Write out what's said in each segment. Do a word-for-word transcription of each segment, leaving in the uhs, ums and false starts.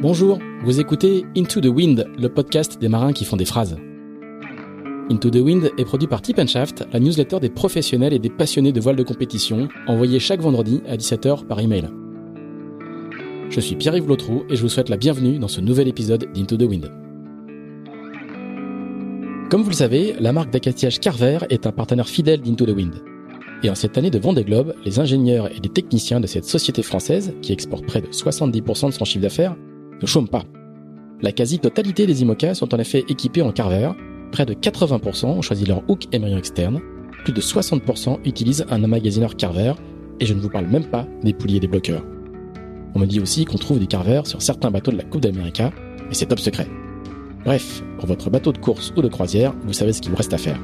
Bonjour, vous écoutez Into the Wind, le podcast des marins qui font des phrases. Into the Wind est produit par Tip and Shaft, la newsletter des professionnels et des passionnés de voile de compétition, envoyée chaque vendredi à dix-sept heures par email. Je suis Pierre-Yves Lautroux et je vous souhaite la bienvenue dans ce nouvel épisode d'Into the Wind. Comme vous le savez, la marque d'accastillage Carver est un partenaire fidèle d'Into the Wind. Et en cette année de Vendée Globe, les ingénieurs et les techniciens de cette société française, qui exporte près de soixante-dix pour cent de son chiffre d'affaires, ne chôment pas. La quasi-totalité des IMOCA sont en effet équipés en Carver. Près de quatre-vingts pour cent ont choisi leur hook et merillon externe, plus de soixante pour cent utilisent un emmagasineur Carver, et je ne vous parle même pas des poulies et des bloqueurs. On me dit aussi qu'on trouve des Carver sur certains bateaux de la Coupe d'Amérique, mais c'est top secret. Bref, pour votre bateau de course ou de croisière, vous savez ce qu'il vous reste à faire.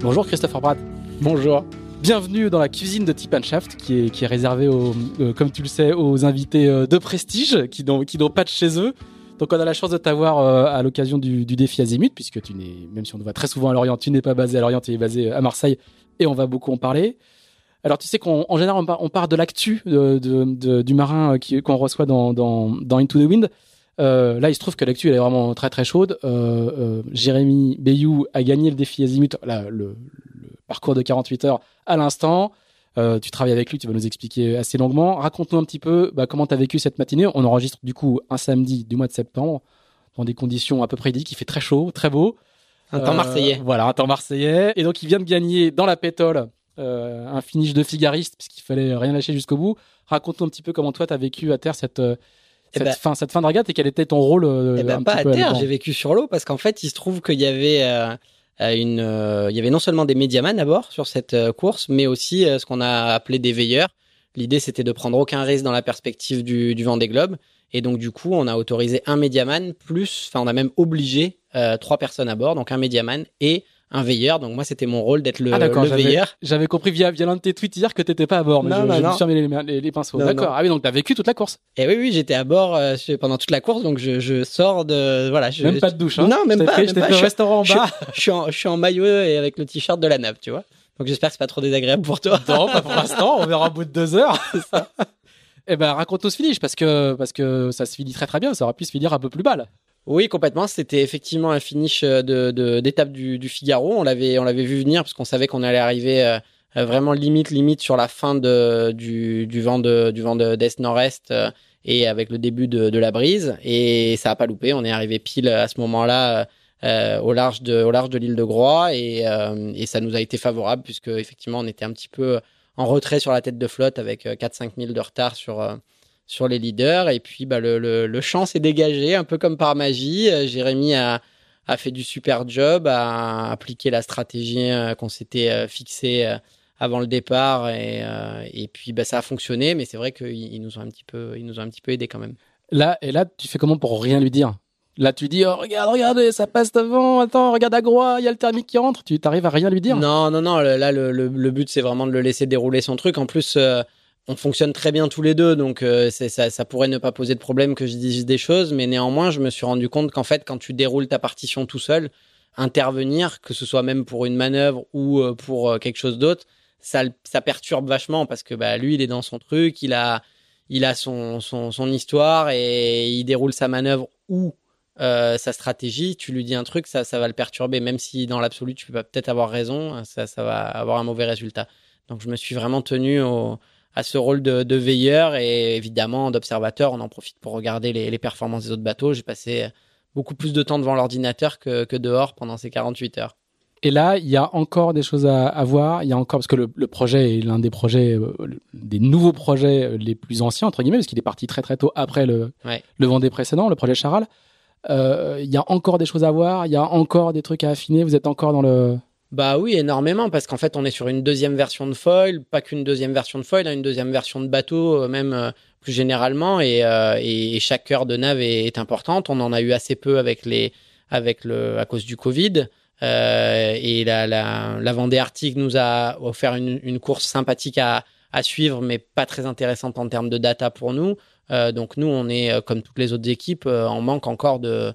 Bonjour Christopher Pratt. Bonjour. Bienvenue dans la cuisine de Tip and Shaft, qui est, qui est réservée, aux, euh, comme tu le sais, aux invités euh, de prestige, qui n'ont, qui n'ont pas de chez eux. Donc on a la chance de t'avoir euh, à l'occasion du, du défi Azimut, puisque tu n'es, même si on te voit très souvent à l'Orient, tu n'es pas basé à l'Orient, tu es basé à Marseille, et on va beaucoup en parler. Alors tu sais qu'en général, on part, on part de l'actu de, de, de, du marin qui, qu'on reçoit dans, dans, dans Into the Wind. Euh, là, il se trouve que l'actu, elle est vraiment très très chaude. Euh, euh, Jérémy Bayou a gagné le défi Azimut, là, le, le parcours de quarante-huit heures à l'instant. Euh, tu travailles avec lui, tu vas nous expliquer assez longuement. Raconte-nous un petit peu bah, comment tu as vécu cette matinée. On enregistre du coup un samedi du mois de septembre, dans des conditions à peu près idylliques, il fait très chaud, très beau. Un temps marseillais. Euh, voilà, un temps marseillais. Et donc, il vient de gagner dans la pétole euh, un finish de figariste, puisqu'il fallait rien lâcher jusqu'au bout. Raconte-nous un petit peu comment toi, tu as vécu à terre cette, euh, cette, bah, fin, cette fin de régate et quel était ton rôle. Euh, bah, pas à terre, j'ai vécu sur l'eau, parce qu'en fait, il se trouve qu'il y avait... Euh... Une, euh, il y avait non seulement des médiamans à bord sur cette euh, course, mais aussi euh, ce qu'on a appelé des veilleurs. L'idée, c'était de prendre aucun risque dans la perspective du, du Vendée Globe. Et donc, du coup, on a autorisé un médiaman plus, enfin, on a même obligé euh, trois personnes à bord, donc un médiaman et un veilleur. Donc, moi, c'était mon rôle d'être le, ah, le j'avais, veilleur. J'avais compris via, via l'un de tes tweets hier que t'étais pas à bord. Mais non, je, non, je non. me suis fermé les, les, les pinceaux. Non, d'accord. Non. Ah oui, donc t'as vécu toute la course. Et oui, oui, j'étais à bord euh, pendant toute la course. Donc, je, je sors de, voilà. Je, même je, pas de douche, hein. Non, même pas. J'étais au restaurant en bas. Je, je suis en, je suis en maillot et avec le t-shirt de la nave, tu vois. Donc, j'espère que c'est pas trop désagréable pour toi. Non, pas pour l'instant. On verra au bout de deux heures. C'est ça. Eh ben, raconte-nous ce finish parce que, parce que ça se finit très, très bien. Ça aurait pu se finir un peu plus mal. Oui, complètement. C'était effectivement un finish de, de, d'étape du, du Figaro. On l'avait, on l'avait vu venir parce qu'on savait qu'on allait arriver euh, vraiment limite, limite sur la fin de, du, du vent de, du vent de, d'est-nord-est euh, et avec le début de, de la brise. Et ça a pas loupé. On est arrivé pile à ce moment-là euh, au large de, au large de l'île de Groix et, euh, et ça nous a été favorable puisque effectivement on était un petit peu en retrait sur la tête de flotte avec quatre à cinq milles de retard sur euh, sur les leaders, et puis bah, le, le, le champ s'est dégagé, un peu comme par magie. Jérémy a, a fait du super job, a appliqué la stratégie qu'on s'était fixée avant le départ, et, et puis bah, ça a fonctionné, mais c'est vrai qu'ils nous ont un petit peu, ils nous ont un petit peu aidés quand même. Là, et là, tu fais comment pour rien lui dire ? Là, tu dis, oh, regarde, regardez, ça passe devant, attends, regarde à Groix, il y a le thermique qui rentre, tu t'arrives à rien lui dire ? Non, non, non, là, le, le, le but, c'est vraiment de le laisser dérouler son truc. En plus... Euh, on fonctionne très bien tous les deux, donc euh, c'est, ça, ça pourrait ne pas poser de problème que je dise des choses, mais néanmoins, je me suis rendu compte qu'en fait, quand tu déroules ta partition tout seul, intervenir, que ce soit même pour une manœuvre ou euh, pour euh, quelque chose d'autre, ça, ça perturbe vachement parce que bah, lui, il est dans son truc, il a, il a son, son, son histoire et il déroule sa manœuvre ou euh, sa stratégie. Tu lui dis un truc, ça, ça va le perturber, même si dans l'absolu, tu vas peut-être avoir raison, ça, ça va avoir un mauvais résultat. Donc, je me suis vraiment tenu au... à ce rôle de, de veilleur et évidemment d'observateur. On en profite pour regarder les, les performances des autres bateaux. J'ai passé beaucoup plus de temps devant l'ordinateur que, que dehors pendant ces quarante-huit heures. Et là, il y a encore des choses à, à voir. Il y a encore, parce que le, le projet est l'un des projets, euh, des nouveaux projets les plus anciens, entre guillemets, parce qu'il est parti très très tôt après le, ouais. le Vendée précédent, le projet Charal. Euh, il y a encore des choses à voir. Il y a encore des trucs à affiner. Vous êtes encore dans le... Bah oui, énormément, parce qu'en fait, on est sur une deuxième version de foil, pas qu'une deuxième version de foil, une deuxième version de bateau, même euh, plus généralement, et, euh, et chaque heure de nave est, est importante. On en a eu assez peu avec les, avec le, à cause du Covid, euh, et la, la, la Vendée Arctique nous a offert une, une course sympathique à, à suivre, mais pas très intéressante en termes de data pour nous. Euh, donc nous, on est, comme toutes les autres équipes, en manque encore de,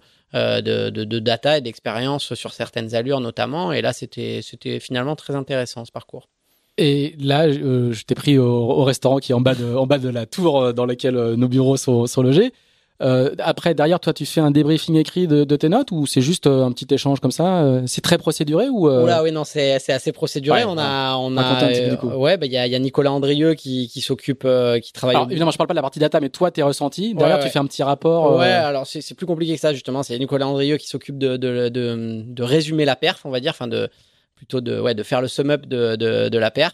De, de, de data et d'expérience sur certaines allures notamment, et là c'était, c'était finalement très intéressant ce parcours. Et là, euh, je t'ai pris au, au restaurant qui est en bas de, en bas de la tour dans laquelle nos bureaux sont, sont logés. Euh, après, derrière, toi, tu fais un débriefing écrit de, de tes notes ou c'est juste euh, un petit échange comme ça euh, C'est très procéduré ou euh... Oula, oui, non, c'est, c'est assez procéduré. Ouais, on a, on a, euh, ouais, bah il y a, il y a Nicolas Andrieux qui, qui s'occupe, euh, qui travaille. Alors, évidemment, je parle pas de la partie data, mais toi, t'es ressenti. Derrière, ouais, ouais. tu fais un petit rapport. Euh... Ouais, alors c'est, c'est plus compliqué que ça justement. C'est Nicolas Andrieux qui s'occupe de, de, de, de résumer la perf, on va dire, enfin de plutôt de, ouais, de faire le sum up de, de, de la perf.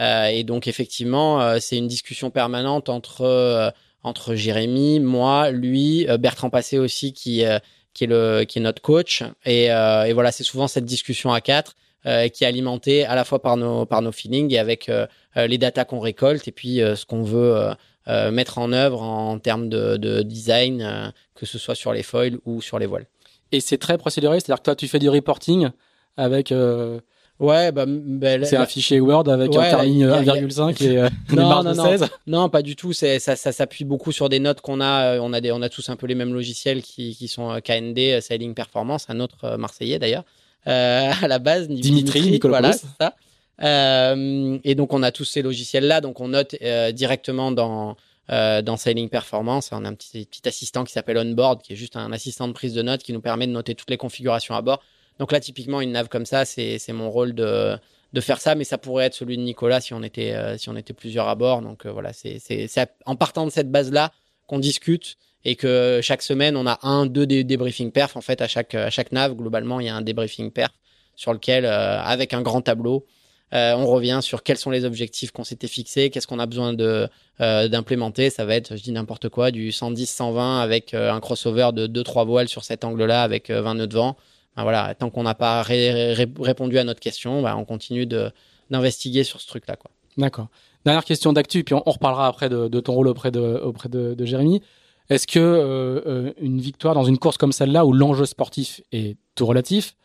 Euh, et donc effectivement, euh, c'est une discussion permanente entre. Euh, entre Jérémy, moi, lui, Bertrand Passé aussi qui euh, qui est le qui est notre coach et euh, et voilà, c'est souvent cette discussion à quatre euh, qui est alimentée à la fois par nos par nos feelings et avec euh, les datas qu'on récolte et puis euh, ce qu'on veut euh, euh, mettre en œuvre en termes de de design euh, que ce soit sur les foils ou sur les voiles. Et c'est très procéduré, c'est-à-dire que toi tu fais du reporting avec euh... Ouais, bah, bah, c'est bah, un fichier Word avec ouais, un carline un virgule cinq et euh, non, des marges de seize. Non, pas du tout. C'est, ça, ça s'appuie beaucoup sur des notes qu'on a. On a, des, on a tous un peu les mêmes logiciels qui, qui sont K N D, Sailing Performance, un autre Marseillais d'ailleurs, euh, à la base. Dimitri, Dimitri Nicolas. Voilà, c'est ça. Euh, et donc, on a tous ces logiciels-là. Donc, on note euh, directement dans, euh, dans Sailing Performance. On a un petit, petit assistant qui s'appelle Onboard, qui est juste un assistant de prise de notes qui nous permet de noter toutes les configurations à bord. Donc là, typiquement, une nave comme ça, c'est, c'est mon rôle de, de faire ça, mais ça pourrait être celui de Nicolas si on était, euh, si on était plusieurs à bord. Donc euh, voilà, c'est, c'est, c'est en partant de cette base-là qu'on discute et que chaque semaine, on a un, deux dé- débriefing perf. En fait, à chaque, à chaque nave, globalement, il y a un débriefing perf sur lequel, euh, avec un grand tableau, euh, on revient sur quels sont les objectifs qu'on s'était fixés, qu'est-ce qu'on a besoin de, euh, d'implémenter. Ça va être, je dis n'importe quoi, du cent dix cent vingt avec euh, un crossover de deux trois voiles sur cet angle-là avec euh, vingt nœuds de vent. Ben voilà, tant qu'on n'a pas ré- ré- répondu à notre question, ben on continue de, d'investiguer sur ce truc-là, quoi. D'accord. Dernière question d'actu, puis on, on reparlera après de, de ton rôle auprès de, auprès de, de Jérémy. Est-ce que euh, une victoire dans une course comme celle-là, où l'enjeu sportif est tout relatif,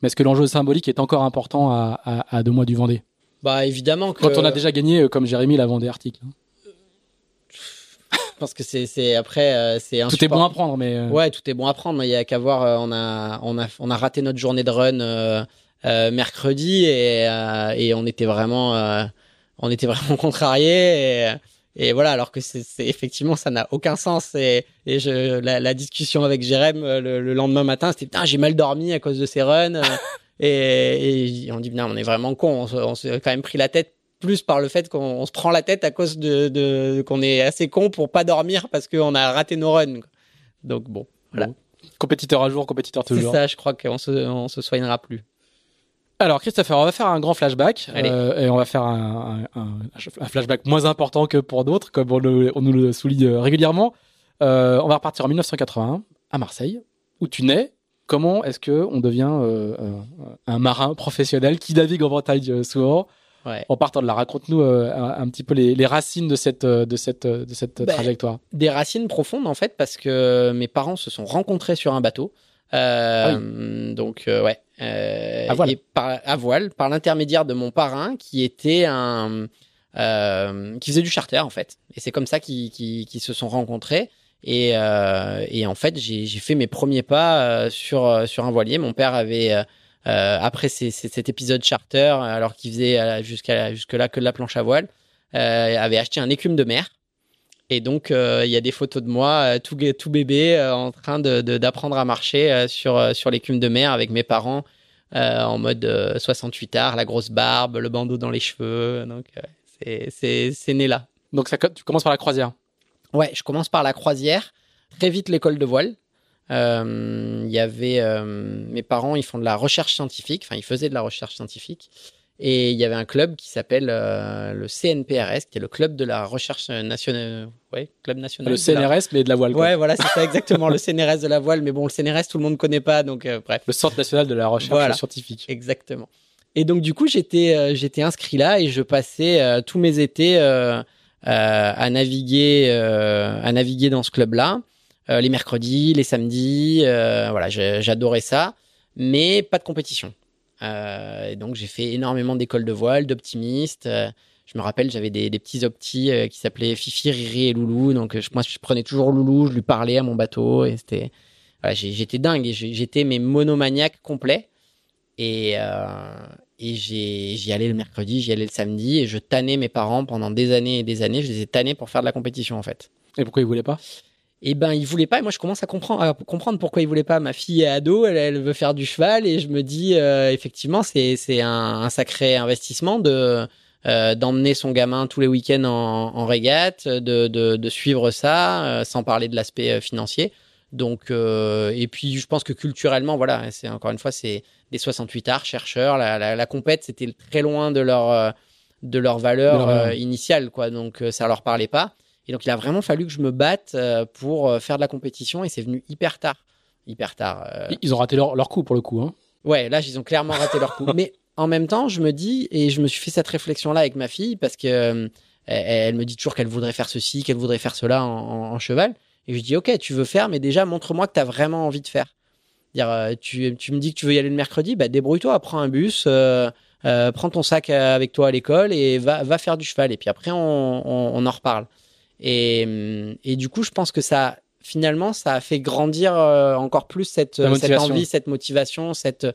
mais est-ce que l'enjeu symbolique est encore important à, à, à deux mois du Vendée ? Bah évidemment que... Quand on a déjà gagné, comme Jérémy, la Vendée Arctique. Hein. Je pense que c'est, c'est après, euh, c'est un tout support. Est bon à prendre, mais euh... ouais, tout est bon à prendre. Il y a qu'à voir. Euh, on a, on a, on a raté notre journée de run euh, euh, mercredi et, euh, et on était vraiment, euh, on était vraiment contrariés et, et voilà. Alors que c'est, c'est effectivement, ça n'a aucun sens. Et, et je, la, la discussion avec Jérém le, le lendemain matin, c'était putain, j'ai mal dormi à cause de ces runs. et, et on dit non, on est vraiment con. On, on s'est quand même pris la tête. Plus par le fait qu'on on se prend la tête à cause de, de qu'on est assez con pour pas dormir parce qu'on a raté nos runs. Donc bon, voilà. Bon. Compétiteur à jour, compétiteur toujours. C'est ça, je crois qu'on se, on se soignera plus. Alors Christopher, on va faire un grand flashback euh, et on va faire un, un, un, un flashback moins important que pour d'autres, comme on, le, on nous le souligne régulièrement. Euh, on va repartir en dix-neuf cent quatre-vingt-un à Marseille, où tu nais. Comment est-ce qu'on devient euh, un marin professionnel qui navigue en Bretagne souvent? Ouais. En partant de là, raconte-nous euh, un, un petit peu les, les racines de cette, de cette, de cette ben, trajectoire. Des racines profondes, en fait, parce que mes parents se sont rencontrés sur un bateau. Euh, ah oui. Donc, euh, ouais. Euh, à voile. Et par, à voile, par l'intermédiaire de mon parrain, qui était un... Euh, qui faisait du charter, en fait. Et c'est comme ça qu'ils, qu'ils, qu'ils se sont rencontrés. Et, euh, et en fait, j'ai, j'ai fait mes premiers pas euh, sur, sur un voilier. Mon père avait... Euh, Euh, après c'est, c'est cet épisode charter, alors qu'il faisait euh, jusqu'à jusque-là que de la planche à voile, euh, avait acheté un écume de mer. Et donc il euh, y a des photos de moi euh, tout tout bébé euh, en train de, de d'apprendre à marcher euh, sur euh, sur l'écume de mer avec mes parents euh, en mode euh, soixante-huitard, la grosse barbe, le bandeau dans les cheveux. Donc euh, c'est c'est c'est né là. Donc ça, tu commences par la croisière. Ouais, je commence par la croisière. Très vite l'école de voile. Il euh, y avait euh, mes parents, ils font de la recherche scientifique, enfin ils faisaient de la recherche scientifique, et il y avait un club qui s'appelle euh, le C N P R S, qui est le club de la recherche nationale, ouais, club national. Le C N R S, la... mais de la voile. Quoi. Ouais, voilà, c'est ça exactement, le C N R S de la voile, mais bon, le C N R S tout le monde connaît pas, donc euh, bref. Le Centre national de la recherche voilà, scientifique. Exactement. Et donc du coup, j'étais euh, j'étais inscrit là et je passais euh, tous mes étés euh, euh, à naviguer euh, à naviguer dans ce club-là. Euh, les mercredis, les samedis, euh, voilà, je, j'adorais ça, mais pas de compétition. Euh, et donc, j'ai fait énormément d'écoles de voile, d'optimistes. Euh, je me rappelle, j'avais des, des petits optis euh, qui s'appelaient Fifi, Riri et Loulou. Donc, je, moi, je prenais toujours Loulou, je lui parlais à mon bateau. Et c'était, voilà, j'ai, j'étais dingue. J'étais mes monomaniaques complets. Et, euh, Et j'ai, j'y allais le mercredi, j'y allais le samedi, et je tannais mes parents pendant des années et des années. Je les ai tannés pour faire de la compétition, en fait. Et pourquoi ils voulaient pas ? Eh ben, ils voulaient pas, et moi je commence à comprendre, à comprendre pourquoi ils voulaient pas. Ma fille est ado, elle, elle veut faire du cheval, et je me dis, euh, effectivement, c'est, c'est un, un sacré investissement de, euh, d'emmener son gamin tous les week-ends en, en régate, de, de, de suivre ça, euh, sans parler de l'aspect euh, financier. Donc, euh, et puis je pense que culturellement, voilà, c'est encore une fois, c'est des soixante-huit arts, chercheurs, la, la, la compète, c'était très loin de leur, euh, de leur valeur euh, initiale, quoi. Donc, euh, ça leur parlait pas. Et donc, il a vraiment fallu que je me batte euh, pour faire de la compétition, et c'est venu hyper tard. Hyper tard. Euh... Ils ont raté leur, leur coup, pour le coup. Hein. Ouais, là, ils ont clairement raté leur coup. Mais en même temps, je me dis, et je me suis fait cette réflexion-là avec ma fille, parce que euh, elle me dit toujours qu'elle voudrait faire ceci, qu'elle voudrait faire cela en, en, en cheval. Et je dis, OK, tu veux faire, mais déjà, montre-moi que tu as vraiment envie de faire. Dire, tu, tu me dis que tu veux y aller le mercredi, bah, débrouille-toi, prends un bus, euh, euh, prends ton sac avec toi à l'école et va, va faire du cheval. Et puis après, on, on, on en reparle. Et, et du coup, je pense que ça, finalement, ça a fait grandir encore plus cette, cette envie, cette motivation, cette,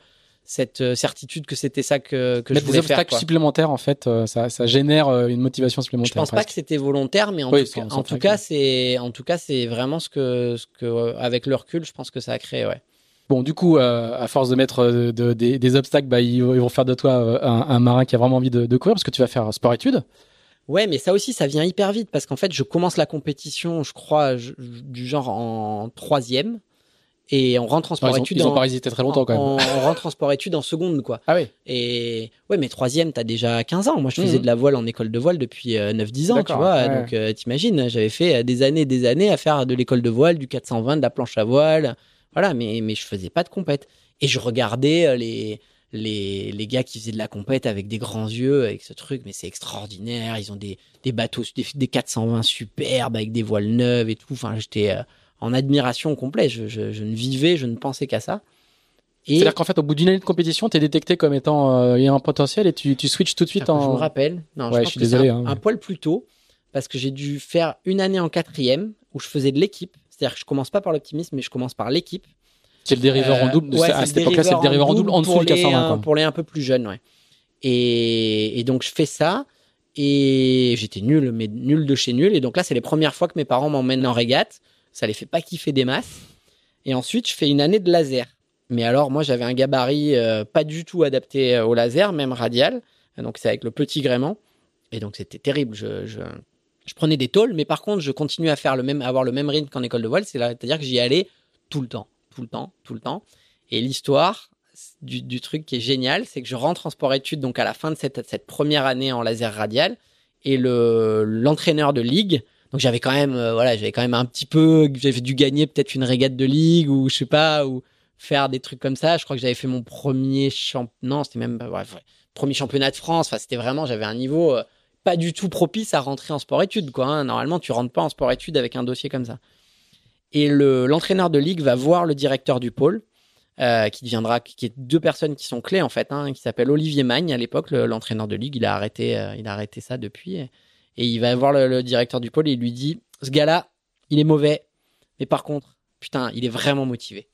cette certitude que c'était ça que, que je voulais faire. Des obstacles supplémentaires, en fait, ça, ça génère une motivation supplémentaire. Je pense presque pas que c'était volontaire, mais en oui, tout, ça, en tout cas, c'est, en tout cas, c'est vraiment ce que, ce que, avec le recul, je pense que ça a créé, ouais. Bon, du coup, euh, à force de mettre euh, de, des, des obstacles, bah, ils, ils vont faire de toi euh, un, un marin qui a vraiment envie de, de courir, parce que tu vas faire sport-études. Ouais, mais ça aussi, ça vient hyper vite, parce qu'en fait, je commence la compétition, je crois, je, du genre en troisième, et on rentre en sport-études. Ils ont pas hésité très longtemps, quand même. On, on rentre en sport-études en seconde, quoi. Ah oui. Et ouais, mais troisième, t'as déjà quinze ans. Moi, je faisais mmh. de la voile en école de voile depuis euh, neuf dix ans, d'accord, tu vois. Ouais. Donc, euh, t'imagines, j'avais fait des années des années à faire de l'école de voile, du quatre cent vingt, de la planche à voile. Voilà, mais, mais je faisais pas de compète. Et je regardais les, les, les gars qui faisaient de la compète avec des grands yeux, avec ce truc, mais c'est extraordinaire. Ils ont des, des bateaux, des, des quatre cent vingt superbes avec des voiles neuves et tout. Enfin, j'étais euh, en admiration complète. Je, je, je ne vivais, je ne pensais qu'à ça. Et... C'est-à-dire qu'en fait, au bout d'une année de compétition, tu es détecté comme étant euh, il y a un potentiel et tu, tu switches tout de suite en. Je me rappelle. Non, ouais, je, je suis désolé. Un, hein, mais... un poil plus tôt, parce que j'ai dû faire une année en quatrième où je faisais de l'équipe. C'est-à-dire que je commence pas par l'optimisme, mais je commence par l'équipe. C'est le dériveur euh, en double. Ouais, à cette époque-là, c'est le dériveur en double en dessous du quatre cent vingt. Pour les un peu plus jeunes, ouais. Et, et donc, je fais ça. Et j'étais nul, mais nul de chez nul. Et donc là, c'est les premières fois que mes parents m'emmènent en régate. Ça les fait pas kiffer des masses. Et ensuite, je fais une année de laser. Mais alors, moi, j'avais un gabarit euh, pas du tout adapté au laser, même radial. Donc, c'est avec le petit gréement. Et donc, c'était terrible. Je... je... Je prenais des tôles, mais par contre, je continuais à faire le même, à avoir le même rythme qu'en école de voile. C'est là, c'est-à-dire que j'y allais tout le temps, tout le temps, tout le temps. Et l'histoire du, du truc qui est génial, c'est que je rentre en sport-études donc à la fin de cette, cette première année en laser radial, et le l'entraîneur de ligue. Donc j'avais quand même, euh, voilà, j'avais quand même un petit peu, j'avais dû gagner peut-être une régate de ligue ou je sais pas, ou faire des trucs comme ça. Je crois que j'avais fait mon premier champ, non, c'était même pas bref, premier championnat de France. Enfin, c'était vraiment, j'avais un niveau. Euh, pas du tout propice à rentrer en sport-études, quoi. Normalement, tu rentres pas en sport-études avec un dossier comme ça. Et le, l'entraîneur de ligue va voir le directeur du pôle, euh, qui deviendra, qui est deux personnes qui sont clés, en fait, hein, qui s'appelle Olivier Magne, à l'époque, le, l'entraîneur de ligue. Il a arrêté, euh, il a arrêté ça depuis. Et, et il va voir le, le directeur du pôle et il lui dit, ce gars-là, il est mauvais. Mais par contre, putain, il est vraiment motivé.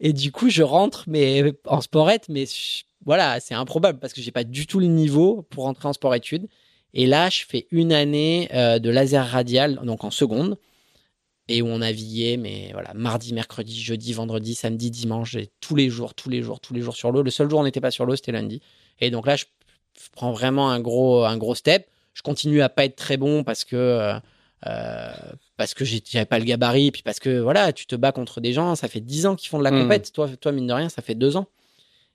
Et du coup, je rentre, mais en sport-études, mais je, voilà, c'est improbable parce que j'ai pas du tout le niveau pour rentrer en sport-études. Et là, je fais une année euh, de laser radial, donc en seconde, et où on naviguait, mais voilà, mardi, mercredi, jeudi, vendredi, samedi, dimanche, et tous les jours, tous les jours, tous les jours sur l'eau. Le seul jour où on n'était pas sur l'eau, c'était lundi. Et donc là, je prends vraiment un gros, un gros step. Je continue à pas être très bon parce que euh, parce que j'avais pas le gabarit, puis parce que voilà, tu te bats contre des gens. Ça fait dix ans qu'ils font de la compète. Mmh. Toi, toi, mine de rien, ça fait deux ans.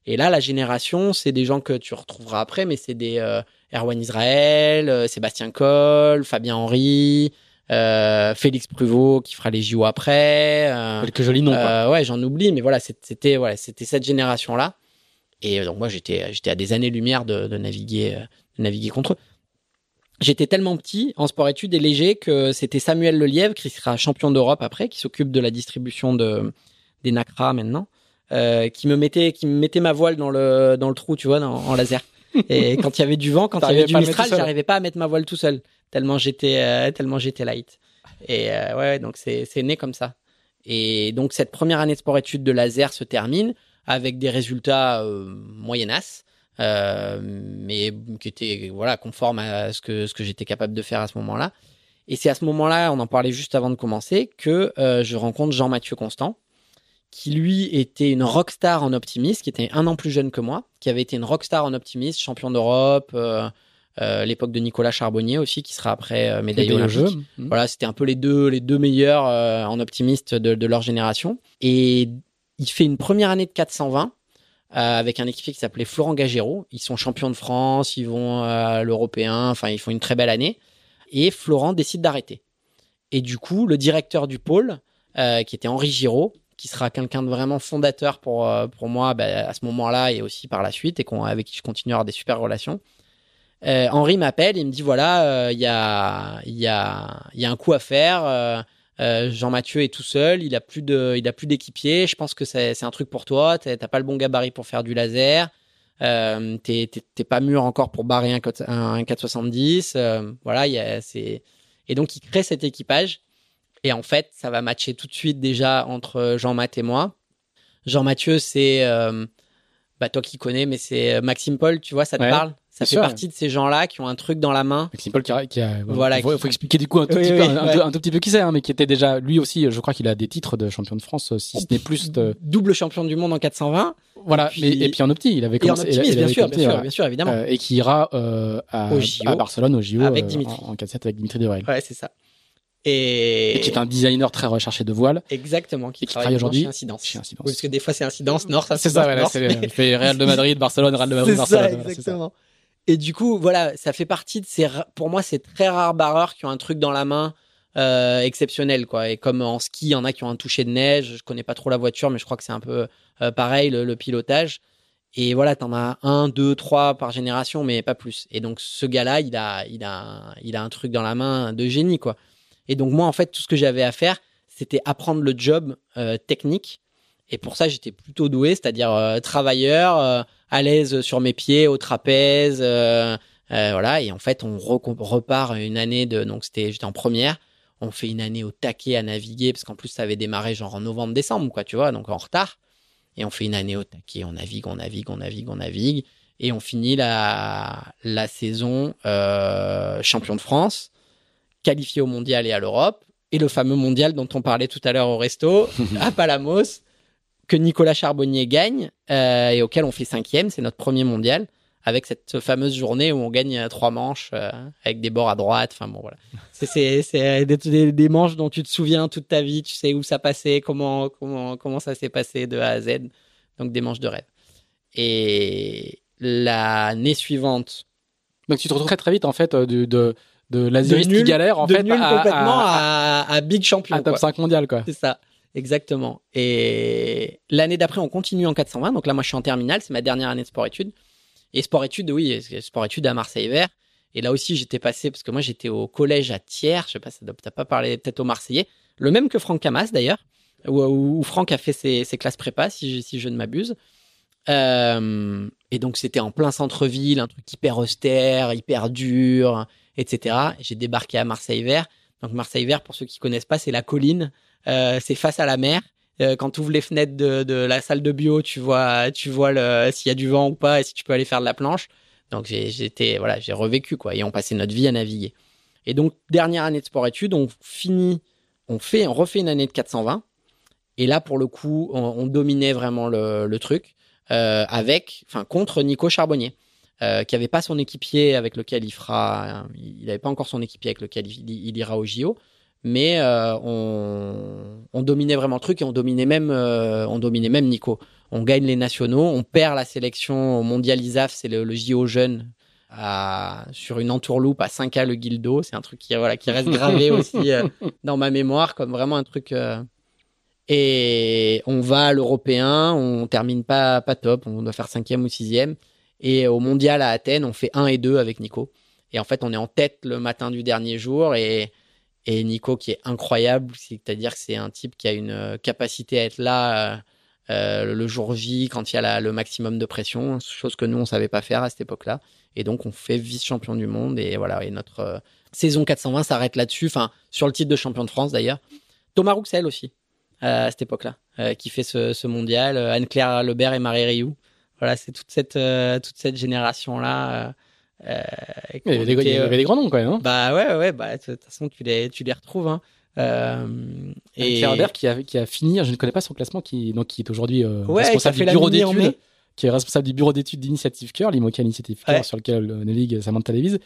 Et là, la génération, c'est des gens que tu retrouveras après, mais c'est des euh, Erwan Israël, euh, Sébastien Coll, Fabien Henry, euh, Félix Pruvot qui fera les J O après. Euh, Quelques jolis noms. Euh, ouais, j'en oublie, mais voilà, c'était voilà, c'était cette génération-là. Et donc moi, j'étais j'étais à des années-lumière de, de naviguer de naviguer contre eux. J'étais tellement petit en sport-études et léger que c'était Samuel Lelièvre qui sera champion d'Europe après, qui s'occupe de la distribution de des Nacra maintenant. Euh, qui me mettait qui me mettait ma voile dans le dans le trou, tu vois, dans, en laser. Et quand il y avait du vent, quand il y avait du mistral, j'arrivais pas à mettre ma voile tout seul, tellement j'étais euh, tellement j'étais light. Et euh, ouais, donc c'est c'est né comme ça. Et donc cette première année de sport-études de laser se termine avec des résultats euh, moyenasses. euh, mais qui était voilà conforme à ce que ce que j'étais capable de faire à ce moment-là. Et c'est à ce moment-là, on en parlait juste avant de commencer, que euh, je rencontre Jean-Mathieu Constant, qui lui était une rockstar en optimiste, qui était un an plus jeune que moi, qui avait été une rockstar en optimiste, champion d'Europe, euh, euh, l'époque de Nicolas Charbonnier aussi, qui sera après euh, médaillé olympique. Mmh. Voilà, c'était un peu les deux les deux meilleurs euh, en optimiste de, de leur génération. Et il fait une première année de quatre cent vingt euh, avec un équipier qui s'appelait Florent Gagero. Ils sont champions de France, ils vont à euh, l'Européen, enfin ils font une très belle année. Et Florent décide d'arrêter. Et du coup, le directeur du pôle, euh, qui était Henri Giraud, qui sera quelqu'un de vraiment fondateur pour, euh, pour moi bah, à ce moment-là et aussi par la suite, et qu'on, avec qui je continue à avoir des super relations, euh, Henri m'appelle, il me dit, voilà, il euh, y, a, y, a, y a un coup à faire, euh, euh, Jean-Mathieu est tout seul, il n'a plus de, il a plus d'équipier, je pense que c'est, c'est un truc pour toi, tu n'as pas le bon gabarit pour faire du laser, Euh, t'es, t'es, t'es pas mûr encore pour barrer un, un, un quatre cent soixante-dix, euh, voilà, y a, c'est... Et donc il crée cet équipage, et en fait ça va matcher tout de suite déjà entre Jean-Math et moi. Jean-Mathieu, c'est euh, bah, toi qui connais, mais c'est Maxime Paul, tu vois, ça te ouais, parle, ça fait sûr, partie ouais. de ces gens-là qui ont un truc dans la main. Maxime Paul qui a, qui a voilà, faut, qui... faut expliquer du coup un tout, oui, petit, oui, peu, oui, un, ouais. un tout petit peu qui c'est, hein, mais qui était déjà lui aussi, je crois qu'il a des titres de champion de France, si ce n'est plus de... double champion du monde en quatre cent vingt. Voilà, et puis, mais, et puis en opti, il avait commencé. Et en optimiste, bien sûr, bien sûr, bien sûr, évidemment. Euh, et qui ira euh, à, J O, à Barcelone, au J O, avec Dimitri. Euh, en quatre sept avec Dimitri Devrel. Ouais, c'est ça. Et... et qui est un designer très recherché de voile. Exactement, qui, et qui travaille, travaille aujourd'hui chez Incidence. Chez Incidence. Oui, parce que des fois, c'est Incidence, North, Incidence. C'est ça, voilà, North, c'est mais... il fait Real de Madrid, Barcelone, Real de Madrid, c'est Barcelone. Ça, exactement. Voilà, c'est ça. Et du coup, voilà, ça fait partie de ces. Ra- pour moi, c'est très rares barreurs qui ont un truc dans la main euh, exceptionnel, quoi. Et comme en ski, il y en a qui ont un toucher de neige. Je connais pas trop la voiture, mais je crois que c'est un peu. Euh, pareil, le, le pilotage. Et voilà, t'en as un, deux, trois par génération, mais pas plus. Et donc, ce gars-là, il a, il a, il a un truc dans la main de génie, quoi. Et donc, moi, en fait, tout ce que j'avais à faire, c'était apprendre le job euh, technique. Et pour ça, j'étais plutôt doué, c'est-à-dire euh, travailleur, euh, à l'aise sur mes pieds, au trapèze. Euh, euh, voilà. Et en fait, on re- repart une année de. Donc, c'était, j'étais en première. On fait une année au taquet à naviguer, parce qu'en plus, ça avait démarré genre en novembre, décembre, quoi, tu vois, donc en retard. Et on fait une année au taquet, on navigue, on navigue, on navigue, on navigue. Et on finit la, la saison euh, champion de France, qualifié au mondial et à l'Europe. Et le fameux mondial dont on parlait tout à l'heure au resto, à Palamos, que Nicolas Charbonnier gagne euh, et auquel on fait cinquième. C'est notre premier mondial, avec cette fameuse journée où on gagne trois manches euh, avec des bords à droite. Enfin bon, voilà. C'est, c'est, c'est des, des manches dont tu te souviens toute ta vie. Tu sais où ça passait, comment, comment, comment ça s'est passé de A à Z. Donc, des manches de rêve. Et l'année suivante... Donc, tu te retrouves très, très vite, en fait, de, de, de l'asériste qui galère, en de fait, nul à, complètement à, à, à big champion. À top quoi. cinq mondial, quoi. C'est ça, exactement. Et l'année d'après, on continue en quatre cent vingt. Donc là, moi, je suis en terminale. C'est ma dernière année de sport-études. Et sport-études, oui, sport-études à Marseille-Vert. Et là aussi, j'étais passé, parce que moi, j'étais au collège à Thiers, je sais pas, ça doit, t'as pas parlé peut-être aux Marseillais, le même que Franck Hamas d'ailleurs, où, où, où Franck a fait ses, ses classes prépa, si je, si je ne m'abuse. Euh, et donc, c'était en plein centre-ville, un truc hyper austère, hyper dur, et cetera. J'ai débarqué à Marseille-Vert. Donc, Marseille-Vert, pour ceux qui connaissent pas, c'est la colline, euh, c'est face à la mer. Quand tu ouvres les fenêtres de, de la salle de bio, tu vois, tu vois le, s'il y a du vent ou pas et si tu peux aller faire de la planche. Donc, j'ai, j'étais, voilà, j'ai revécu, quoi. Et on passait notre vie à naviguer. Et donc, dernière année de sport-études, on finit, on fait, on refait une année de quatre cent vingt. Et là, pour le coup, on, on dominait vraiment le, le truc euh, avec, enfin, contre Nico Charbonnier, euh, qui n'avait pas son équipier avec lequel il fera, il n'avait pas encore son équipier avec lequel il, il ira au J O. Mais euh, on, on dominait vraiment le truc et on dominait même, euh, on dominait même Nico. On gagne les nationaux, on perd la sélection au Mondial I S A F, c'est le, le J O jeune, à, sur une entourloupe à cinq K le Guildo. C'est un truc qui, voilà, qui reste gravé aussi euh, dans ma mémoire comme vraiment un truc. Euh... Et on va à l'Européen, on termine pas, pas top, on doit faire cinquième ou sixième. Et au Mondial à Athènes, on fait un et deux avec Nico. Et en fait, on est en tête le matin du dernier jour et Et Nico qui est incroyable, c'est-à-dire que c'est un type qui a une capacité à être là euh, euh, le jour J quand il y a la, le maximum de pression, chose que nous on savait pas faire à cette époque-là. Et donc on fait vice-champion du monde et voilà. Et notre euh, saison quatre cent vingt s'arrête là-dessus, enfin sur le titre de champion de France d'ailleurs. Thomas Rouxel aussi euh, à cette époque-là, euh, qui fait ce, ce mondial. Euh, Anne-Claire Lebert et Marie Rioux. voilà, c'est toute cette euh, toute cette génération là. Euh, euh, il y avait des, euh, des grands noms quand même. Hein bah ouais ouais bah de toute façon tu les tu les retrouves. Hein. Euh, et Pierre Herbert qui a qui a fini, je ne connais pas son classement, qui donc qui est aujourd'hui euh, ouais, responsable du bureau d'études, qui est responsable du bureau d'études d'Initiative Cœur, l'I M O C A Initiative Cœur ouais. sur lequel euh, navigue Samantha Davies.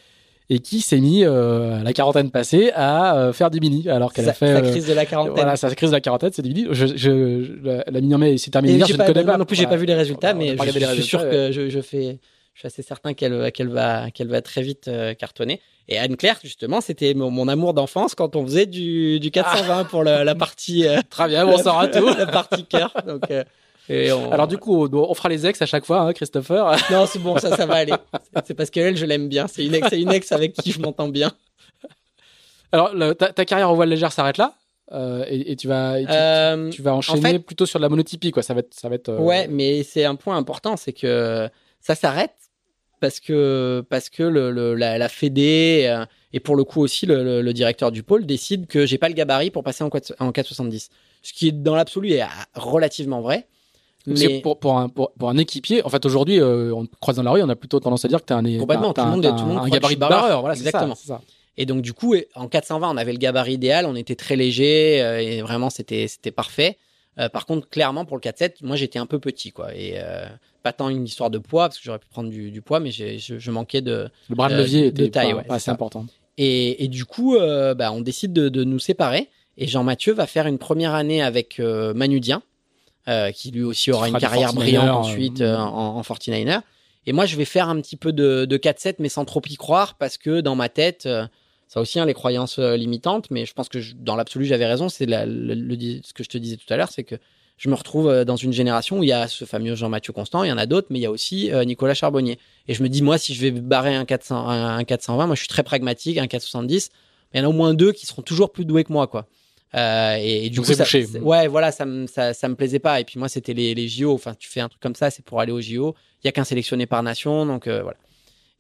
Et qui s'est mis euh, à la quarantaine passée à euh, faire des mini, alors qu'elle sa, a fait sa crise euh, de la quarantaine. Voilà, sa crise de la quarantaine, c'est des mini. Je, je, je, la, la mini en mai s'est terminée. Je ne connais pas. Non plus, j'ai pas vu les résultats, mais je, je suis sûr que je, je fais. Je suis assez certain qu'elle, qu'elle va, qu'elle va très vite euh, cartonner. Et Anne-Claire, justement, c'était mon, mon amour d'enfance quand on faisait du, du quatre cent vingt ah pour la, la partie. Euh, très bien, on saura tout. La partie cœur. Donc. Euh, Et on... Alors du coup, on fera les ex à chaque fois, hein, Christopher. Non, c'est bon, ça, ça va aller. C'est parce qu'elle, je l'aime bien. C'est une ex, c'est une ex avec qui je m'entends bien. Alors, le, ta, ta carrière en voile légère s'arrête là, euh, et, et tu vas, et tu, euh, tu vas enchaîner en fait, plutôt sur de la monotypie, quoi. Ça va être, ça va être. Euh... Ouais, mais c'est un point important, c'est que ça s'arrête parce que parce que le, le, la, la Fédé et pour le coup aussi le, le, le directeur du pôle décide que j'ai pas le gabarit pour passer en quatre soixante-dix, ce qui est dans l'absolu est relativement vrai. Mais pour, pour, un, pour, pour un équipier, en fait, aujourd'hui, euh, on te croise dans la rue, on a plutôt tendance à dire que tu as un, un, un, un, un, un gabarit de barreur. Voilà, exactement. C'est ça, c'est ça. Et donc, du coup, en quatre cent vingt, on avait le gabarit idéal, on était très léger euh, et vraiment, c'était, c'était parfait. Euh, par contre, clairement, pour le quatre sept, moi, j'étais un peu petit, quoi. Et euh, pas tant une histoire de poids, parce que j'aurais pu prendre du, du poids, mais j'ai, je, je manquais de. Le bras de levier euh, était de taille, pas, ouais, pas assez important. Et, et du coup, euh, bah, on décide de, de nous séparer. Et Jean-Mathieu va faire une première année avec euh, Manudien. Euh, qui lui aussi aura une carrière brillante ensuite euh, euh, en, en quarante-neuf er. Et moi, je vais faire un petit peu de, de quatre sept, mais sans trop y croire, parce que dans ma tête, euh, ça aussi, hein, les croyances euh, limitantes, mais je pense que je, dans l'absolu, j'avais raison. C'est la, le, le, ce que je te disais tout à l'heure, c'est que je me retrouve euh, dans une génération où il y a ce fameux Jean-Mathieu Constant, il y en a d'autres, mais il y a aussi euh, Nicolas Charbonnier. Et je me dis, moi, si je vais barrer un, quatre cents, un, un quatre cent vingt, moi, je suis très pragmatique, un quatre soixante-dix, mais il y en a au moins deux qui seront toujours plus doués que moi, quoi. Euh, et, et du donc coup, ça, ouais, voilà, ça me, ça, ça me plaisait pas. Et puis moi, c'était les, les J O. Enfin, tu fais un truc comme ça, c'est pour aller aux J O. Il y a qu'un sélectionné par nation, donc euh, voilà.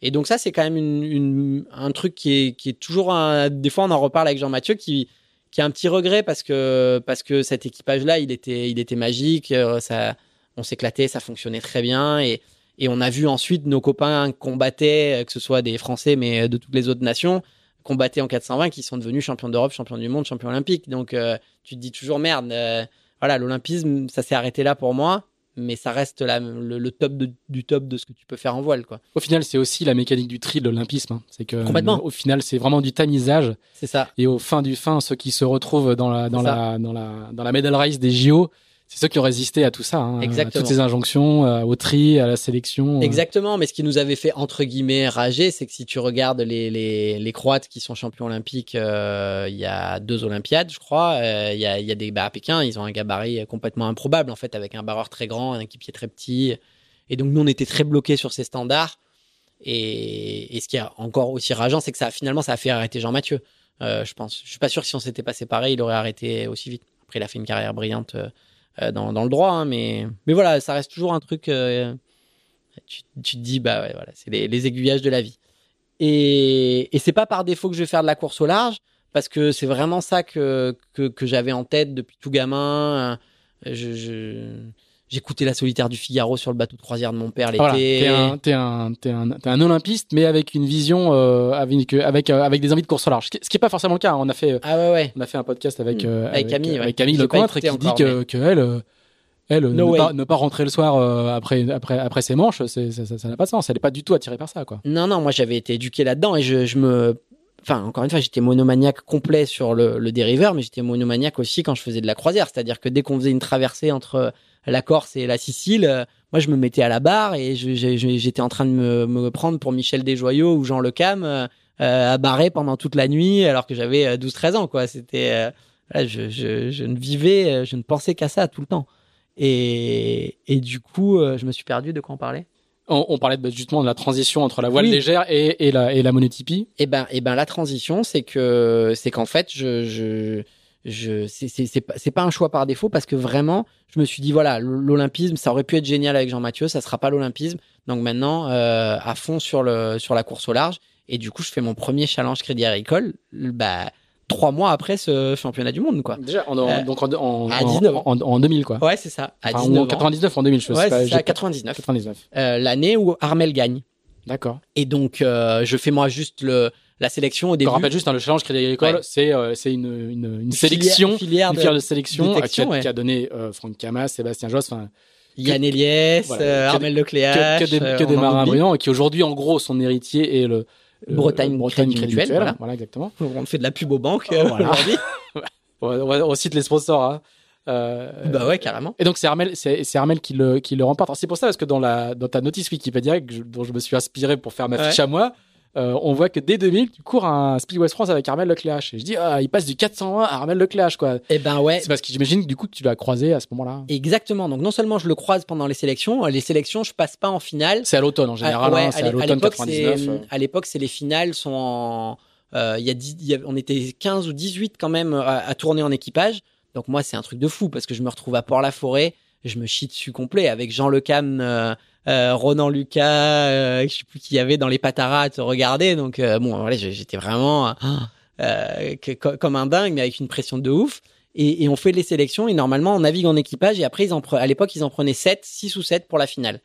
Et donc ça, c'est quand même une, une, un truc qui est, qui est toujours. Un... Des fois, on en reparle avec Jean-Mathieu, qui, qui a un petit regret parce que, parce que cet équipage-là, il était, il était magique. Ça, on s'éclatait, ça fonctionnait très bien. Et, et on a vu ensuite nos copains combattaient, que ce soit des Français, mais de toutes les autres nations. Combattaient en quatre cent vingt, qui sont devenus champions d'Europe, champions du monde, champions olympiques. Donc, euh, tu te dis toujours, merde, euh, voilà, l'olympisme, ça s'est arrêté là pour moi, mais ça reste la, le, le top de, du top de ce que tu peux faire en voile, quoi. Au final, c'est aussi la mécanique du tri de l'olympisme. Hein. C'est que, complètement. Au final, c'est vraiment du tamisage. C'est ça. Et au fin du fin, ceux qui se retrouvent dans la, dans la, dans la, dans la medal race des J O, c'est ceux qui ont résisté à tout ça, hein, à toutes ces injonctions, euh, au tri, à la sélection. Euh... Exactement, mais ce qui nous avait fait, entre guillemets, rager, c'est que si tu regardes les, les, les Croates qui sont champions olympiques, euh, il y a deux Olympiades, je crois, euh, il y a, il y a des, bah, à Pékin, ils ont un gabarit complètement improbable, en fait, avec un barreur très grand, un équipier très petit. Et donc, nous, on était très bloqués sur ces standards. Et, et ce qui est encore aussi rageant, c'est que ça, finalement, ça a fait arrêter Jean-Mathieu, euh, je pense. Je suis pas sûr que si on s'était pas séparés, il aurait arrêté aussi vite. Après, il a fait une carrière brillante, euh, Dans, dans le droit, hein, mais, mais voilà, ça reste toujours un truc. Euh, tu, tu te dis, bah ouais, voilà, c'est les, les aiguillages de la vie. Et, et c'est pas par défaut que je vais faire de la course au large, parce que c'est vraiment ça que, que, que j'avais en tête depuis tout gamin. Je, je, j'écoutais La Solitaire du Figaro sur le bateau de croisière de mon père l'été. Voilà, t'es un, t'es un, t'es un, t'es un olympiste, mais avec une vision, euh, avec, avec, avec des envies de course au large. Ce qui est pas forcément le cas. On a fait, ah ouais, ouais. On a fait un podcast avec, mmh. euh, avec, avec Camille, avec Camille Lecointre, qui dit que, mais... que elle, elle, no ne, pas, ne pas rentrer le soir euh, après, après, après ses manches, c'est, ça, ça, ça n'a pas de sens. Elle est pas du tout attirée par ça, quoi. Non, non, moi j'avais été éduqué là-dedans et je, je me, enfin, encore une fois, j'étais monomaniaque complet sur le, le dériveur, mais j'étais monomaniaque aussi quand je faisais de la croisière. C'est-à-dire que dès qu'on faisait une traversée entre la Corse et la Sicile, euh, moi je me mettais à la barre et je, je, je, j'étais en train de me, me prendre pour Michel Desjoyaux ou Jean Le Cam euh, à barrer pendant toute la nuit alors que j'avais douze treize ans, quoi. C'était euh, voilà, je, je, je ne vivais, je ne pensais qu'à ça tout le temps. Et, et du coup, euh, je me suis perdu de quoi on parlait. On, on parlait justement de la transition entre la voile oui. légère et, et la, et la monotypie. Eh ben, eh ben, la transition, c'est que, c'est qu'en fait, je, je, je, c'est, c'est, c'est pas, c'est pas un choix par défaut parce que vraiment, je me suis dit voilà, l'olympisme, ça aurait pu être génial avec Jean-Mathieu, ça sera pas l'olympisme. Donc maintenant, euh, à fond sur le, sur la course au large. Et du coup, je fais mon premier challenge Crédit Agricole. Bah, trois mois après ce championnat du monde, quoi. Déjà, en, euh, donc en, en, à dix-neuf en, en, en deux mille, quoi. Ouais, c'est ça. À enfin, dix-neuf en quatre-vingt-dix-neuf, en deux mille, je sais ouais, pas. C'est ça, quatre-vingt-dix-neuf. quatre-vingt-dix-neuf. Euh, l'année où Armel gagne. D'accord. Et donc, euh, je fais moi juste le, la sélection au début. Je rappelle juste, hein, le challenge Crédit Agricole, ouais. c'est, euh, c'est une, une, une sélection, une filière de, de sélection euh, qui, a, ouais. qui a donné euh, Franck Camas, Sébastien Josse, enfin. Yann Eliès, voilà, euh, Armel Lecléache. Que, que des, euh, que des marins brillants et qui aujourd'hui, en gros, son héritier est le, le Bretagne Crédit Mutuel. Voilà. voilà, exactement. On fait de la pub aux banques euh, voilà. aujourd'hui. on, on, on cite les sponsors, hein. Euh, bah ouais, carrément. Et donc c'est Armel, c'est, c'est Armel qui le, qui le remporte. Alors, c'est pour ça parce que dans la, dans ta notice Wikipédia que je, dont je me suis inspiré pour faire ma ouais. fiche à moi, euh, on voit que dès deux mille, tu cours un Speed West France avec Armel Lecléache. Et je dis, ah, il passe du quatre cent un à Armel Lecléache, quoi. Et ben ouais. C'est parce que j'imagine que du coup, tu l'as croisé à ce moment-là. Exactement. Donc non seulement je le croise pendant les sélections, les sélections, je passe pas en finale. C'est à l'automne en général. À, ouais, hein, c'est à, à l'automne quatre-vingt-dix-neuf. C'est, euh... À l'époque, c'est les finales sont en, euh, y a dix, y a, on était quinze ou dix-huit quand même à, à tourner en équipage. Donc moi, c'est un truc de fou parce que je me retrouve à Port-la-Forêt, je me chie dessus complet avec Jean Le Cam, euh, euh, Ronan Lucas, euh, je ne sais plus qui y avait dans les Pataras à te regarder. Donc euh, bon, voilà, j'étais vraiment euh, que, comme un dingue, mais avec une pression de ouf. Et, et on fait les sélections et normalement, on navigue en équipage. Et après, ils en pre- à l'époque, ils en prenaient sept, six ou sept pour la finale.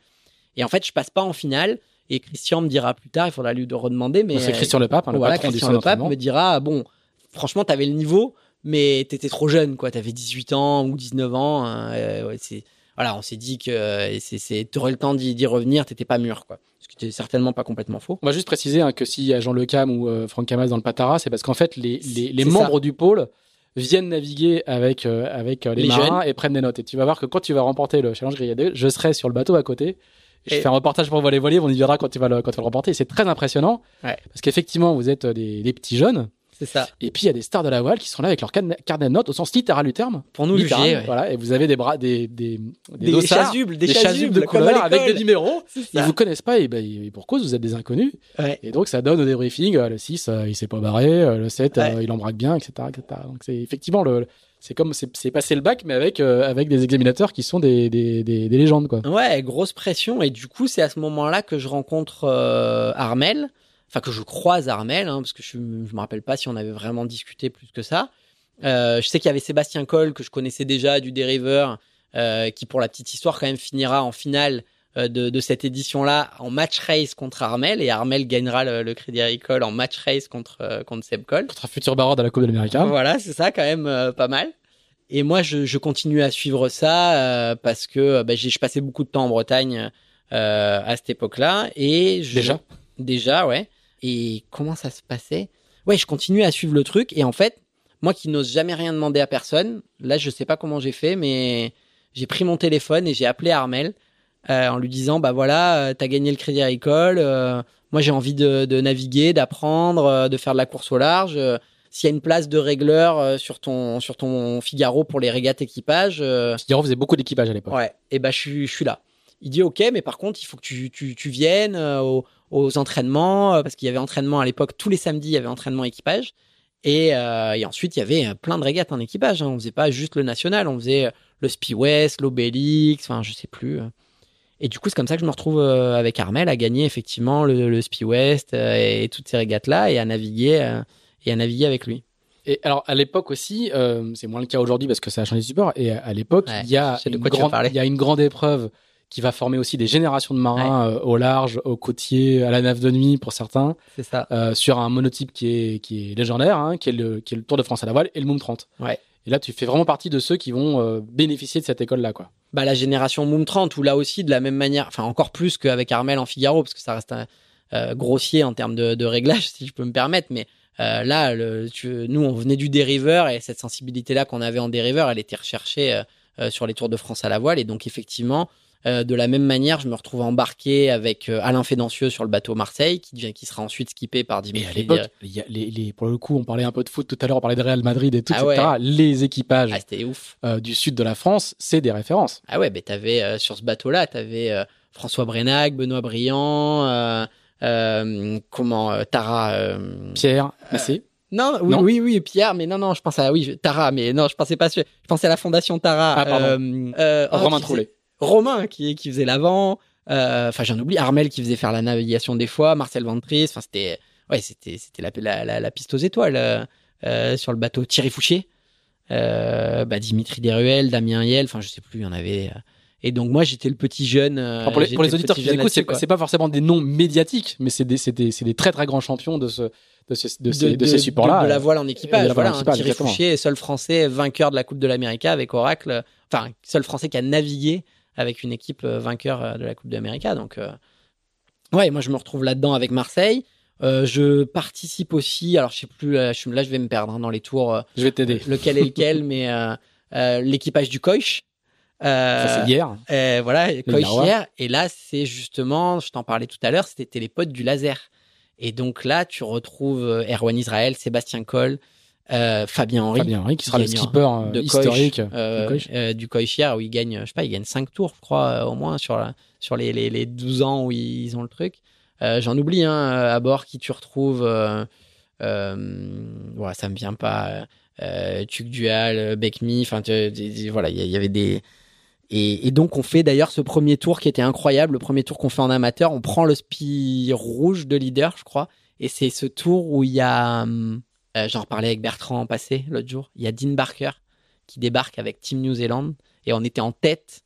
Et en fait, je ne passe pas en finale. Et Christian me dira plus tard, il faudra lui de redemander. Mais, c'est Christian Le Pape, hein, le voilà, patron Christian du Le Pape me dira, bon, franchement, tu avais le niveau. Mais t'étais trop jeune, quoi. T'avais dix-huit ans ou dix-neuf ans. Euh, ouais, c'est, voilà, on s'est dit que euh, c'est, c'est, t'aurais le temps d'y, d'y revenir, t'étais pas mûr, quoi. Ce qui était certainement pas complètement faux. On va juste préciser hein, que s'il y a Jean Le Cam ou euh, Franck Camas dans le Patara, c'est parce qu'en fait, les, les, les membres ça. du pôle viennent naviguer avec, euh, avec euh, les, les marins jeunes. Et prennent des notes. Et tu vas voir que quand tu vas remporter le challenge Grillade, je serai sur le bateau à côté. Je et... fais un reportage pour voler voler, on y verra quand tu vas le, quand tu vas le remporter. Et c'est très impressionnant. Ouais. Parce qu'effectivement, vous êtes des, des petits jeunes. C'est ça. Et puis il y a des stars de la voile qui sont là avec leur carnet de notes au sens littéral du terme pour nous littéral, juger. Ouais. Voilà, et vous avez des bras, des des des, des dossards, chasubles, des, des chasubles de couleur avec des numéros. Ils vous connaissent pas et, ben, et pour cause vous êtes des inconnus. Ouais. Et donc ça donne au débriefing euh, le six euh, il s'est pas barré, euh, le sept ouais. euh, il embraque bien, et cetera, et cetera. Donc c'est effectivement le, le c'est comme c'est, c'est passer le bac mais avec euh, avec des examinateurs qui sont des des des, des légendes quoi. Ouais, grosse pression et du coup c'est à ce moment-là que je rencontre euh, Armel. Enfin, que je croise Armel, hein, parce que je ne me rappelle pas si on avait vraiment discuté plus que ça. Euh, je sais qu'il y avait Sébastien Coll, que je connaissais déjà, du dériveur, euh, qui, pour la petite histoire, quand même finira en finale euh, de, de cette édition-là en match race contre Armel. Et Armel gagnera le, le Crédit Agricole en match race contre, euh, contre Seb Coll. Contre un futur barreur de la Coupe de l'Amérique. Voilà, c'est ça, quand même euh, pas mal. Et moi, je, je continue à suivre ça euh, parce que bah, j'ai, je passais beaucoup de temps en Bretagne euh, à cette époque-là. Et je... Déjà Déjà, ouais. Et comment ça se passait ? Ouais, je continue à suivre le truc. Et en fait, moi qui n'ose jamais rien demander à personne, là, je sais pas comment j'ai fait, mais j'ai pris mon téléphone et j'ai appelé Armel euh, en lui disant, bah voilà, euh, t'as gagné le Crédit Agricole. Euh, moi, j'ai envie de, de naviguer, d'apprendre, euh, de faire de la course au large. Euh, s'il y a une place de régleur euh, sur ton sur ton Figaro pour les régates équipage. Euh, Figaro faisait beaucoup d'équipage à l'époque. Ouais. Et bah, je suis je suis là. Il dit, ok, mais par contre, il faut que tu tu tu viennes euh, au aux entraînements, parce qu'il y avait entraînement à l'époque, tous les samedis, il y avait entraînement équipage. Et, euh, et ensuite, il y avait plein de régates en équipage. Hein. On ne faisait pas juste le national, on faisait le Speed West, l'Obélix, enfin, je ne sais plus. Et du coup, c'est comme ça que je me retrouve euh, avec Armel à gagner effectivement le, le Speed West euh, et, et toutes ces régates-là et à naviguer, euh, et à naviguer avec lui. Et alors, à l'époque aussi, euh, c'est moins le cas aujourd'hui parce que ça a changé de support. Et à, à l'époque, ouais, il y a une grande, il y a une grande épreuve qui va former aussi des générations de marins ouais. euh, au large, au côtier, à la nave de nuit pour certains. C'est ça. Euh, sur un monotype qui est, qui est légendaire, hein, qui est le, qui est le Tour de France à la voile et le Moom trente. Ouais. Et là, tu fais vraiment partie de ceux qui vont euh, bénéficier de cette école-là, quoi. Bah, la génération Moom trente, où là aussi, de la même manière, enfin encore plus qu'avec Armel en Figaro, parce que ça reste un, euh, grossier en termes de, de réglage, si je peux me permettre, mais euh, là, le, tu, nous, on venait du dériveur et cette sensibilité-là qu'on avait en dériveur, elle était recherchée euh, euh, sur les Tours de France à la voile. Et donc, effectivement... Euh, de la même manière, je me retrouve embarqué avec euh, Alain Fédancieux sur le bateau Marseille, qui, devient, qui sera ensuite skippé par Dimitri. Mais à l'époque, y a les, les, pour le coup, on parlait un peu de foot tout à l'heure, on parlait de Real Madrid et tout, ah ouais. et cetera. Les équipages ah, c'était ouf. Euh, du sud de la France, c'est des références. Ah ouais, mais t'avais, euh, sur ce bateau-là, t'avais euh, François Brenach, Benoît Briand, euh, euh, comment, euh, Tara... Euh, Pierre Massé euh, Non, oui, non oui, oui, Pierre, mais non, non, je pense à... Oui, je, Tara, mais non, je pensais pas... Je pensais à la Fondation Tara. Ah, pardon. Euh, euh, oh, Romain Troulet. Romain qui, qui faisait l'avant, euh, enfin j'en oublie, Armel qui faisait faire la navigation des fois, Marcel Ventris, enfin c'était, ouais, c'était, c'était la, la, la, la piste aux étoiles euh, euh, sur le bateau Thierry Fouchier, euh, bah, Dimitri Deruel, Damien Hiel, enfin je sais plus, il y en avait. Euh, Et donc moi j'étais le petit jeune. Euh, pour les, pour les auditeurs qui écoutent, c'est, c'est pas forcément des noms médiatiques, mais c'est des, c'est des, c'est des très très grands champions de ce, de ce, de, de, ces, de, de ces supports-là. De, de la voile en équipage. Voilà, en équipage, Thierry exactement. Fouchier, seul Français vainqueur de la Coupe de l'Amérique avec Oracle, enfin seul Français qui a navigué avec une équipe vainqueur de la Coupe de l'Amérique. Donc euh, ouais, moi je me retrouve là-dedans avec Marseille. Euh, je participe aussi. Alors je sais plus, là je, là, je vais me perdre hein, dans les tours. Euh, je vais t'aider. Lequel est lequel, mais euh, euh, l'équipage du Coich. Euh, ça c'est hier. Euh, voilà, Coich hier. Et là, c'est justement, je t'en parlais tout à l'heure, c'était les potes du laser. Et donc là, tu retrouves Erwan Israël, Sébastien Coll, euh, Fabien Henry. Fabien Henry qui sera le skipper de historique Coich, euh, du Coich, euh, du Coich hier, où il gagne, je sais pas, il gagne cinq tours, je crois, euh, au moins sur, la, sur les, les, les douze ans où ils ont le truc. Euh, j'en oublie un hein, à bord qui tu retrouves. Euh, euh, ouais, ça me vient pas. Euh, Tuc Dual, Beckmi, enfin, voilà, il y avait des. Et, et donc, on fait d'ailleurs ce premier tour qui était incroyable, le premier tour qu'on fait en amateur. On prend le spi rouge de leader, je crois. Et c'est ce tour où il y a... Euh, j'en reparlais avec Bertrand en passé, l'autre jour. Il y a Dean Barker qui débarque avec Team New Zealand. Et on était en tête.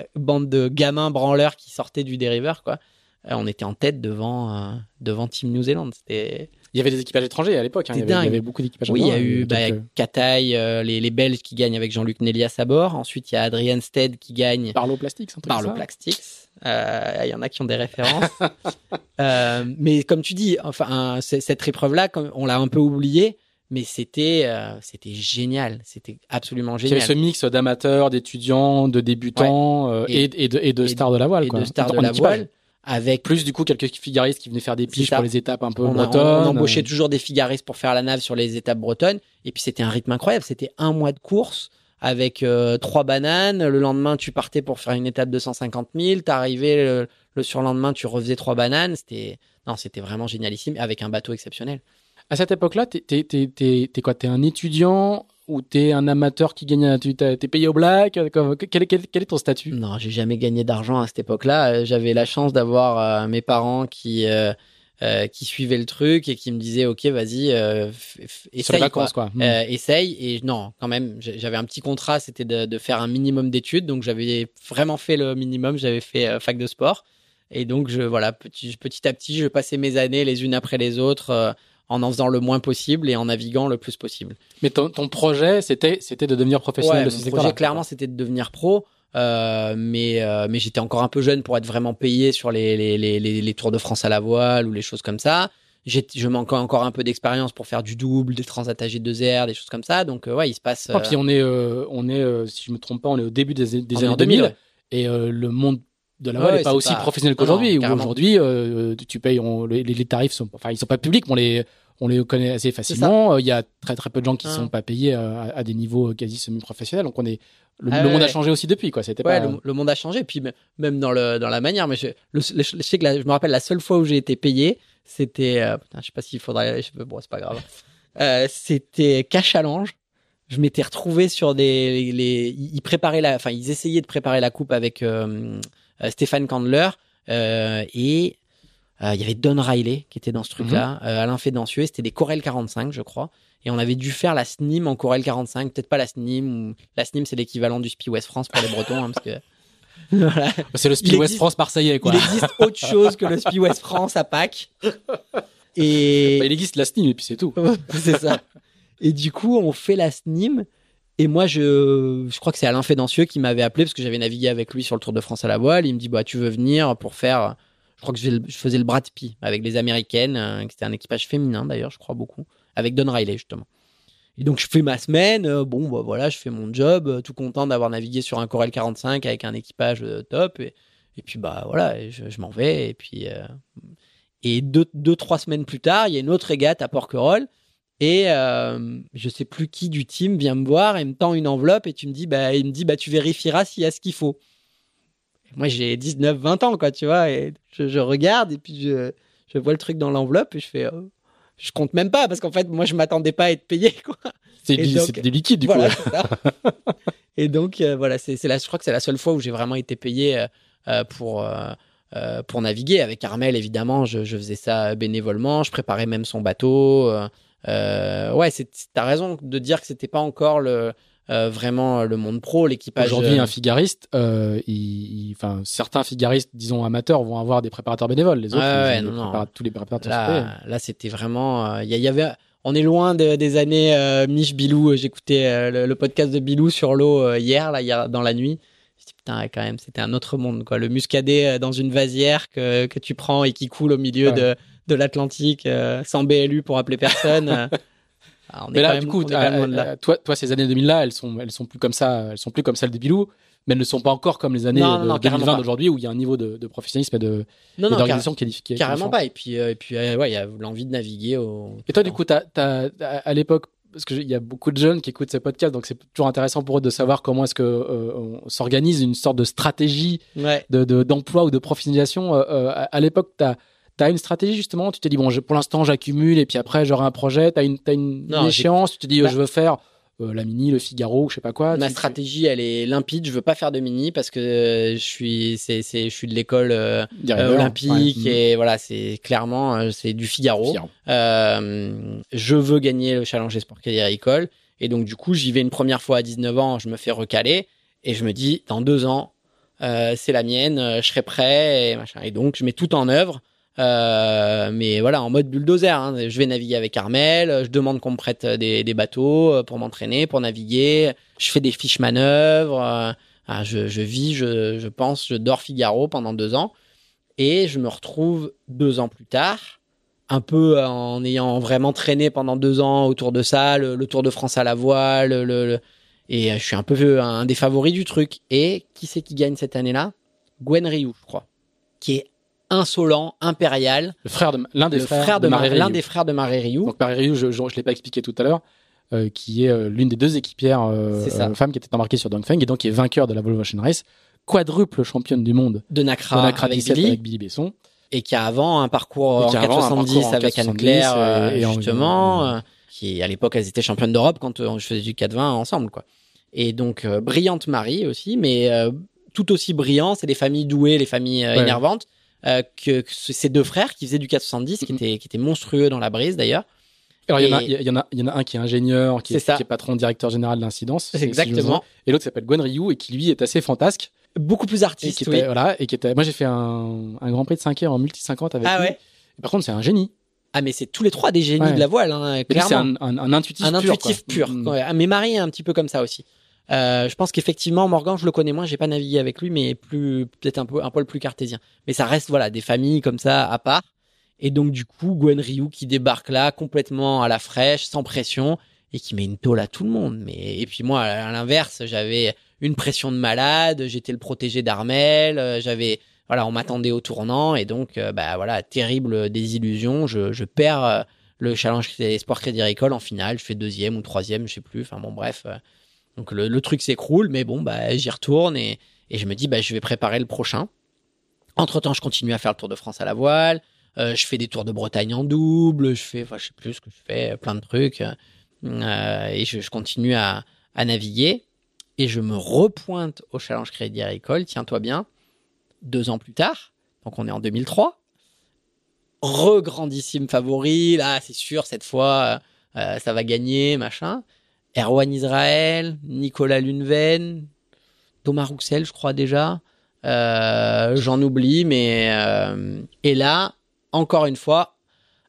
Euh, bande de gamins branleurs qui sortaient du dériveur, quoi. Euh, on était en tête devant, euh, devant Team New Zealand. C'était... Il y avait des équipages étrangers à l'époque. Hein. Il, y avait, il y avait beaucoup d'équipages étrangers. Oui, il y a eu bah, quelques... Kataï, euh, les, les Belges qui gagnent avec Jean-Luc Nélias à bord. Ensuite, il y a Adrien Stead qui gagne. Barlow Plastics, un truc Barlow ça. Plastics. Euh, il y en a qui ont des références. euh, mais comme tu dis, enfin, un, cette épreuve-là, on l'a un peu oubliée, mais c'était, euh, c'était génial. C'était absolument génial. Il y avait ce mix d'amateurs, d'étudiants, de débutants ouais. euh, et, et, et de, et de et stars de la voile. Et quoi. De stars de la voile. Avec plus du coup quelques figaristes qui venaient faire des piges pour les étapes un peu on bretonnes. A, on, on embauchait toujours des figaristes pour faire la nave sur les étapes bretonnes. Et puis c'était un rythme incroyable. C'était un mois de course avec euh, trois bananes. Le lendemain, tu partais pour faire une étape de cent cinquante mille. T'arrivais le, le surlendemain, tu refaisais trois bananes. C'était non, c'était vraiment génialissime avec un bateau exceptionnel. À cette époque-là, t'es, t'es, t'es, t'es, t'es quoi ? T'es un étudiant ? Ou t'es un amateur qui gagne, t'es payé au black, quel, quel, quel est ton statut ? Non, j'ai jamais gagné d'argent à cette époque-là. J'avais la chance d'avoir euh, mes parents qui, euh, euh, qui suivaient le truc et qui me disaient « Ok, vas-y, euh, f- f- essaye. » Sur les vacances, quoi. quoi. Euh, mmh. Essaye. Et non, quand même, j'avais un petit contrat, c'était de, de faire un minimum d'études. Donc, j'avais vraiment fait le minimum. J'avais fait euh, fac de sport. Et donc, je, voilà, petit, petit à petit, je passais mes années les unes après les autres euh, en en faisant le moins possible et en naviguant le plus possible. Mais ton, ton projet, c'était, c'était de devenir professionnel ouais, de ce secteur-là. Mon projet, clairement, c'était de devenir pro, euh, mais, euh, mais j'étais encore un peu jeune pour être vraiment payé sur les, les, les, les, les Tours de France à la voile ou les choses comme ça. J'ai, je manque encore un peu d'expérience pour faire du double, des transatagés deux R, des choses comme ça. Donc, euh, ouais, il se passe... Euh... Oh, puis on est, euh, on est euh, si je ne me trompe pas, on est au début des, des années deux mille, ouais. Et euh, le monde... de la voile ouais, n'est pas aussi pas... professionnel qu'aujourd'hui. Non, non, aujourd'hui, euh, tu payes, on, les, les tarifs sont, enfin, ils sont pas publics, mais on les, on les connaît assez facilement. Il euh, y a très très peu de gens qui ne hein. sont pas payés à, à des niveaux quasi semi-professionnels. Donc on est, le, ah, le ouais, monde ouais. a changé aussi depuis, quoi. C'était ouais, pas... le, le monde a changé. Puis même dans le, dans la manière. Mais je, le, le, je sais que la, je me rappelle la seule fois où j'ai été payé, c'était, euh, putain, je sais pas s'il faudrait, je sais, bon, c'est pas grave. euh, c'était Cachalange. Je m'étais retrouvé sur des, les, les ils préparaient la, enfin, ils essayaient de préparer la coupe avec. Euh, Euh, Stéphane Candler euh, et il euh, y avait Don Riley qui était dans ce truc-là, mmh. euh, Alain Fédancieux, c'était des Corel quarante-cinq, je crois, et on avait dû faire la S N I M en Corel quarante-cinq, peut-être pas la S N I M, ou... la S N I M c'est l'équivalent du S P I West France pour les Bretons, hein, parce que... voilà. C'est le S P I West existe... France marseillais, quoi. Il existe autre chose que le S P I West France à Pâques. Et... Bah, il existe la S N I M et puis c'est tout. C'est ça. Et du coup, on fait la S N I M. Et moi, je, je crois que c'est Alain Fédancieux qui m'avait appelé parce que j'avais navigué avec lui sur le Tour de France à la voile. Il me dit, bah, tu veux venir pour faire, je crois que je, je faisais le bras de pie avec les Américaines, euh, c'était un équipage féminin d'ailleurs, je crois beaucoup, avec Don Riley justement. Et donc, je fais ma semaine, euh, bon, bah, voilà, je fais mon job, euh, tout content d'avoir navigué sur un Corel quarante-cinq avec un équipage euh, top. Et, et puis, bah, voilà, je, je m'en vais. Et puis, euh, et deux, deux, trois semaines plus tard, il y a une autre régate à Porquerolles. Et euh, je sais plus qui du team vient me voir et me tend une enveloppe et tu me dis, bah, il me dit, bah, tu vérifieras s'il y a ce qu'il faut. Et moi, j'ai dix-neuf, vingt ans, quoi, tu vois, et je, je regarde et puis je, je vois le truc dans l'enveloppe et je fais, euh, je compte même pas parce qu'en fait, moi, je m'attendais pas à être payé, quoi. C'est, du, donc, c'est du liquide, du voilà, coup. Voilà, c'est ça. Et donc, euh, voilà, c'est, c'est la, je crois que c'est la seule fois où j'ai vraiment été payé euh, pour... Euh, Euh, pour naviguer avec Armel, évidemment, je, je faisais ça bénévolement. Je préparais même son bateau. Euh, Euh, ouais, c'est, t'as raison de dire que c'était pas encore le euh, vraiment le monde pro, l'équipage. Aujourd'hui, un figariste, euh, il, il, enfin, certains figaristes, disons amateurs, vont avoir des préparateurs bénévoles. Les autres, ah, ouais, non, les préparat- tous les préparateurs. Là, là, c'était vraiment. Il euh, y, y avait. On est loin de, des années euh, Mich Bilou. J'écoutais euh, le, le podcast de Bilou sur l'eau euh, hier, là, hier, dans la nuit. Je dis putain, quand même, c'était un autre monde, quoi. Le muscadet dans une vasière que que tu prends et qui coule au milieu ouais. de de l'Atlantique euh, sans B L U pour appeler personne. Alors, on mais est là, quand même, du coup, on est à, quand même loin de là. toi, toi, ces années deux mille là, elles sont elles sont plus comme ça, elles sont plus comme celles de Bilou. Mais elles ne sont pas encore comme les années non, de, non, deux mille vingt d'aujourd'hui où il y a un niveau de, de professionnalisme et, de, non, et non, d'organisation car, qui est difficile. Carrément pas. Et puis, euh, et puis euh, ouais, il y a l'envie de naviguer. Au... Et toi, du coup, t'as, t'as, à l'époque, parce qu'il y a beaucoup de jeunes qui écoutent ces podcasts, donc c'est toujours intéressant pour eux de savoir comment est-ce qu'on euh, s'organise une sorte de stratégie ouais. de, de, d'emploi ou de professionnalisation. Euh, euh, à, à l'époque, t'as, t'as une stratégie justement, tu t'es dit, bon, je, pour l'instant, j'accumule et puis après, j'aurai un projet. T'as une, t'as une, non, une échéance, j'ai... tu te dis, bah... je veux faire... Euh, la mini, le Figaro, je sais pas quoi. Ma tu... stratégie, elle est limpide. Je veux pas faire de mini parce que euh, je suis, c'est, c'est, je suis de l'école euh, euh, olympique ouais. et mmh. voilà, c'est clairement, euh, c'est du Figaro. Figaro. Euh, je veux gagner le Challenge Esport Carrière École et donc du coup, j'y vais une première fois à dix-neuf ans, je me fais recaler et je me dis dans deux ans, euh, c'est la mienne, euh, je serai prêt et machin. Et donc, je mets tout en œuvre. Euh, mais voilà, en mode bulldozer, hein. Je vais naviguer avec Armel, je demande qu'on me prête des, des bateaux pour m'entraîner, pour naviguer, je fais des fiches manœuvres, euh, je, je vis, je, je pense, je dors Figaro pendant deux ans et je me retrouve deux ans plus tard, un peu en ayant vraiment traîné pendant deux ans autour de ça, le, le Tour de France à la voile, le, le, et je suis un peu un des favoris du truc. Et qui c'est qui gagne cette année-là? Gwen Rioux, je crois, qui est insolent, impérial. Le frère de, l'un des frères, frère de, de Maré Rioux. L'un des frères de Maré Rioux. Donc Maré Rioux, je ne l'ai pas expliqué tout à l'heure, euh, qui est euh, l'une des deux équipières euh, euh, femmes qui était embarquée sur Dongfeng et donc qui est vainqueur de la Volvo Ocean Race, quadruple championne du monde de Nacra, de Nacra avec, Billy, avec Billy Besson. Et qui a avant un parcours en quatre soixante-dix avec Anne-Claire, euh, justement, euh, qui à l'époque, elles étaient championnes d'Europe quand euh, je faisais du quatre vingt ensemble, quoi. Et donc, euh, brillante Marie aussi, mais euh, tout aussi brillant, c'est les familles douées, les familles euh, ouais. énervantes. Euh, que, que ces deux frères qui faisaient du quatre soixante-dix, mmh. qui étaient qui étaient monstrueux dans la brise d'ailleurs. Alors il y, y en a il y en a un qui est ingénieur, qui, est, qui est patron directeur général de l'incidence. C'est exactement. Si et l'autre qui s'appelle Gwen Rioux et qui lui est assez fantasque, beaucoup plus artiste. Et qui était, oui. Voilà et qui était. Moi j'ai fait un, un Grand Prix de cinq heures en multi cinquante avec ah, lui. Ouais. Et par contre c'est un génie. Ah mais c'est tous les trois des génies ouais. de la voile hein, clairement. C'est un, un, un intuitif un pur. Un intuitif quoi. Pur. Mmh. Ouais. Mais Marie est un petit peu comme ça aussi. Euh, je pense qu'effectivement Morgan, je le connais moins, j'ai pas navigué avec lui, mais plus peut-être un peu un poil plus cartésien. Mais ça reste voilà des familles comme ça à part. Et donc du coup Gwen Rioux qui débarque là complètement à la fraîche, sans pression et qui met une tôle à tout le monde. Mais et puis moi à l'inverse, j'avais une pression de malade, j'étais le protégé d'Armel, j'avais voilà on m'attendait au tournant et donc euh, bah voilà terrible désillusion. Je je perds euh, le Challenge Esport Crédit Agricole en finale, je fais deuxième ou troisième, je sais plus. Enfin bon bref. Euh, Donc le, le truc s'écroule, mais bon, bah j'y retourne et, et je me dis, bah je vais préparer le prochain. Entre-temps, je continue à faire le Tour de France à la voile, euh, je fais des tours de Bretagne en double, je fais, enfin je sais plus ce que je fais, plein de trucs. Euh, et je, je continue à, à naviguer et je me repointe au Challenge Crédit Agricole, tiens-toi bien, deux ans plus tard, donc on est en deux mille trois. Regrandissime favori, là c'est sûr, cette fois, euh, ça va gagner, machin. Erwan Israël, Nicolas Luneven, Thomas Rouxel, je crois déjà. Euh, j'en oublie, mais... Euh, et là, encore une fois,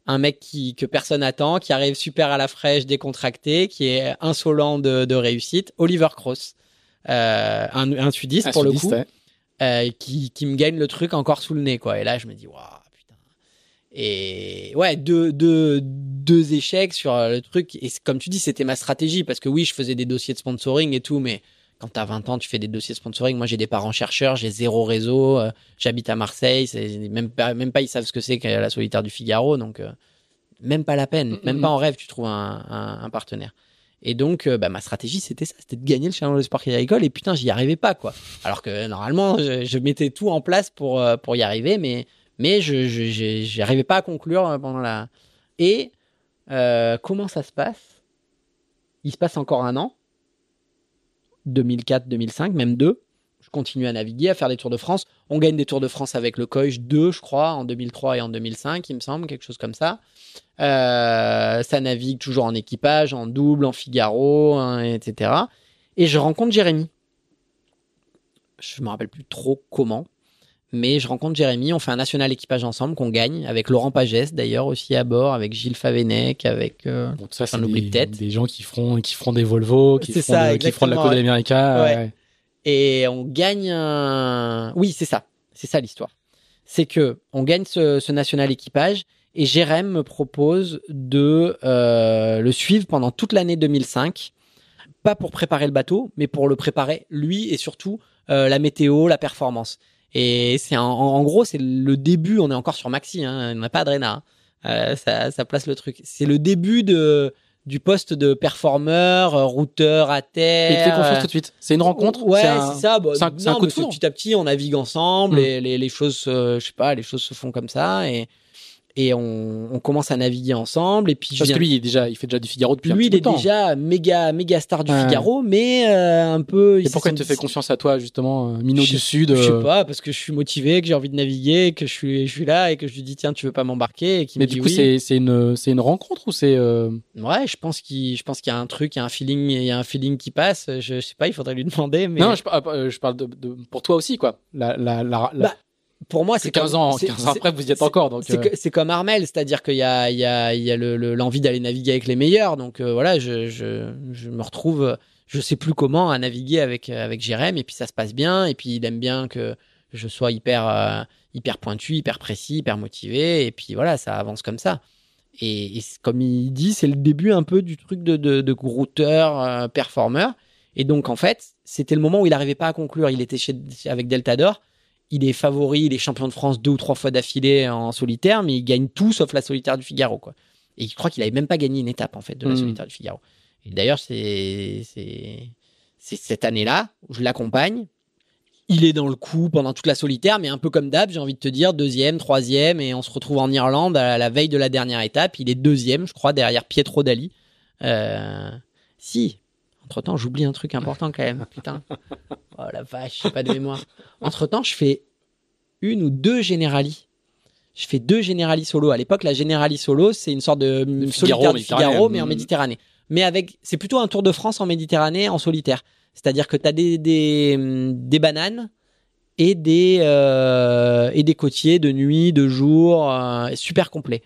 un mec qui, que personne attend, qui arrive super à la fraîche, décontracté, qui est insolent de, de réussite, Oliver Cross, euh, un, un sudiste un pour sudiste, le coup, ouais. euh, qui, qui me gagne le truc encore sous le nez, quoi. Et là, je me dis, waouh, putain. Et ouais, deux... deux deux échecs sur le truc. Et comme tu dis, c'était ma stratégie parce que oui, je faisais des dossiers de sponsoring et tout, mais quand t'as vingt ans, tu fais des dossiers de sponsoring. Moi, j'ai des parents chercheurs, j'ai zéro réseau, euh, j'habite à Marseille, c'est, même, pas, même pas ils savent ce que c'est que la solitaire du Figaro, donc euh, même pas la peine, même mm-hmm. pas en rêve, tu trouves un, un, un partenaire. Et donc, euh, bah, ma stratégie, c'était ça, c'était de gagner le Challenge Esport Crédit Agricole et putain, j'y arrivais pas, quoi. Alors que normalement, je, je mettais tout en place pour, euh, pour y arriver, mais, mais je, je, je, j'arrivais pas à conclure euh, pendant la... Et Euh, comment ça se passe? Il se passe encore un an, deux mille quatre, deux mille cinq, même deux. Je continuer à naviguer, à faire des Tours de France. On gagne des Tours de France avec le Coyche deux, je crois, en deux mille trois et en deux mille cinq, il me semble, quelque chose comme ça. Euh, ça navigue toujours en équipage, en double, en Figaro, hein, et cetera. Et je rencontre Jérémy. Je me rappelle plus trop comment, mais je rencontre Jérémy. On fait un national équipage ensemble qu'on gagne, avec Laurent Pagès d'ailleurs aussi à bord, avec Gilles Favenec, avec. Euh, Donc ça, c'est des, des gens qui feront, qui feront des Volvo, qui, feront, ça, de, qui feront de la Côte d'Amérique. Ouais. Ouais. Et on gagne un. Oui, c'est ça. C'est ça l'histoire. C'est que on gagne ce, ce national équipage. Et Jérém me propose de euh, le suivre pendant toute l'année deux mille cinq, pas pour préparer le bateau, mais pour le préparer lui et surtout euh, la météo, la performance. Et c'est un, en gros, c'est le début, on est encore sur Maxi, hein, on n'a pas Adrena, hein, euh, ça, ça place le truc. C'est le début de, du poste de performeur, routeur à terre. Et il fait confiance tout de suite. C'est une rencontre. Ouais, c'est, un, c'est ça. Bah, c'est un, c'est non, un coup de foudre. Petit à petit, on navigue ensemble mmh. et les, les choses, euh, je sais pas, les choses se font comme ça et... Et on, on commence à naviguer ensemble. Et puis Parce viens... que lui, il, est déjà, il fait déjà du Figaro depuis lui, un petit peu de temps. Lui, il est déjà méga, méga star du ouais. Figaro, mais euh, un peu... Et pourquoi il te fait confiance à toi, justement, Minot je, du Sud euh... Je sais pas, parce que je suis motivé, que j'ai envie de naviguer, que je suis, je suis là et que je lui dis « Tiens, tu veux pas m'embarquer ?» et qu'il Mais me du dit coup, oui. c'est, c'est, une, c'est une rencontre ou c'est... Euh... Ouais, je pense, qu'il, je pense qu'il y a un truc, il y a un feeling, il y a un feeling qui passe. Je, je sais pas, il faudrait lui demander. Mais... Non, je, je parle de, de, pour toi aussi, quoi. La... la, la, la... Bah, pour moi, c'est quinze ans, c'est, quinze ans après, vous y êtes encore. Donc, c'est, euh... c'est comme Armel, c'est-à-dire qu'il y a, il y a, il y a le, le, l'envie d'aller naviguer avec les meilleurs. Donc euh, voilà, je, je, je me retrouve, je sais plus comment, à naviguer avec, avec Jérém. Et puis ça se passe bien. Et puis il aime bien que je sois hyper, euh, hyper pointu, hyper précis, hyper motivé. Et puis voilà, ça avance comme ça. Et, et comme il dit, c'est le début un peu du truc de, de, de routeur, euh, performeur. Et donc en fait, c'était le moment où il n'arrivait pas à conclure. Il était chez, avec Deltador. Il est favori, il est champion de France deux ou trois fois d'affilée en solitaire, mais il gagne tout sauf la solitaire du Figaro, quoi. Et je crois qu'il n'avait même pas gagné une étape, en fait, de la mmh. solitaire du Figaro. Et d'ailleurs, c'est, c'est, c'est cette année-là où je l'accompagne. Il est dans le coup pendant toute la solitaire, mais un peu comme d'hab, j'ai envie de te dire, deuxième, troisième, et on se retrouve en Irlande à la veille de la dernière étape. Il est deuxième, je crois, derrière Pietro Dali. Euh, si... Entre-temps, j'oublie un truc important quand même. Putain. Oh la vache, j'ai pas de mémoire. Entre-temps, je fais une ou deux Generali. Je fais deux Generali solo. À l'époque, la Generali solo, c'est une sorte de, de solitaire du Figaro, mais en Méditerranée. Mais avec, c'est plutôt un Tour de France en Méditerranée, en solitaire. C'est-à-dire que t'as des, des, des bananes et des, euh, et des côtiers de nuit, de jour, euh, super complet.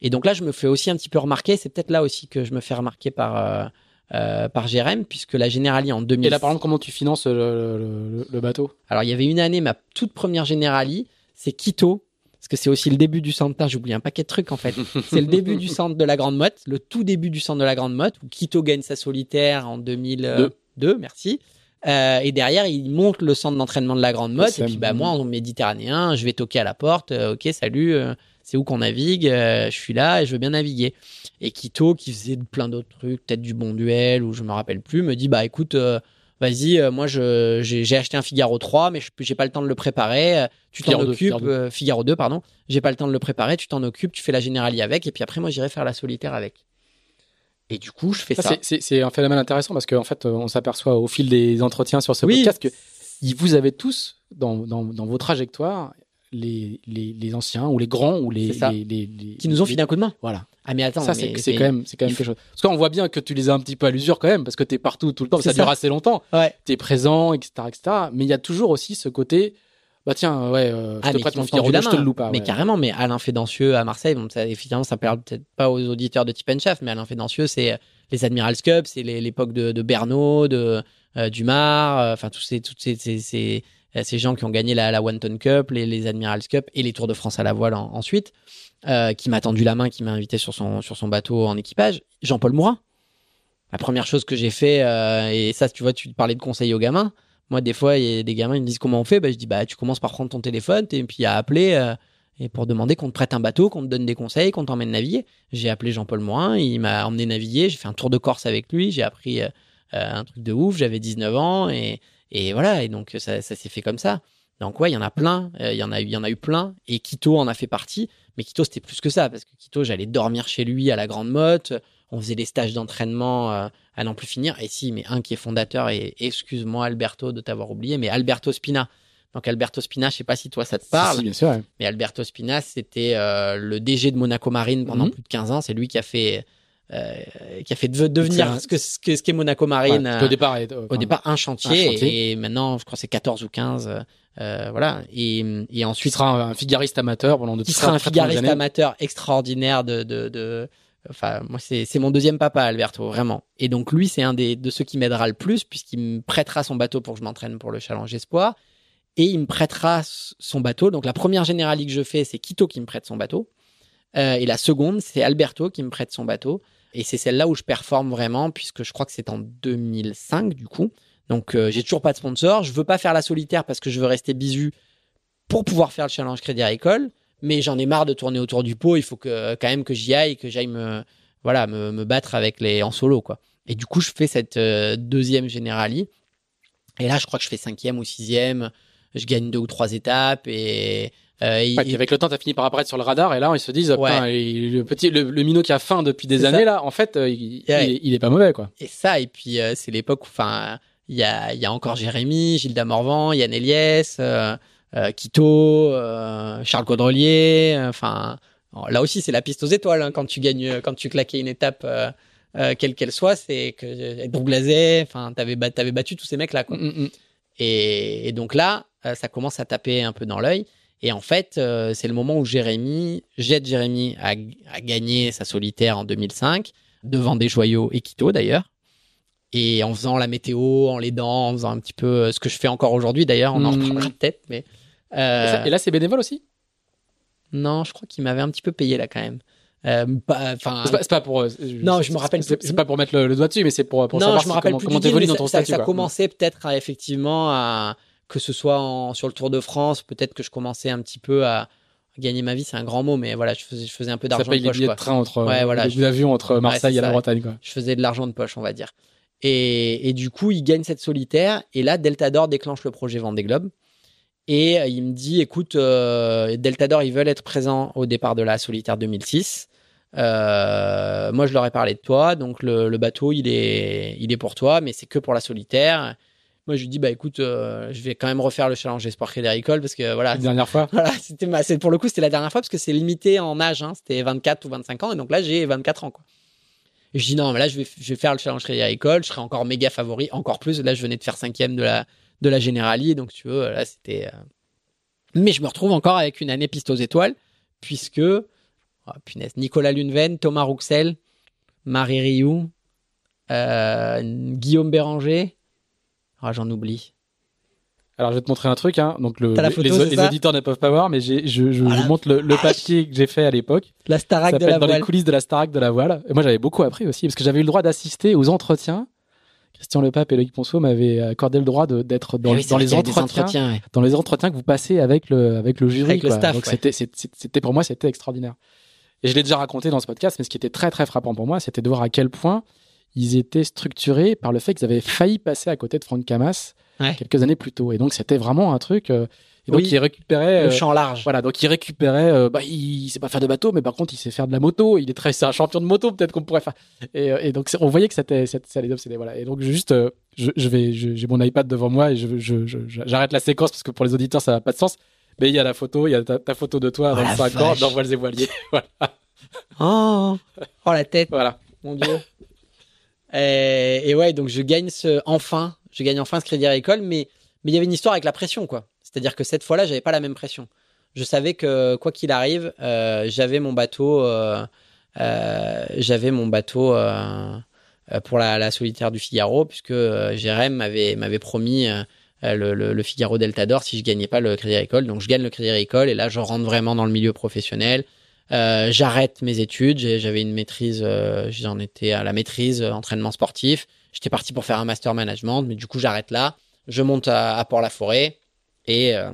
Et donc là, je me fais aussi un petit peu remarquer. C'est peut-être là aussi que je me fais remarquer par... Euh, Euh, par Jérém, puisque la Generali en deux mille. Et là, par exemple, comment tu finances le, le, le bateau? Alors, il y avait une année, ma toute première Generali, c'est Quito, parce que c'est aussi le début du centre. J'oublie un paquet de trucs en fait. C'est le début du centre de la Grande Motte, le tout début du centre de la Grande Motte, où Quito gagne sa solitaire en deux mille deux. deux merci. Euh, et derrière, il monte le centre d'entraînement de la Grande Motte. C'est et puis, bah, moi, en méditerranéen, je vais toquer à la porte. Euh, ok, salut. Euh, C'est où qu'on navigue, euh, je suis là et je veux bien naviguer. Et Quito, qui faisait plein d'autres trucs, peut-être du Bon Duel ou je me rappelle plus, me dit bah écoute, euh, vas-y, euh, moi je, j'ai, j'ai acheté un Figaro trois, mais je, j'ai pas le temps de le préparer. Euh, tu Figaro t'en deux, occupes, Figaro, euh, Figaro deux, pardon. J'ai pas le temps de le préparer, tu t'en occupes, tu fais la Generali avec, et puis après moi j'irai faire la solitaire avec. Et du coup, je fais ça. ça. C'est, c'est, c'est un phénomène intéressant parce qu'en fait, on s'aperçoit au fil des entretiens sur ce oui. podcast que vous avez tous dans, dans, dans vos trajectoires. Les, les, les anciens ou les grands ou les, les, les, les qui nous ont filé un coup de main. Voilà. Ah mais attends, ça c'est, mais, c'est mais, quand même c'est quand même quelque chose. Parce qu'on voit bien que tu les as un petit peu à l'usure quand même parce que t'es partout tout le temps. Ça, ça dure assez longtemps. Ouais. T'es présent, et cetera, et cetera. Mais il y a toujours aussi ce côté. Bah tiens, ouais. Euh, ah, je te prête mon Figaro, je te le loue pas. Mais ouais. Carrément. Mais Alain Fédancieux à Marseille, bon, ça évidemment ça parle peut-être pas aux auditeurs de Tip and Shaft, mais Alain Fédancieux c'est les Admirals Cup, c'est les, l'époque de, de Bernot, de euh, Dumas, enfin euh, tous ces toutes ces, ces, ces ces gens qui ont gagné la, la One Ton Cup, les, les Admirals Cup et les Tours de France à la voile en, ensuite, euh, qui m'a tendu la main, qui m'a invité sur son, sur son bateau en équipage, Jean-Paul Mourin. La première chose que j'ai fait, euh, et ça, tu vois, tu parlais de conseils aux gamins. Moi, des fois, il y a des gamins, ils me disent comment on fait. Bah, je dis, bah, tu commences par prendre ton téléphone et puis à appeler euh, et pour demander qu'on te prête un bateau, qu'on te donne des conseils, qu'on t'emmène naviguer. J'ai appelé Jean-Paul Mourin, il m'a emmené naviguer. J'ai fait un tour de Corse avec lui, j'ai appris euh, un truc de ouf. J'avais dix-neuf ans et... Et voilà, et donc ça, ça s'est fait comme ça. Donc ouais, il y en a plein, il euh, y en a eu, il y en a eu plein. Et Quito en a fait partie, mais Quito c'était plus que ça parce que Quito, j'allais dormir chez lui à la Grande Motte. On faisait des stages d'entraînement euh, à n'en plus finir. Et si, mais un qui est fondateur, et excuse-moi Alberto de t'avoir oublié, mais Alberto Spina. Donc Alberto Spina, je sais pas si toi ça te parle, si, bien sûr, ouais. Mais Alberto Spina, c'était euh, le D G de Monaco Marine pendant mm-hmm. plus de quinze ans. C'est lui qui a fait euh, qui a fait de devenir ce que ce qu'est ce Monaco Marine. Ouais, au départ, euh, au enfin, départ un chantier, un chantier, et maintenant je crois que c'est quatorze ou quinze. Euh, voilà, et, et ensuite qui sera un, un figariste amateur pendant de qui sera un figariste amateur extraordinaire de, de, de enfin moi c'est c'est mon deuxième papa Alberto, vraiment. Et donc lui c'est un des de ceux qui m'aidera le plus, puisqu'il me prêtera son bateau pour que je m'entraîne pour le Challenge Espoir. Et il me prêtera son bateau. Donc, la première générale que je fais, c'est Quito qui me prête son bateau. Euh, et la seconde, c'est Alberto qui me prête son bateau. Et c'est celle-là où je performe vraiment, puisque je crois que c'est en deux mille cinq, du coup. Donc, euh, j'ai toujours pas de sponsor. Je veux pas faire la solitaire parce que je veux rester bisu pour pouvoir faire le Challenge Crédit Agricole. Mais j'en ai marre de tourner autour du pot. Il faut que, quand même que j'y aille, que j'aille me, voilà, me, me battre avec les, en solo, quoi. Et du coup, je fais cette euh, deuxième générale. Et là, je crois que je fais cinquième ou sixième. Je gagne deux ou trois étapes et, euh, et ouais, avec le temps, t'as fini par apparaître sur le radar, et là, ils se disent, ouais. il, le petit, le, le minot qui a faim depuis des c'est années, ça. Là, en fait, il, yeah. il, il est pas mauvais, quoi. Et ça, et puis, euh, c'est l'époque où, enfin, il y a, il y a encore Jérémy, Gilda Morvan, Yann Eliès, euh, euh, Quito, euh, Charles Caudrelier, enfin, euh, là aussi, c'est la piste aux étoiles, hein, quand tu gagnes, quand tu claquais une étape, euh, euh, quelle qu'elle soit, c'est que, Bourglazet, enfin, t'avais, bat, t'avais battu tous ces mecs-là, quoi. Mm-hmm. Et, et donc là, ça commence à taper un peu dans l'œil. Et en fait, euh, c'est le moment où Jérémy, j'aide Jérémy à, à gagner sa solitaire en deux mille cinq, devant des joyaux et Quito d'ailleurs. Et en faisant la météo, en l'aidant, en faisant un petit peu ce que je fais encore aujourd'hui d'ailleurs, on mmh. en reprendra peut-être. Mais, euh... et, ça, et là, c'est bénévole aussi ? Non, je crois qu'il m'avait un petit peu payé là quand même. Euh, bah, c'est, pas, c'est pas pour. Euh, non, je me rappelle. C'est, c'est pas pour mettre le, le doigt dessus, mais c'est pour pour non, savoir je me rappelle comment, comment t'évolues dans ton ça, statut. Ça, ça commençait peut-être à, effectivement à que ce soit en, sur le Tour de France, peut-être que je commençais un petit peu à gagner ma vie. C'est un grand mot, mais voilà, je faisais, je faisais un peu d'argent. Ça paye de poche, les billets quoi. De train entre ouais, voilà, les avions entre Marseille ouais, et la Bretagne. Quoi. Je faisais de l'argent de poche, on va dire. Et, et du coup, il gagne cette solitaire. Et là, Deltador déclenche le projet Vendée Globe. Et il me dit, écoute, euh, Deltador, ils veulent être présents au départ de la solitaire deux mille six. Euh, moi, je leur ai parlé de toi, donc le, le bateau, il est, il est pour toi, mais c'est que pour la solitaire. Moi, je lui dis, bah écoute, euh, je vais quand même refaire le Challenge Espoir Crédit Agricole parce que voilà. La dernière fois. Voilà, c'était, c'est, pour le coup, c'était la dernière fois parce que c'est limité en âge, hein, c'était vingt-quatre ou vingt-cinq ans, et donc là, j'ai vingt-quatre ans, quoi. Et je dis, non, mais là, je vais, je vais faire le Challenge Crédit Agricole, je serai encore méga favori, encore plus. Là, je venais de faire cinquième de la. de la Generali, donc tu veux, là, c'était... Euh... Mais je me retrouve encore avec une année piste aux étoiles, puisque, oh, punaise, Nicolas Luneven, Thomas Rouxel, Marie Rioux, euh, Guillaume Béranger, oh, j'en oublie. Alors, je vais te montrer un truc, hein. Donc, le, le, photo, les, les auditeurs ne peuvent pas voir, mais j'ai, je, je voilà. vous montre le, le papier que j'ai fait à l'époque. La Starac de la Voile. Dans les coulisses de la Starac de la Voile. Et moi, j'avais beaucoup appris aussi, parce que j'avais eu le droit d'assister aux entretiens. Christian Lepape et Loïc Ponceau m'avaient accordé le droit de, d'être dans, oui, dans les entretiens, entretiens ouais. dans les entretiens que vous passez avec le, avec le jury. Avec le staff, donc ouais. c'était, c'était, c'était, pour moi, c'était extraordinaire. Et je l'ai déjà raconté dans ce podcast, mais ce qui était très, très frappant pour moi, c'était de voir à quel point ils étaient structurés par le fait qu'ils avaient failli passer à côté de Franck Camas ouais. quelques années plus tôt. Et donc, c'était vraiment un truc... Euh, Et donc, oui, il récupérait. Le champ large. Euh, voilà. Donc, il récupérait, euh, bah, il sait pas faire de bateau, mais par contre, il sait faire de la moto. Il est très, c'est un champion de moto, peut-être qu'on pourrait faire. Et, et donc, on voyait que c'était, c'était, ça les obsédait. Voilà. Et donc, juste, euh, je, je vais, je, j'ai mon iPad devant moi et je, je, je, j'arrête la séquence parce que pour les auditeurs, ça n'a pas de sens. Mais il y a la photo, il y a ta, ta photo de toi à vingt-cinq ans, dans Voiles et Voiliers. Voilà. Oh, oh, la tête. Voilà. Mon Dieu. et, et ouais, donc, je gagne ce, enfin, je gagne enfin ce Crédit Agricole, mais, mais il y avait une histoire avec la pression, quoi. C'est-à-dire que cette fois-là, j'avais pas la même pression. Je savais que quoi qu'il arrive, euh, j'avais mon bateau, euh, euh, j'avais mon bateau euh, pour la, la solitaire du Figaro, puisque euh, Jérém m'avait m'avait promis euh, le, le, le Figaro Deltador si je gagnais pas le Crédit Agricole. Donc je gagne le Crédit Agricole et là, je rentre vraiment dans le milieu professionnel. Euh, j'arrête mes études. J'ai, j'avais une maîtrise, euh, j'en étais à la maîtrise euh, entraînement sportif. J'étais parti pour faire un master management, mais du coup, j'arrête là. Je monte à, à Port-la-Forêt. Et, euh,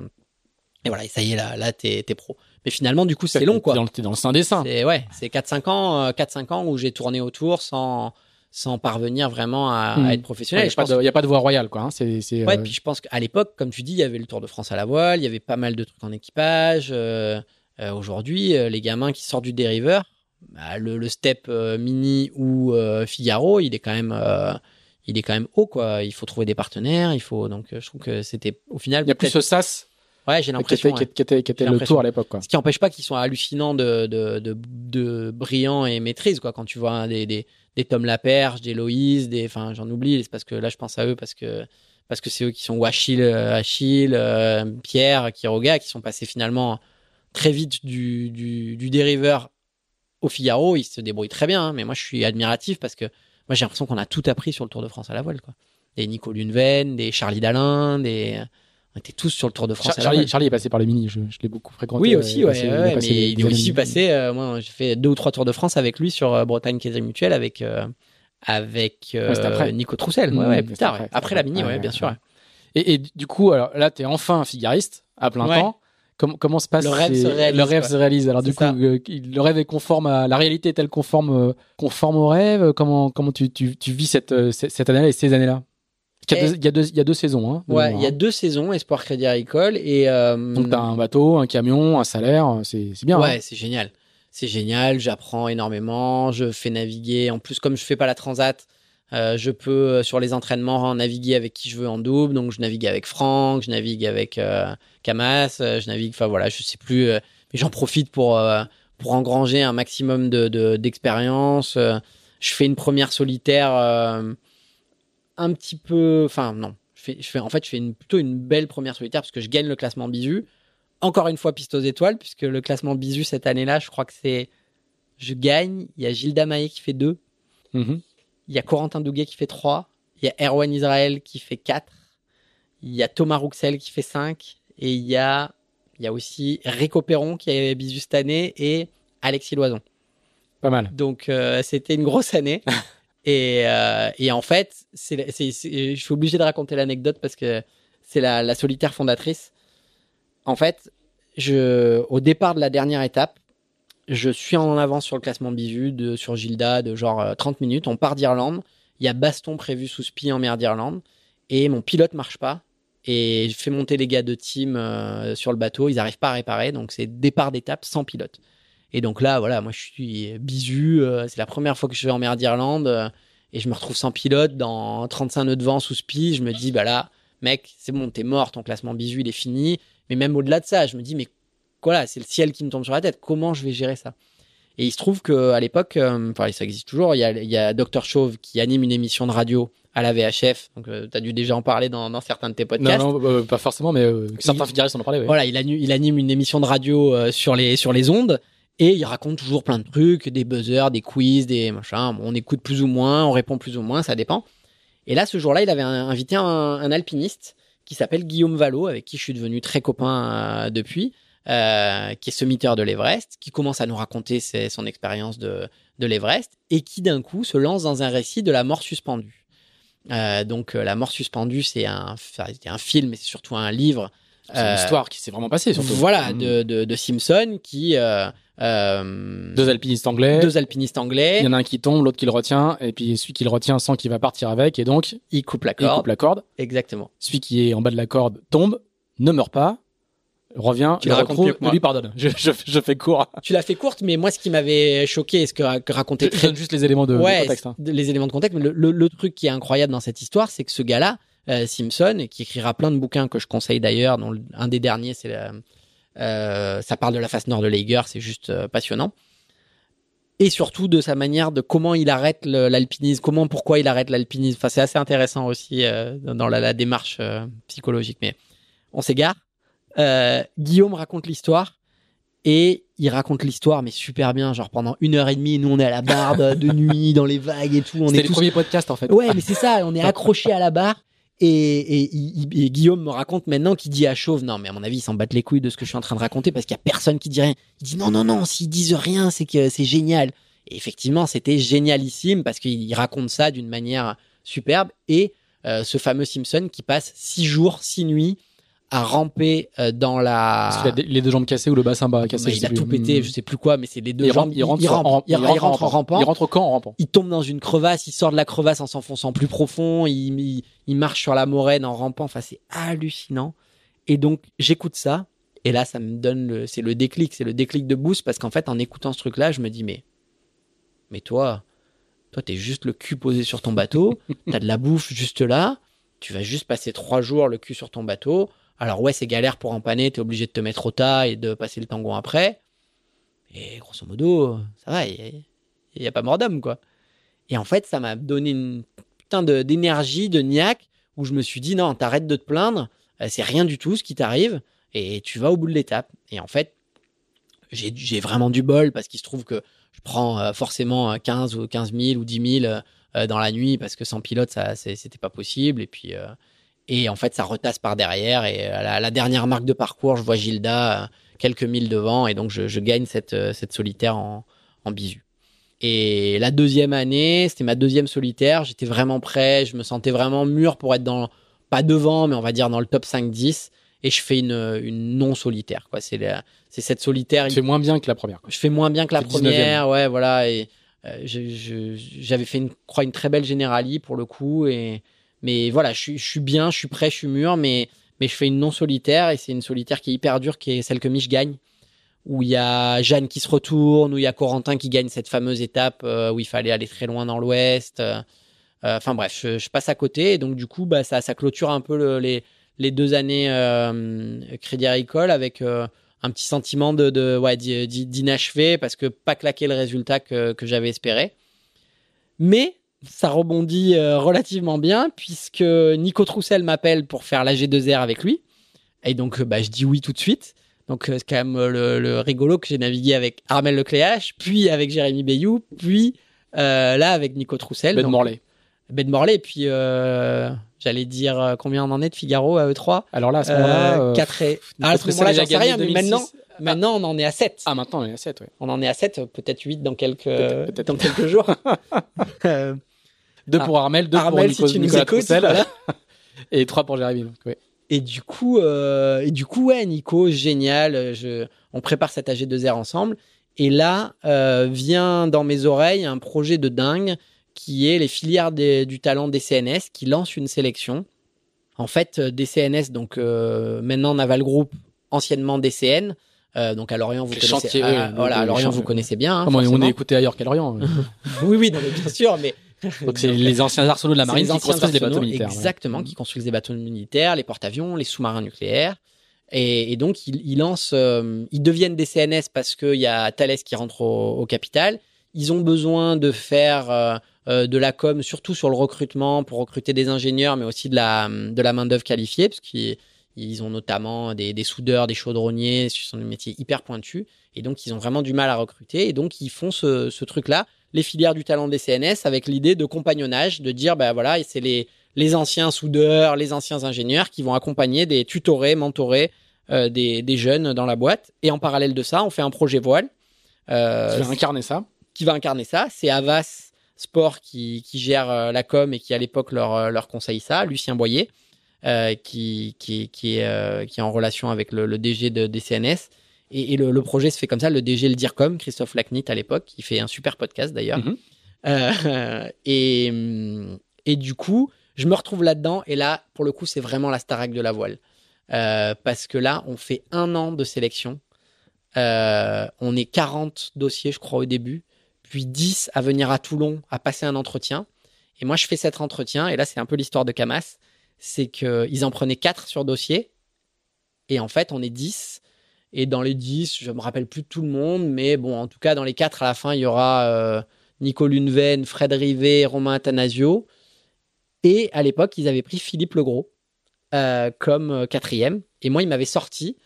et voilà, et ça y est, là, là t'es, t'es pro. Mais finalement, du coup, c'est, c'est long, quoi. T'es dans, t'es dans le sein des seins. C'est, ouais, c'est quatre cinq ans où j'ai tourné autour sans, sans parvenir vraiment à, mmh. à être professionnel. Il ouais, n'y a, a pas de voie royale, quoi. Hein. C'est, c'est, ouais, euh... puis je pense qu'à l'époque, comme tu dis, il y avait le Tour de France à la voile, il y avait pas mal de trucs en équipage. Euh, euh, aujourd'hui, euh, les gamins qui sortent du dériveur, bah, le, le step euh, mini ou euh, Figaro, il est quand même euh, il est quand même haut quoi. Il faut trouver des partenaires, il faut donc je trouve que c'était au final. Il y a plus ce sas. Ouais, j'ai l'impression. Qui était, ouais. qui était, qui était le tour à l'époque quoi. Ce qui n'empêche pas qu'ils sont hallucinants de de de, de brillants et maîtrise quoi. Quand tu vois hein, des des des Tom Laperche, des Loïs, des enfin j'en oublie c'est parce que là je pense à eux parce que parce que c'est eux qui sont Achille, Achille, euh, Pierre, Quiroga qui sont passés finalement très vite du du, du dériveur au Figaro, ils se débrouillent très bien, hein, mais moi je suis admiratif parce que moi j'ai l'impression qu'on a tout appris sur le Tour de France à la voile, quoi. Des Nico Luneven, des Charlie Dalin, des on était tous sur le Tour de France. Char- à la voile. Charlie est passé par les mini, je, je l'ai beaucoup fréquenté. Oui aussi, ouais, passé, ouais, il ouais, mais les, il est aussi passé. Euh, moi j'ai fait deux ou trois Tours de France avec lui sur euh, Bretagne Caisse Mutuelle avec euh, avec euh, ouais, Nico Troussel, ouais, ouais, ouais plus tard, après, après la mini, ouais, ouais bien ouais. sûr. Ouais. Et, et du coup, alors là t'es enfin un figariste à plein ouais. temps. Comment, comment se passe le rêve, ces... se, réalise, le rêve se réalise. Alors c'est du coup, euh, le rêve est conforme à la réalité est-elle conforme euh, conforme au rêve? Comment comment tu tu, tu vis cette euh, cette année-là et ces années-là? Il y a deux il y a deux, il y a deux saisons. Hein, ouais, il y a deux saisons. Espoir Crédit Agricole et euh... donc t'as un bateau, un camion, un salaire. C'est c'est bien. Ouais, hein c'est génial. C'est génial. J'apprends énormément. Je fais naviguer. En plus, comme je fais pas la transat. Euh, je peux, sur les entraînements, naviguer avec qui je veux en double. Donc, je navigue avec Franck, je navigue avec euh, Camas, je navigue, enfin voilà, je sais plus. Euh, mais j'en profite pour, euh, pour engranger un maximum de, de, d'expérience. Euh, je fais une première solitaire euh, un petit peu... Enfin, non. Je fais, je fais, en fait, je fais une, plutôt une belle première solitaire parce que je gagne le classement Bizu. Encore une fois, piste aux étoiles, puisque le classement Bizu, cette année-là, je crois que c'est... Je gagne. Il y a Gilda Maé qui fait deux. Mm-hmm. Il y a Corentin Douguet qui fait trois, il y a Erwan Israël qui fait quatre, il y a Thomas Rouxel qui fait cinq, et il y a, il y a aussi Rico Perron qui est bisu cette année et Alexis Loison. Pas mal. Donc, euh, c'était une grosse année. et, euh, et en fait, c'est, c'est, c'est, je suis obligé de raconter l'anecdote parce que c'est la, la solitaire fondatrice. En fait, je, au départ de la dernière étape, je suis en avance sur le classement Bizu, de, sur Gilda, de genre euh, trente minutes. On part d'Irlande. Il y a baston prévu sous spi en mer d'Irlande. Et mon pilote marche pas. Et je fais monter les gars de team euh, sur le bateau. Ils n'arrivent pas à réparer. Donc, c'est départ d'étape sans pilote. Et donc là, voilà, moi, je suis Bizu. Euh, c'est la première fois que je vais en mer d'Irlande. Euh, et je me retrouve sans pilote dans trente-cinq nœuds de vent sous spi. Je me dis, bah là, mec, c'est bon, t'es mort. Ton classement Bizu, il est fini. Mais même au-delà de ça, je me dis, mais voilà, c'est le ciel qui me tombe sur la tête. Comment je vais gérer ça? Et il se trouve qu'à l'époque, euh, enfin, ça existe toujours, il y a, il y a Docteur Chauve qui anime une émission de radio à la V H F. Donc, euh, tu as dû déjà en parler dans, dans certains de tes podcasts. Non, non euh, pas forcément, mais euh, certains figaristes en ont parlé. Oui. Voilà, il anime, il anime une émission de radio euh, sur, les, sur les ondes et il raconte toujours plein de trucs, des buzzers, des quiz, des machins. On écoute plus ou moins, on répond plus ou moins, ça dépend. Et là, ce jour-là, il avait un, invité un, un alpiniste qui s'appelle Guillaume Vallot, avec qui je suis devenu très copain euh, depuis. Euh, qui est sommiteur de l'Everest, qui commence à nous raconter ses, son expérience de, de l'Everest et qui d'un coup se lance dans un récit de la mort suspendue. Euh, donc euh, la mort suspendue, c'est un, c'est un film, mais c'est surtout un livre. C'est euh, une histoire qui s'est vraiment passée. Surtout. Voilà, de, de, de Simpson qui... Euh, euh, deux alpinistes anglais. Deux alpinistes anglais. Il y en a un qui tombe, l'autre qui le retient, et puis celui qui le retient sent qu'il va partir avec, et donc... Il coupe la corde. Il coupe la corde. Exactement. Celui qui est en bas de la corde tombe, ne meurt pas, revient, tu le retrouve, lui pardonne. Je, je, je fais court. Tu l'as fait courte, mais moi, ce qui m'avait choqué, ce que racontait... Je donne juste les éléments de, ouais, de contexte. Hein. Les éléments de contexte. Mais le, le, le truc qui est incroyable dans cette histoire, c'est que ce gars-là, euh, Simpson, qui écrira plein de bouquins que je conseille d'ailleurs, dont un des derniers, c'est la, euh, ça parle de la face nord de l'Eiger, c'est juste euh, passionnant. Et surtout de sa manière de comment il arrête le, l'alpinisme, comment, pourquoi il arrête l'alpinisme. Enfin, c'est assez intéressant aussi euh, dans la, la démarche euh, psychologique. Mais on s'égare. Euh, Guillaume raconte l'histoire et il raconte l'histoire mais super bien, genre pendant une heure et demie, nous on est à la barre de, de nuit dans les vagues et tout, on c'était est les tous... premiers podcasts en fait, ouais mais c'est ça, on est accrochés à la barre et, et, et, et Guillaume me raconte maintenant qu'il dit à Chauve non mais à mon avis ils s'en battent les couilles de ce que je suis en train de raconter parce qu'il y a personne qui dit rien, il dit non non non s'ils disent rien c'est que c'est génial et effectivement c'était génialissime parce qu'il raconte ça d'une manière superbe et euh, ce fameux Simpson qui passe six jours six nuits à ramper dans la... Parce qu'il a les deux jambes cassées ou le bassin bas cassé. Il a tout pété, je sais plus quoi, mais c'est les deux il jambes. Il rentre, il rentre, en, il rentre, il rentre en, en rampant. Il rentre au camp en rampant. Il tombe dans une crevasse, il sort de la crevasse en s'enfonçant plus profond, il, il, il marche sur la moraine en rampant. Enfin, c'est hallucinant. Et donc, j'écoute ça. Et là, ça me donne le, c'est le déclic, c'est le déclic de boost parce qu'en fait, en écoutant ce truc-là, je me dis, mais Mais toi, toi t'es juste le cul posé sur ton bateau, t'as de la bouffe juste là, tu vas juste passer trois jours le cul sur ton bateau. Alors ouais, c'est galère pour empanner, t'es obligé de te mettre au tas et de passer le tangon après. Et grosso modo, ça va, il n'y a, a pas mort d'homme, quoi. Et en fait, ça m'a donné une putain de, d'énergie, de niaque, où je me suis dit, non, t'arrêtes de te plaindre, c'est rien du tout ce qui t'arrive, et tu vas au bout de l'étape. Et en fait, j'ai, j'ai vraiment du bol, parce qu'il se trouve que je prends forcément quinze ou quinze mille ou dix mille dans la nuit, parce que sans pilote, ça, c'était pas possible. Et puis, euh, et en fait, ça retasse par derrière, et à la, à la dernière marque de parcours, je vois Gilda quelques milles devant, et donc je, je gagne cette, cette solitaire en, en bisu. Et la deuxième année, c'était ma deuxième solitaire, j'étais vraiment prêt, je me sentais vraiment mûr pour être dans, pas devant, mais on va dire dans le top cinq dix, et je fais une, une non-solitaire, quoi. C'est, la, c'est cette solitaire. Tu fais moins bien que la première, quoi. Je fais moins bien que la c'est première, dix-neuvième. Ouais, voilà, et euh, je, je, j'avais fait, une, je crois, une très belle générale pour le coup, et, mais voilà, je, je suis bien, je suis prêt, je suis mûr, mais mais je fais une non-solitaire, et c'est une solitaire qui est hyper dure, qui est celle que Mich gagne, où il y a Jeanne qui se retourne, où il y a Corentin qui gagne cette fameuse étape euh, où il fallait aller très loin dans l'Ouest. Enfin euh, bref, je, je passe à côté, et donc du coup, bah, ça, ça clôture un peu le, les, les deux années euh, Crédit Agricole avec euh, un petit sentiment de, de, ouais, d'inachevé, parce que pas claquer le résultat que, que j'avais espéré. Mais ça rebondit euh, relativement bien, puisque Nico Troussel m'appelle pour faire la G deux R avec lui. Et donc, bah, je dis oui tout de suite. Donc, c'est quand même le, le rigolo que j'ai navigué avec Armel Lecléache, puis avec Jérémy Bayou, puis euh, là avec Nico Troussel. Ben de Morlaix. Ben de Morlaix. Et puis, euh, j'allais dire combien on en est de Figaro à eux trois. Alors là, à ce moment-là. Euh, quatre et. Euh, à ce moment-là, j'en sais rien, mais maintenant. Maintenant, on en est à sept. Ah, maintenant, on est à sept, oui. On en est à sept, peut-être huit dans quelques, peut-être, peut-être. Dans quelques jours. euh, deux pour Armel, deux Armel, pour Nico, si tu Nicolas écoutes, Troussel, voilà. Et trois pour Jérémy. Donc, ouais. Et du coup, euh, et du coup, ouais, Nico, génial. Je, on prépare cette A G deux R ensemble. Et là, euh, vient dans mes oreilles un projet de dingue qui est les filières des, du talent des C N S qui lance une sélection. En fait, des C N S, donc euh, maintenant Naval Group, anciennement D C N. Euh, donc à Lorient, vous les connaissez. Chantiers, ah, oui, voilà, oui, à Lorient, vous connaissez bien. Hein, comment on est écouté ailleurs qu'à Lorient. oui, oui, non, mais bien sûr, mais. Donc, c'est les anciens arsenaux de la marine qui construisent des bateaux militaires. Exactement, ouais. Qui construisent des bateaux militaires, les porte-avions, les sous-marins nucléaires. Et, et donc, ils, ils lancent, euh, ils deviennent des C N S parce qu'il y a Thales qui rentre au, au capital. Ils ont besoin de faire euh, euh, de la com, surtout sur le recrutement, pour recruter des ingénieurs, mais aussi de la, de la main-d'œuvre qualifiée, parce qu'ils ils ont notamment des, des soudeurs, des chaudronniers, ce sont des métiers hyper pointus. Et donc, ils ont vraiment du mal à recruter. Et donc, ils font ce, ce truc-là. Les filières du talent des C N S avec l'idée de compagnonnage, de dire, ben voilà, c'est les, les anciens soudeurs, les anciens ingénieurs qui vont accompagner des tutorés, mentorés, euh, des, des jeunes dans la boîte. Et en parallèle de ça, on fait un projet voile. Euh, qui va incarner ça. Qui va incarner ça. C'est Havas Sport qui, qui gère euh, la com et qui, à l'époque, leur, leur conseille ça. Lucien Boyer, euh, qui, qui, qui, est, euh, qui est en relation avec le, le D G de, des C N S. Et, et le, le projet se fait comme ça. Le D G, le DIRCOM, Christophe Lacnit à l'époque, qui fait un super podcast d'ailleurs. Mm-hmm. Euh, et, et du coup, je me retrouve là-dedans. Et là, pour le coup, c'est vraiment la Starac de la voile. Euh, parce que là, on fait un an de sélection. Euh, on est quarante dossiers, je crois, au début. Puis dix à venir à Toulon, à passer un entretien. Et moi, je fais cet entretien. Et là, c'est un peu l'histoire de Camas. C'est qu'ils en prenaient quatre sur dossier. Et en fait, on est dix. Et dans les dix, je ne me rappelle plus de tout le monde, mais bon, en tout cas, dans les quatre, à la fin, il y aura euh, Nico Luneven, Fred Rivet, Romain Athanasio. Et à l'époque, ils avaient pris Philippe Legros euh, comme quatrième. Et moi, il m'avait sorti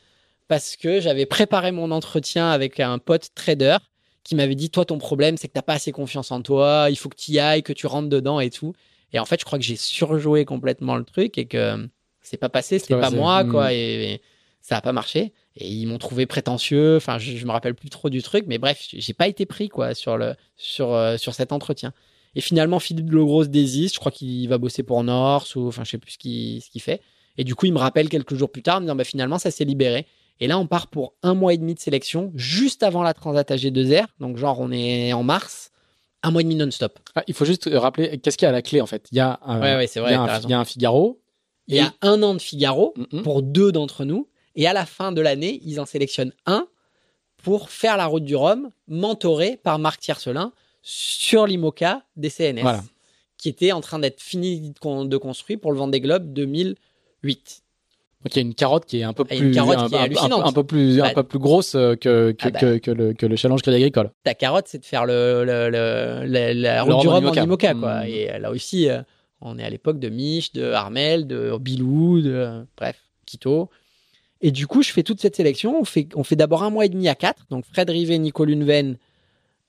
parce que j'avais préparé mon entretien avec un pote trader qui m'avait dit « Toi, ton problème, c'est que tu n'as pas assez confiance en toi. Il faut que tu y ailles, que tu rentres dedans et tout. » Et en fait, je crois que j'ai surjoué complètement le truc et que c'est pas passé, c'était c'est pas, pas moi, quoi. Mmh. Et, et ça n'a pas marché. Et ils m'ont trouvé prétentieux. Enfin, je, je me rappelle plus trop du truc, mais bref, j'ai pas été pris quoi sur le sur euh, sur cet entretien. Et finalement, Philippe Legros désiste. Je crois qu'il va bosser pour Norse ou enfin, je sais plus ce qu'il ce qu'il fait. Et du coup, il me rappelle quelques jours plus tard, en me disant bah finalement, ça s'est libéré. Et là, on part pour un mois et demi de sélection, juste avant la Transat A G deux R. Donc genre, on est en mars, un mois et demi non-stop. Ah, il faut juste rappeler qu'est-ce qu'il y a à la clé en fait. Il y a un, ouais, ouais, c'est vrai, il y a un, il y a un Figaro. Il y a un an de Figaro mm-hmm. pour deux d'entre nous. Et à la fin de l'année, ils en sélectionnent un pour faire la route du Rhum, mentoré par Marc Tiercelin, sur l'IMOCA des C N S, voilà, qui était en train d'être fini de construire pour le Vendée Globe deux mille huit. Donc il y a une carotte qui est un peu plus, une carotte un, qui est hallucinante. Un, un, un peu plus, bah, un peu plus grosse que que, ah bah, que, que, le, que le challenge Crédit Agricole. Ta carotte, c'est de faire le, le, le, le la route du Rhum en IMOCA, quoi. Mmh. Et là aussi, on est à l'époque de Mich, de Armel, de Bilou, de bref, Quito. Et du coup, je fais toute cette sélection. On fait, on fait d'abord un mois et demi à quatre. Donc Fred Rivet, Nico Luneven,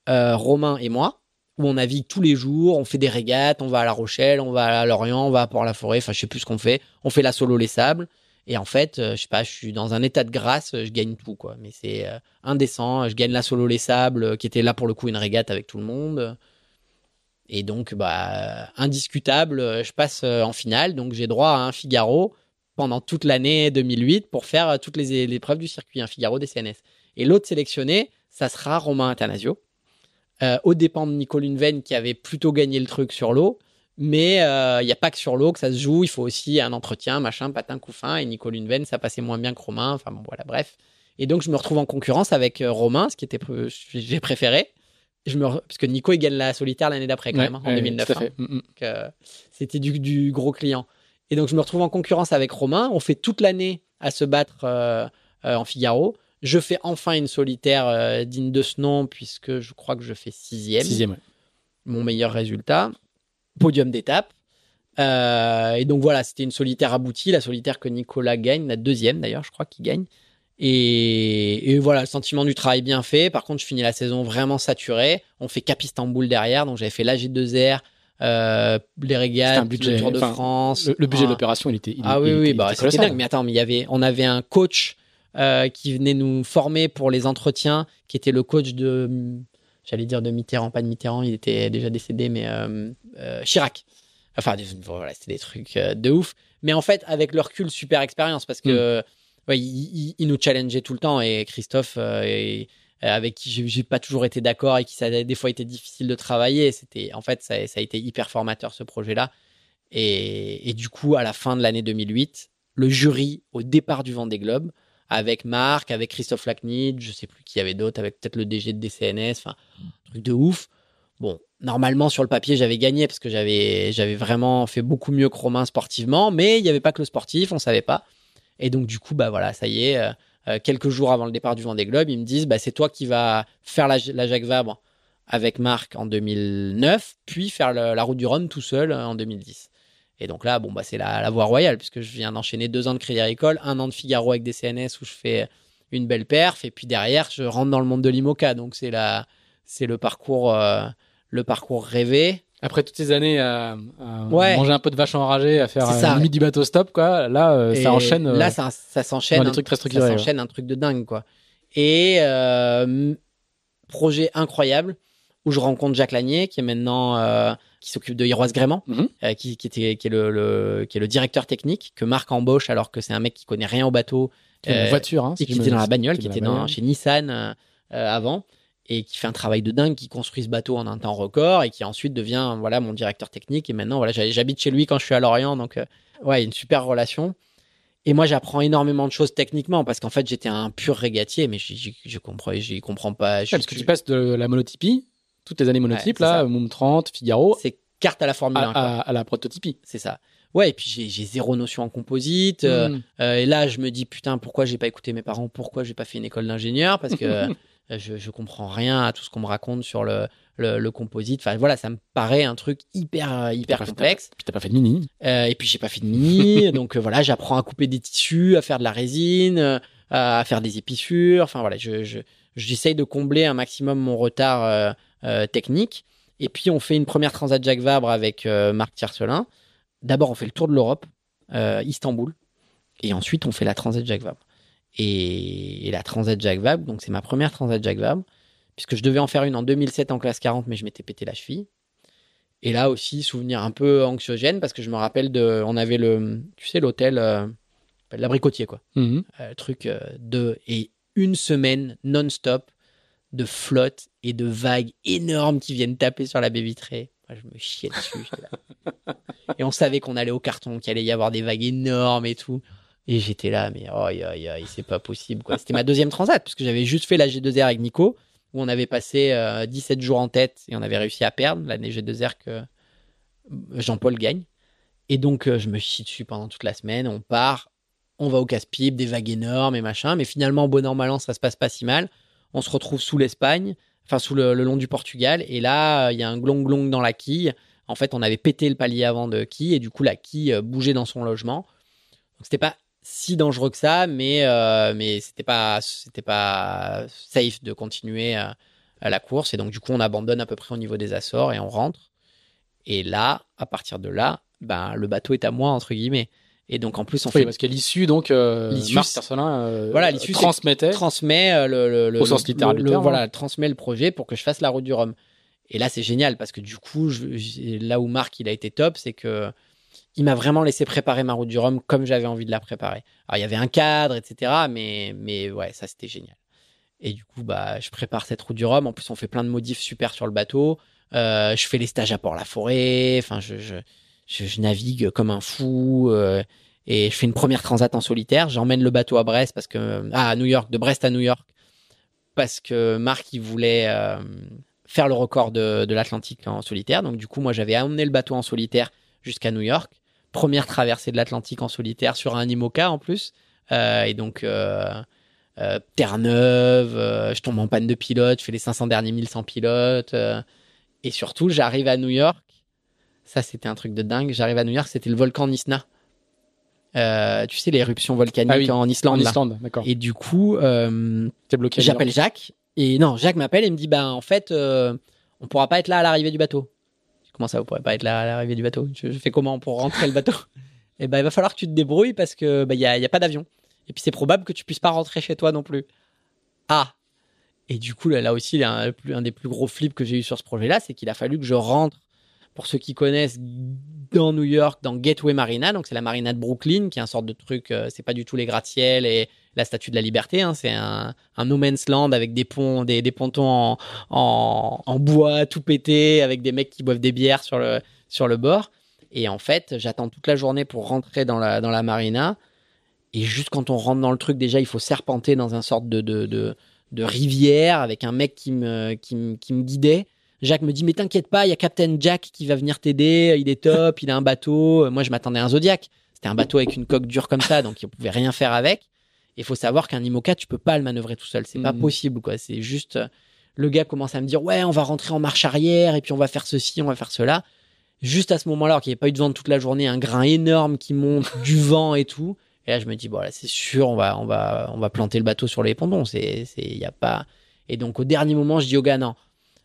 euh, Romain et moi, où on navigue tous les jours. On fait des régates. On va à La Rochelle, on va à Lorient, on va à Port-la-Forêt. Enfin, je sais plus ce qu'on fait. On fait la solo les sables. Et en fait, je sais pas, je suis dans un état de grâce, je gagne tout, quoi. Mais c'est indécent. Je gagne la solo les sables, qui était là pour le coup une régate avec tout le monde. Et donc, bah, indiscutable, je passe en finale. Donc, j'ai droit à un Figaro pendant toute l'année deux mille huit pour faire toutes les épreuves du circuit, un Figaro des C N S. Et l'autre sélectionné, ça sera Romain Attanasio, euh, aux dépens de Nico Luneven, qui avait plutôt gagné le truc sur l'eau. Mais il euh, n'y a pas que sur l'eau que ça se joue. Il faut aussi un entretien, machin, patin, couffin. Et Nico Luneven, ça passait moins bien que Romain. Enfin bon, voilà, bref. Et donc, je me retrouve en concurrence avec Romain, ce qui était pr- j'ai préféré. Je me re... Parce que Nico, il gagne la solitaire l'année d'après, quand ouais, même, hein, en ouais, deux mille neuf. Hein. Donc, euh, c'était du, du gros client. Et donc, je me retrouve en concurrence avec Romain. On fait toute l'année à se battre euh, euh, en Figaro. Je fais enfin une solitaire euh, digne de ce nom, puisque je crois que je fais sixième. Sixième, ouais. Mon meilleur résultat. Podium d'étape. Euh, et donc voilà, c'était une solitaire aboutie, la solitaire que Nicolas gagne, la deuxième d'ailleurs, je crois qu'il gagne. Et, et voilà, le sentiment du travail bien fait. Par contre, je finis la saison vraiment saturé. On fait Cap Istanbul derrière, donc j'avais fait l'A G deux R, euh, les régates, budget, le Tour de France. Le, le budget ah, de l'opération, il était il, Ah oui, il, oui, il, bah, il c'était dingue. Ouais. Mais attends, mais il y avait, on avait un coach euh, qui venait nous former pour les entretiens, qui était le coach de... J'allais dire de Mitterrand, pas de Mitterrand, il était déjà décédé, mais euh, euh, Chirac. Enfin, voilà, c'était des trucs euh, de ouf. Mais en fait, avec le recul, super expérience, parce que mm. ouais, il, il, il nous challengeait tout le temps. Et Christophe, euh, et, euh, avec qui j'ai, j'ai pas toujours été d'accord et qui ça a des fois été difficile de travailler, c'était, en fait, ça, ça a été hyper formateur, ce projet-là. Et, et du coup, à la fin de l'année deux mille huit, le jury, au départ du Vendée Globe, avec Marc, avec Christophe Lacnide, je sais plus qui y avait d'autres, avec peut-être le D G de D C N S, enfin, un truc de ouf. Bon, normalement, sur le papier, j'avais gagné parce que j'avais, j'avais vraiment fait beaucoup mieux que Romain sportivement, mais il n'y avait pas que le sportif, on ne savait pas. Et donc, du coup, bah voilà, ça y est, euh, quelques jours avant le départ du Vendée Globe, ils me disent, bah, c'est toi qui vas faire la, la Jacques Vabre avec Marc en deux mille neuf, puis faire le, la Route du Rhum tout seul euh, en deux mille dix. Et donc là, bon, bah, c'est la, la voie royale, puisque je viens d'enchaîner deux ans de Crédit Agricole, un an de Figaro avec des C N S où je fais une belle perf, et puis derrière, je rentre dans le monde de l'IMOCA. Donc c'est, la, c'est le, parcours, euh, le parcours rêvé. Après toutes ces années à, à ouais. manger un peu de vache enragée, à faire une nuit du bateau stop, quoi, là, euh, ça enchaîne. Euh, là, ça, ça s'enchaîne, un, trucs très ça s'enchaîne ouais. un truc de dingue, quoi. Et euh, projet incroyable où je rencontre Jacques Lanier, qui est maintenant. Euh, qui s'occupe de Iroise Grément, mm-hmm. euh, qui, qui, était, qui, est le, le, qui est le directeur technique, que Marc embauche alors que c'est un mec qui connaît rien au bateau. Qui euh, une voiture, hein, si et qui était dans la bagnole, qui était dans, chez Nissan euh, avant, et qui fait un travail de dingue, qui construit ce bateau en un temps record, et qui ensuite devient voilà, mon directeur technique. Et maintenant, voilà, j'habite chez lui quand je suis à Lorient, donc euh, ouais, une super relation. Et moi, j'apprends énormément de choses techniquement parce qu'en fait, j'étais un pur régatier, mais je ne comprends, comprends pas. Ouais, parce que tu passes de la monotypie, toutes les années monotypes, ouais, là, Moom trente, Figaro. C'est carte à la Formule à, un. Quoi. À, à la prototypie. C'est ça. Ouais, et puis j'ai, j'ai zéro notion en composite. Mmh. Euh, et là, je me dis, putain, pourquoi j'ai pas écouté mes parents? Pourquoi j'ai pas fait une école d'ingénieur? Parce que je, je comprends rien à tout ce qu'on me raconte sur le, le, le composite. Enfin, voilà, ça me paraît un truc hyper, hyper t'as complexe. Fait, t'as, puis t'as pas fait de mini. Euh, et puis j'ai pas fait de mini. Donc euh, voilà, j'apprends à couper des tissus, à faire de la résine, euh, à faire des épissures. Enfin voilà, je, je, j'essaye de combler un maximum mon retard. Euh, Euh, technique. Et puis, on fait une première transat Jacques Vabre avec euh, Marc Tiercelin. D'abord, on fait le tour de l'Europe, euh, Istanbul. Et ensuite, on fait la transat Jacques Vabre. Et, et la transat Jacques Vabre, donc c'est ma première transat Jacques Vabre, puisque je devais en faire une en deux mille sept en classe quarante, mais je m'étais pété la cheville. Et là aussi, souvenir un peu anxiogène, parce que je me rappelle, de, on avait le, tu sais, l'hôtel, euh, l'abricotier, quoi. Mm-hmm. Euh, truc euh, de... Et une semaine non-stop de flotte et de vagues énormes qui viennent taper sur la baie vitrée. Moi, je me chiais dessus. Là. Et on savait qu'on allait au carton, qu'il allait y avoir des vagues énormes et tout. Et j'étais là, mais oh, yeah, yeah, c'est pas possible, quoi. C'était ma deuxième transat, parce que j'avais juste fait la G deux R avec Nico, où on avait passé euh, dix-sept jours en tête et on avait réussi à perdre. L'année G deux R que Jean-Paul gagne. Et donc, euh, je me chie dessus pendant toute la semaine. On part, on va au casse-pipe, des vagues énormes et machin. Mais finalement, bon an, mal an, ça se passe pas si mal. On se retrouve sous l'Espagne, enfin sous le, le long du Portugal. Et là, il euh, y a un glong-glong dans la quille. En fait, on avait pété le palier avant de quille. Et du coup, la quille euh, bougeait dans son logement. Donc, c'était pas si dangereux que ça, mais, euh, mais c'était pas, c'était pas safe de continuer euh, la course. Et donc, du coup, on abandonne à peu près au niveau des Açores et on rentre. Et là, à partir de là, ben, le bateau est à moi, entre guillemets. Et donc, en plus, on oui, fait. Parce qu'à l'issue, donc, euh, l'issue, Marc Tercelin euh, voilà, l'issue, transmettait. Transmet le, le, le. Au sens littéral. Le, le, le, voilà, transmet le projet pour que je fasse la route du Rhum. Et là, c'est génial parce que du coup, je, je, là où Marc, il a été top, c'est que il m'a vraiment laissé préparer ma route du Rhum comme j'avais envie de la préparer. Alors, il y avait un cadre, et cetera. Mais, mais ouais, ça, c'était génial. Et du coup, bah, je prépare cette route du Rhum. En plus, on fait plein de modifs super sur le bateau. Euh, je fais les stages à Port-la-Forêt. Enfin, je, je Je, je navigue comme un fou euh, et je fais une première transat en solitaire. J'emmène le bateau à Brest parce que ah, à New York, de Brest à New York, parce que Marc il voulait euh, faire le record de, de l'Atlantique en solitaire. Donc du coup, moi j'avais emmené le bateau en solitaire jusqu'à New York. Première traversée de l'Atlantique en solitaire sur un IMOCA en plus. Euh, et donc euh, euh, Terre-Neuve, euh, je tombe en panne de pilote, je fais les cinq cents derniers milles sans pilote. Euh, et surtout, j'arrive à New York. Ça, c'était un truc de dingue. J'arrive à New York, c'était le volcan Nisna. Euh, tu sais, l'éruption volcanique ah oui, en Islande. En Islande, d'accord. Et du coup, euh, t'es bloqué j'appelle Jacques. Et non, Jacques m'appelle et me dit bah, en fait, euh, on ne pourra pas être là à l'arrivée du bateau. Comment ça, vous ne pourrez pas être là à l'arrivée du bateau ? je, je fais comment pour rentrer le bateau ? Et ben, bah, il va falloir que tu te débrouilles parce qu'il n'y bah, y a, y a pas d'avion. Et puis, c'est probable que tu ne puisses pas rentrer chez toi non plus. Ah ! Et du coup, là, là aussi, un, un des plus gros flips que j'ai eu sur ce projet-là, c'est qu'il a fallu que je rentre. Pour ceux qui connaissent, dans New York, dans Gateway Marina, donc c'est la marina de Brooklyn, qui est un sorte de truc, euh, c'est pas du tout les gratte-ciel et la Statue de la Liberté, hein, c'est un, un no man's land avec des ponts, des, des pontons en, en, en bois tout pété, avec des mecs qui boivent des bières sur le, sur le bord. Et en fait, j'attends toute la journée pour rentrer dans la, dans la marina. Et juste quand on rentre dans le truc, déjà, il faut serpenter dans une sorte de, de, de, de rivière avec un mec qui me, qui me, qui me guidait. Jacques me dit mais t'inquiète pas, il y a Captain Jack qui va venir t'aider, il est top, il a un bateau. Moi je m'attendais à un Zodiac, c'était un bateau avec une coque dure comme ça, donc on pouvait rien faire avec. Il faut savoir qu'un IMOCA tu peux pas le manœuvrer tout seul, c'est mmh. pas possible quoi. C'est juste le gars commence à me dire ouais on va rentrer en marche arrière et puis on va faire ceci, on va faire cela. Juste à ce moment-là, alors qu'il n'y avait pas eu de vent toute la journée, un grain énorme qui monte, du vent et tout. Et là je me dis bon là c'est sûr on va on va on va planter le bateau sur les pendons, c'est c'est il y a pas. Et donc au dernier moment je dis au gars non.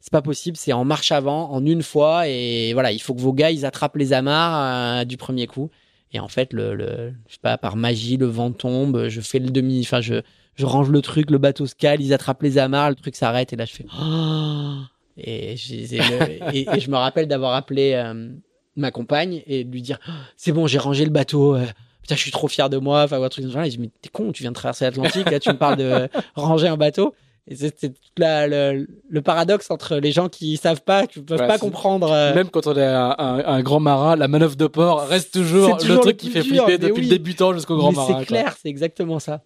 C'est pas possible, c'est en marche avant, en une fois, et voilà, il faut que vos gars, ils attrapent les amarres euh, du premier coup. Et en fait, le, le, je sais pas, par magie, le vent tombe, je fais le demi, enfin, je, je range le truc, le bateau se cale, ils attrapent les amarres, le truc s'arrête, et là, je fais. Oh et, j'ai, le, et, et je me rappelle d'avoir appelé euh, ma compagne et de lui dire oh, c'est bon, j'ai rangé le bateau. Euh, Putain, je suis trop fier de moi. Enfin, ou un truc comme ça. Il me dit mais t'es con, tu viens de traverser l'Atlantique, là, tu me parles de ranger un bateau. Et c'était tout la, le, le paradoxe entre les gens qui savent pas, qui peuvent ouais, pas comprendre. Euh... Même quand on est un, un, un grand marin, la manœuvre de port reste toujours, toujours le truc qui fait flipper depuis oui. le débutant jusqu'au grand mais marin. C'est clair, quoi. C'est exactement ça.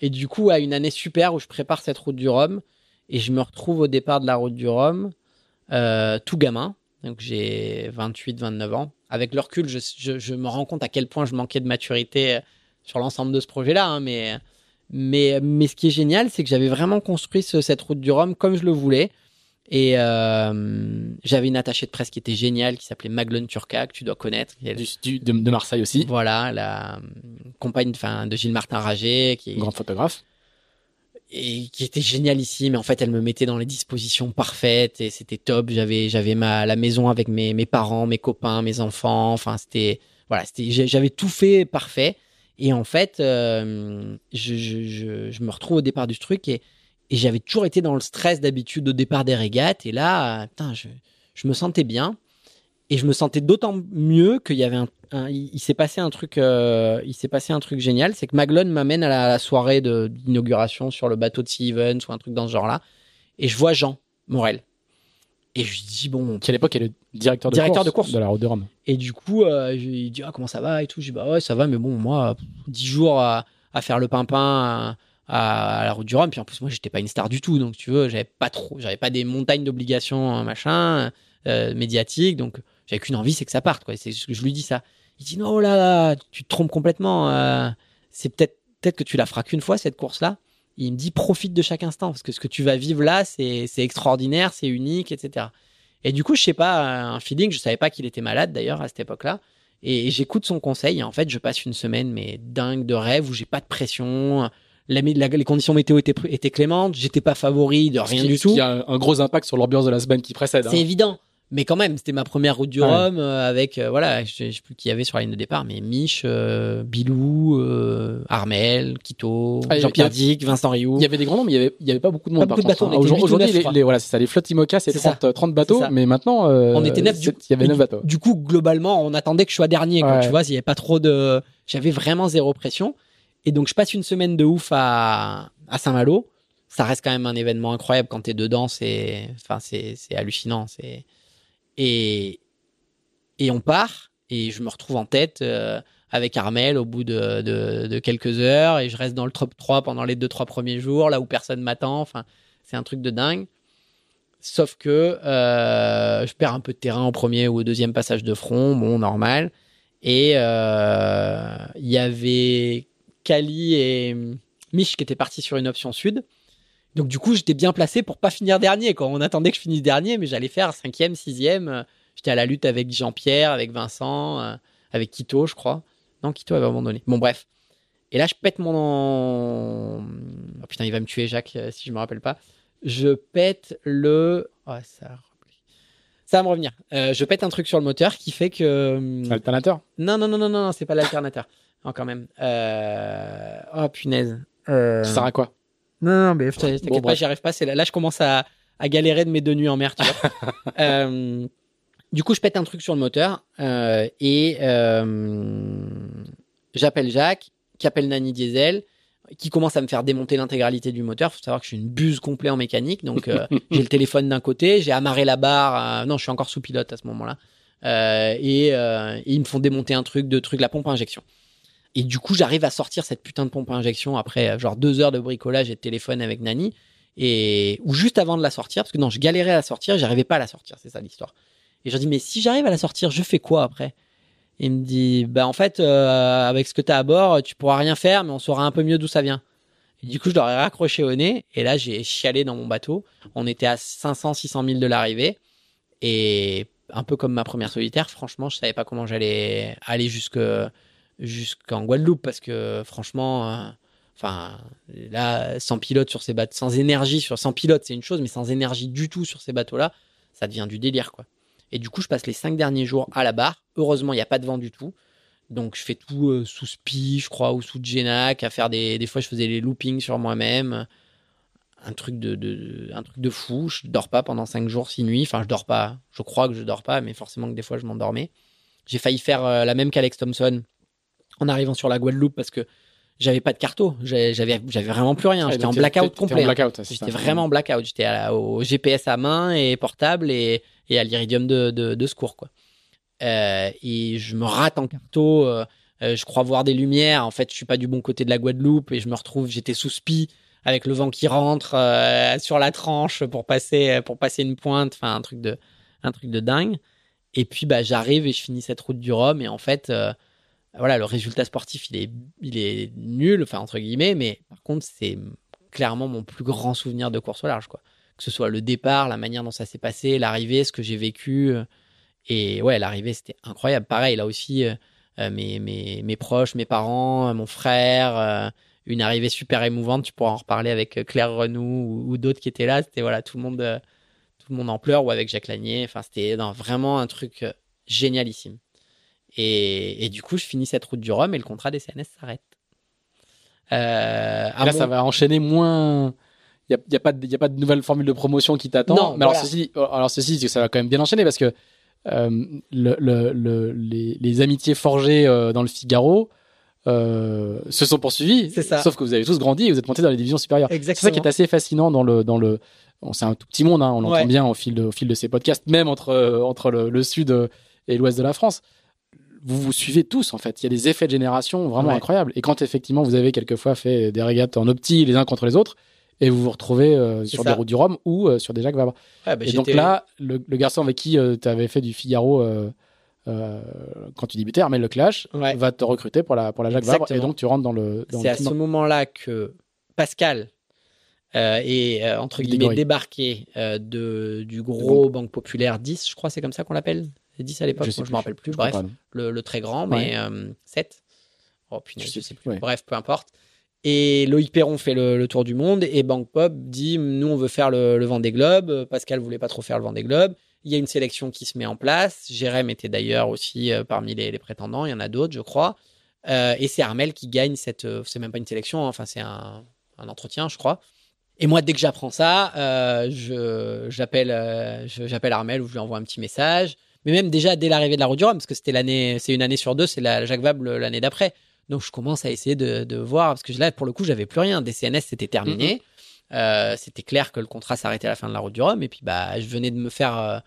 Et du coup, à une année super où je prépare cette route du Rhum et je me retrouve au départ de la route du Rhum, euh, tout gamin. Donc j'ai vingt-huit, vingt-neuf ans. Avec le recul, je, je, je me rends compte à quel point je manquais de maturité sur l'ensemble de ce projet-là, hein, mais. Mais, mais ce qui est génial, c'est que j'avais vraiment construit ce, cette route du Rhum comme je le voulais. Et euh, j'avais une attachée de presse qui était géniale, qui s'appelait Maglone Turca, que tu dois connaître. Du, du, de, de Marseille aussi. Voilà, la compagne enfin, de Gilles Martin Rager. Qui est, grand photographe. Et qui était géniale ici, mais en fait, elle me mettait dans les dispositions parfaites et c'était top. J'avais, j'avais ma, la maison avec mes, mes parents, mes copains, mes enfants. Enfin, c'était, voilà, c'était, j'avais tout fait parfait. Et en fait, euh, je, je, je, je me retrouve au départ du truc et, et j'avais toujours été dans le stress d'habitude au départ des régates. Et là, putain, je, je me sentais bien et je me sentais d'autant mieux qu'il y avait un, un il, il s'est passé un truc, euh, il s'est passé un truc génial, c'est que Maglone m'amène à la, à la soirée de, d'inauguration sur le bateau de Sea Events ou un truc dans ce genre-là, et je vois Jean Morel. Et je lui dis, bon. Qui à l'époque est le directeur de, directeur course, de course de la route de Rhum. Et du coup, euh, il dit, ah, comment ça va et tout. Je dis, bah ouais, ça va, mais bon, moi, dix jours à, à faire le pimpin, à, à, à la Route du Rhum. Puis en plus, moi, j'étais pas une star du tout. Donc, tu veux, j'avais pas trop, j'avais pas des montagnes d'obligations, machin, euh, médiatiques. Donc, j'avais qu'une envie, c'est que ça parte, quoi. C'est ce que je lui dis ça. Il dit, non, là, là, tu te trompes complètement. Euh, c'est peut-être, peut-être que tu la feras qu'une fois, cette course-là. Il me dit, profite de chaque instant, parce que ce que tu vas vivre là, c'est, c'est extraordinaire, c'est unique, et cetera. Et du coup, je sais pas, un feeling, je savais pas qu'il était malade d'ailleurs à cette époque-là. Et j'écoute son conseil. Et en fait, je passe une semaine, mais dingue de rêve, où j'ai pas de pression. La, la, les conditions météo étaient, étaient clémentes. J'étais pas favori de rien qui, du tout. Il y a un gros impact sur l'ambiance de la semaine qui précède. C'est hein. évident. Mais quand même, c'était ma première Route du Rhum ouais. euh, avec, euh, voilà, je, je sais plus qui y avait sur la ligne de départ, mais Mich, euh, Bilou, euh, Armel, Quito, ah, Jean-Pierre Dick, Vincent Rioux. Il y avait des grands noms, mais il y avait, il y avait pas beaucoup de monde. Pas beaucoup de bateaux. Aujourd'hui, aujourd'hui les, les, voilà, c'est ça, les flottes IMOCA, c'est, c'est trente, trente bateaux, mais maintenant, euh, on était neuf, du, il y avait neuf bateaux. Du coup, globalement, on attendait que je sois dernier, quoi, ouais. tu vois, il y avait pas trop de, j'avais vraiment zéro pression. Et donc, je passe une semaine de ouf à, à Saint-Malo. Ça reste quand même un événement incroyable quand t'es dedans, c'est, enfin, c'est, c'est hallucinant, c'est, Et, et on part, et je me retrouve en tête euh, avec Armel au bout de, de, de quelques heures, et je reste dans le top trois pendant les deux trois premiers jours, là où personne m'attend. Enfin, c'est un truc de dingue. Sauf que euh, je perds un peu de terrain au premier ou au deuxième passage de front, bon, normal. Et il euh, y avait Kali et Mich qui étaient partis sur une option sud. Donc, du coup, j'étais bien placé pour pas finir dernier, quoi. On attendait que je finisse dernier, mais j'allais faire cinquième, sixième. J'étais à la lutte avec Jean-Pierre, avec Vincent, avec Quito, je crois. Non, Quito avait abandonné. Bon, bref. Et là, je pète mon... Oh putain, il va me tuer, Jacques, si je me rappelle pas. Je pète le... Oh, ça... Ça va me revenir. Euh, je pète un truc sur le moteur qui fait que... L'alternateur ? Non, non, non, non, non, c'est pas l'alternateur. Non, quand même. Euh... Oh, punaise. Euh... Ça sert à quoi ? Non, non, mais t'inquiète bon, pas, bref. J'y arrive pas. C'est là, là, je commence à, à galérer de mes deux nuits en mer, tu vois. euh, du coup, je pète un truc sur le moteur euh, et euh, j'appelle Jacques, qui appelle Nani Diesel, qui commence à me faire démonter l'intégralité du moteur. Faut savoir que je suis une buse complète en mécanique. Donc, euh, j'ai le téléphone d'un côté, j'ai amarré la barre. Euh, non, je suis encore sous pilote à ce moment-là. Euh, et, euh, et ils me font démonter un truc, deux trucs, la pompe à injection. Et du coup, j'arrive à sortir cette putain de pompe à injection après genre deux heures de bricolage et de téléphone avec Nani, et ou juste avant de la sortir, parce que non, je galérais à la sortir, j'arrivais pas à la sortir, c'est ça l'histoire. Et je dis, mais si j'arrive à la sortir, je fais quoi après ? Et il me dit, bah en fait, euh, avec ce que t'as à bord, tu pourras rien faire, mais on saura un peu mieux d'où ça vient. Et du coup, je leur ai raccroché au nez, et là, j'ai chialé dans mon bateau. On était à cinq cents, six cent mille de l'arrivée, et un peu comme ma première solitaire, franchement, je savais pas comment j'allais aller jusque. jusqu'en Guadeloupe, parce que franchement, euh, enfin là, sans pilote sur ces bateaux, sans énergie sur, sans pilote c'est une chose, mais sans énergie du tout sur ces bateaux-là, ça devient du délire, quoi. Et du coup, je passe les cinq derniers jours à la barre. Heureusement, il n'y a pas de vent du tout, donc je fais tout euh, sous spi, je crois, ou sous Genac, à faire des, des fois, je faisais les loopings sur moi-même, un truc de, de, un truc de fou. Je dors pas pendant cinq jours, six nuits. Enfin, je dors pas. Je crois que je dors pas, mais forcément que des fois, je m'endormais. J'ai failli faire euh, la même qu'Alex Thompson. En arrivant sur la Guadeloupe, parce que j'avais pas de carto, j'avais, j'avais, j'avais vraiment plus rien. J'étais en blackout complet. J'étais vraiment en blackout. J'étais à, au G P S à main et portable et, et à l'Iridium de, de, de secours, quoi. Euh, et je me rate en carto. Euh, je crois voir des lumières. En fait, je suis pas du bon côté de la Guadeloupe et je me retrouve, j'étais sous spi avec le vent qui rentre euh, sur la tranche pour passer, pour passer une pointe. Enfin, un truc de, un truc de dingue. Et puis, bah, j'arrive et je finis cette Route du Rhum et en fait, euh, voilà, le résultat sportif, il est, il est nul, enfin, entre guillemets, mais par contre, c'est clairement mon plus grand souvenir de course au large, quoi. Que ce soit le départ, la manière dont ça s'est passé, l'arrivée, ce que j'ai vécu. Et ouais, l'arrivée, c'était incroyable. Pareil, là aussi, euh, mes, mes, mes proches, mes parents, mon frère, euh, une arrivée super émouvante. Tu pourras en reparler avec Claire Renoux ou, ou d'autres qui étaient là. C'était, voilà, tout le monde, euh, tout le monde en pleurs, ou avec Jacques Lanier. Enfin, c'était non, vraiment un truc génialissime. Et, et du coup, je finis cette Route du Rhum et le contrat des C N S s'arrête. Euh, là, mon... ça va enchaîner moins. Il n'y a, a, a pas de nouvelle formule de promotion qui t'attend. Non, mais voilà. alors, ceci, alors, ceci, ça va quand même bien enchaîner parce que euh, le, le, le, les, les amitiés forgées euh, dans le Figaro euh, se sont poursuivies. C'est ça. Sauf que vous avez tous grandi et vous êtes montés dans les divisions supérieures. Exactement. C'est ça qui est assez fascinant dans le. Dans le... Bon, c'est un tout petit monde, hein, on l'entend ouais. bien au fil, de, au fil de ces podcasts, même entre, euh, entre le, le Sud et l'Ouest de la France. vous vous suivez tous, en fait. Il y a des effets de génération vraiment ouais. incroyables. Et quand, effectivement, vous avez quelquefois fait des régates en opti les uns contre les autres, et vous vous retrouvez euh, sur ça. des routes du Rhum ou euh, sur des Jacques Vabre. Ah, bah, et j'étais... donc là, le, le garçon avec qui euh, tu avais fait du Figaro euh, euh, quand tu débutais, Armel Leclache, ouais. va te recruter pour la, pour la Jacques Vabre. Et donc, tu rentres dans le... Dans c'est le à ce moment-là que Pascal... Euh, et euh, entre guillemets débarqué euh, de, du gros de Banque Populaire dix, je crois c'est comme ça qu'on l'appelle, c'est dix à l'époque, je ne me rappelle plus, bref, le, le très grand, ouais. mais euh, sept, oh punaise, je ne sais, sais plus, ouais. bref, peu importe. Et Loïc Perron fait le, le tour du monde et Banque Pop dit, nous on veut faire le, le Vendée Globe, Pascal ne voulait pas trop faire le Vendée Globe, il y a une sélection qui se met en place, Jérém était d'ailleurs aussi euh, parmi les, les prétendants, il y en a d'autres je crois, euh, et c'est Armel qui gagne cette, euh, c'est même pas une sélection, hein, enfin c'est un, un entretien je crois. Et moi, dès que j'apprends ça, euh, je, j'appelle, euh, je, j'appelle Armel ou je lui envoie un petit message. Mais même déjà dès l'arrivée de la Route du Rhum, parce que c'était l'année, c'est une année sur deux, c'est la Jacques Vabre l'année d'après. Donc, je commence à essayer de, de voir, parce que là, pour le coup, j'avais plus rien. D C N S, c'était terminé. Mm-hmm. Euh, c'était clair que le contrat s'arrêtait à la fin de la Route du Rhum. Et puis, bah, je venais de me faire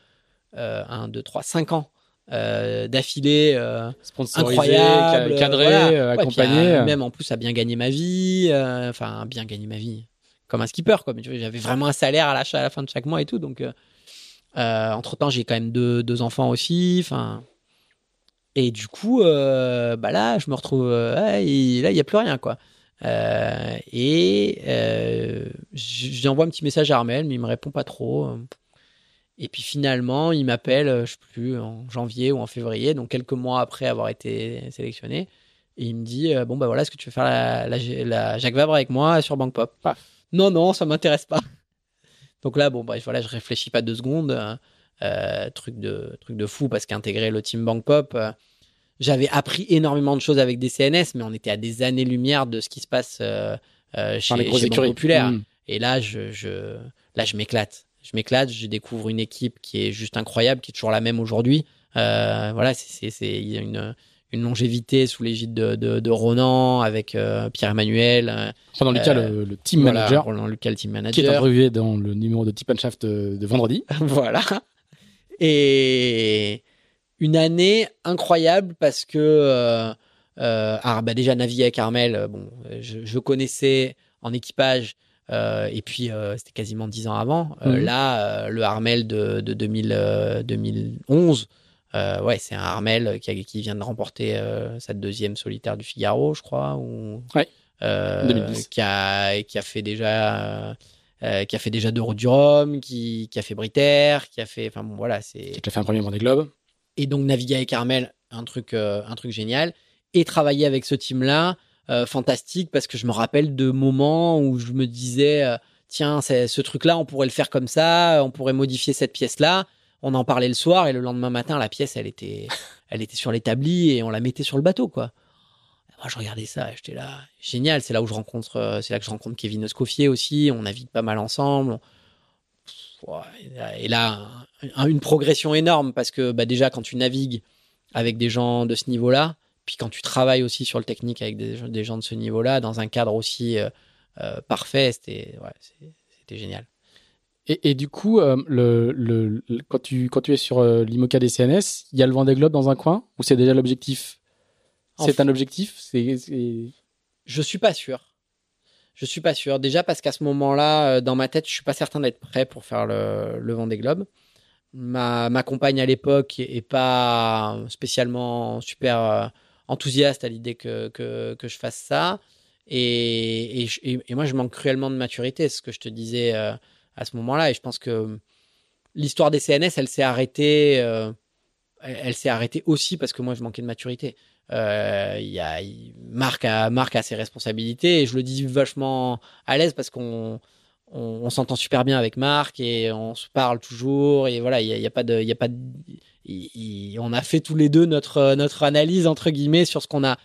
un, deux, trois, cinq ans euh, d'affilée euh, incroyable, cadré, voilà. accompagné. Ouais, puis, euh, même en plus, à bien gagner ma vie. Euh, enfin, bien gagner ma vie. Comme un skipper, quoi. Mais j'avais vraiment un salaire à l'achat à la fin de chaque mois et tout. Donc, euh, euh, entre temps, j'ai quand même deux, deux enfants aussi. Enfin, et du coup, euh, bah là, je me retrouve euh, et là, il n'y a plus rien, quoi. Euh, et euh, j'envoie un petit message à Armel, mais il me répond pas trop. Et puis finalement, il m'appelle, je sais plus, en janvier ou en février, donc quelques mois après avoir été sélectionné, et il me dit euh, bon bah voilà, est-ce que tu veux faire la, la, la Jacques Vabre avec moi sur Banque Pop? Ah. Non, non, ça ne m'intéresse pas. Donc là, bon, bref, voilà, je ne réfléchis pas deux secondes. Euh, truc, de, truc de fou, parce qu'intégrer le team Banque Pop, euh, j'avais appris énormément de choses avec des C N S, mais on était à des années-lumière de ce qui se passe euh, euh, chez, enfin, chez Banque Populaire. Mmh. Et là, je, je, là, je m'éclate. Je m'éclate, je découvre une équipe qui est juste incroyable, qui est toujours la même aujourd'hui. Euh, voilà, c'est, c'est, c'est, il y a une... une longévité sous l'égide de, de, de Ronan avec euh, Pierre-Emmanuel. Ronan euh, Lucas, le, le team voilà, manager. Ronan Lucas, le team manager. Qui est interviewé dans le numéro de Tip and Shaft de, de vendredi. Voilà. Et une année incroyable parce que, euh, euh, ah, bah déjà, naviguer avec Armel, bon, je, je connaissais en équipage, euh, et puis euh, c'était quasiment dix ans avant. Euh, mmh. Là, euh, le Armel de, de deux mille, euh, deux mille onze. Euh, ouais, c'est un Armel qui, a, qui vient de remporter euh, sa deuxième solitaire du Figaro, je crois, ou ouais. euh, deux mille dix. Qui a qui a fait déjà euh, qui a fait déjà deux Routes du Rhum, qui qui a fait Britaire, qui a fait, enfin bon voilà, c'est qui a fait un premier Vendée Globe. Et donc naviguer avec Armel, un truc euh, un truc génial, et travailler avec ce team là, euh, fantastique, parce que je me rappelle de moments où je me disais euh, tiens, c'est, ce truc là, on pourrait le faire comme ça, on pourrait modifier cette pièce là. On en parlait le soir et le lendemain matin, la pièce, elle était, elle était sur l'établi et on la mettait sur le bateau, quoi. Moi, je regardais ça, et j'étais là, génial. C'est là où je rencontre, c'est là que je rencontre Kevin Escoffier aussi. On navigue pas mal ensemble. Et là, une progression énorme parce que bah, déjà quand tu navigues avec des gens de ce niveau-là, puis quand tu travailles aussi sur le technique avec des gens de ce niveau-là, dans un cadre aussi euh, euh, parfait, c'était, ouais, c'était génial. Et, et du coup, euh, le, le, le, quand, tu, quand tu es sur euh, l'IMOCA des C N S, il y a le Vendée Globe dans un coin ou c'est déjà l'objectif ? Enfin, c'est un objectif ? c'est, c'est... Je ne suis pas sûr. Je ne suis pas sûr. Déjà parce qu'à ce moment-là, dans ma tête, je ne suis pas certain d'être prêt pour faire le, le Vendée Globe. Ma, ma compagne à l'époque n'est pas spécialement super enthousiaste à l'idée que, que, que je fasse ça. Et, et, et, et moi, je manque cruellement de maturité. C'est ce que je te disais... Euh, à ce moment-là, et je pense que l'histoire des C N S, elle s'est arrêtée, euh, elle, elle s'est arrêtée aussi parce que moi, je manquais de maturité. Euh, y a, y, Marc, a, Marc a ses responsabilités, et je le dis vachement à l'aise parce qu'on on, on s'entend super bien avec Marc, et on se parle toujours, et voilà, il n'y a, y a pas de... Y a pas de y, y, on a fait tous les deux notre, notre analyse, entre guillemets, sur ce qu'on a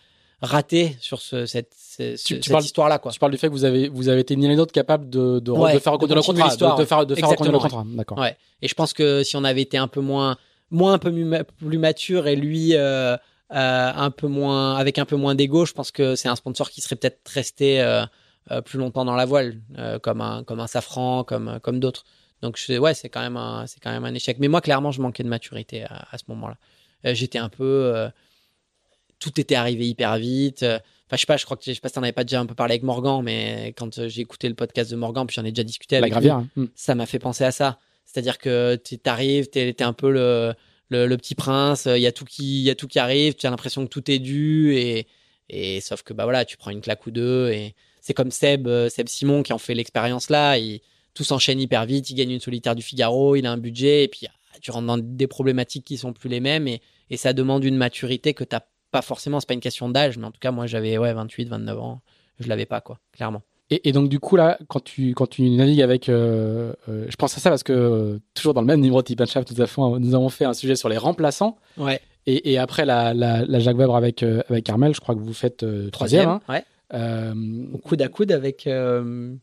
raté sur ce, cette, ce, tu, cette tu parles, histoire-là, quoi. Tu parles du fait que vous avez, vous avez été l'un et l'autre capable de, de, ouais, de faire reconduire le contrat. De, de faire, de faire reconduire le contrat. D'accord. Ouais. Et je pense que si on avait été un peu moins, moins un peu plus mature et lui, euh, euh, un peu moins, avec un peu moins d'ego, je pense que c'est un sponsor qui serait peut-être resté, euh, euh, plus longtemps dans la voile, euh, comme un, comme un Safran, comme, comme d'autres. Donc, je, ouais, c'est quand même un, c'est quand même un échec. Mais moi, clairement, je manquais de maturité à, à ce moment-là. Euh, j'étais un peu, euh, tout était arrivé hyper vite. Enfin, je sais pas, je crois que je sais pas si t'en avais pas déjà un peu parlé avec Morgan, mais quand j'ai écouté le podcast de Morgan, puis j'en ai déjà discuté avec lui, ça m'a fait penser à ça. C'est-à-dire que t'arrives, t'es, t'es un peu le, le, le petit prince, il y a tout qui, il y a tout qui arrive, tu as l'impression que tout est dû et, et sauf que, bah voilà, tu prends une claque ou deux et c'est comme Seb, Seb Simon qui en fait l'expérience là, il, tout s'enchaîne hyper vite, il gagne une solitaire du Figaro, il a un budget et puis tu rentres dans des problématiques qui sont plus les mêmes et, et ça demande une maturité que t'as pas forcément, c'est pas une question d'âge, mais en tout cas, moi j'avais ouais, vingt-huit, vingt-neuf ans, je l'avais pas quoi, clairement. Et, et donc du coup là, quand tu quand tu navigues avec, euh, euh, je pense à ça parce que euh, toujours dans le même numéro de Tip and Shaft, nous avons nous avons fait un sujet sur les remplaçants. Ouais. Et, et après la la, la Jacques Weber avec euh, avec Carmel, je crois que vous faites euh, troisième. Hein. Ouais. Euh, Au coude à coude avec euh,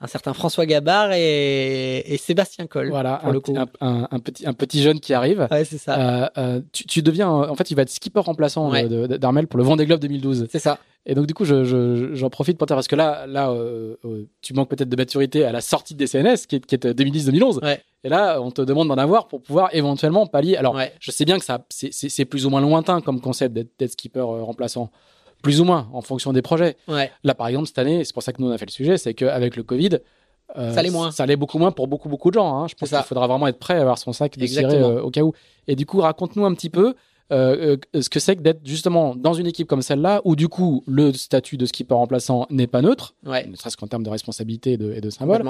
un certain François Gabart et, et Sébastien Coll. Voilà, pour un, le coup. Un, un, un petit un petit jeune qui arrive. Ouais, c'est ça. Euh, euh, tu, tu deviens en fait, il va être skipper remplaçant ouais. de, de, d'Armel pour le Vendée Globe deux mille douze. C'est ça. Et donc, du coup, je, je, j'en profite pour te dire, parce que là, là euh, euh, tu manques peut-être de maturité à la sortie des C N S, qui est, qui est deux mille dix deux mille onze. Ouais. Et là, on te demande d'en avoir pour pouvoir éventuellement pallier. Alors, ouais. je sais bien que ça, c'est, c'est, c'est plus ou moins lointain comme concept d'être, d'être skipper euh, remplaçant, plus ou moins, en fonction des projets. Ouais. Là, par exemple, cette année, c'est pour ça que nous, on a fait le sujet, c'est qu'avec le Covid, euh, ça allait moins. Ça allait beaucoup moins pour beaucoup, beaucoup de gens. Hein. Je pense qu'il faudra vraiment être prêt à avoir son sac déchiré euh, au cas où. Et du coup, raconte-nous un petit peu Euh, euh, ce que c'est que d'être justement dans une équipe comme celle-là où du coup le statut de skipper remplaçant n'est pas neutre, ouais. ne serait-ce qu'en termes de responsabilité et de, et de symbole,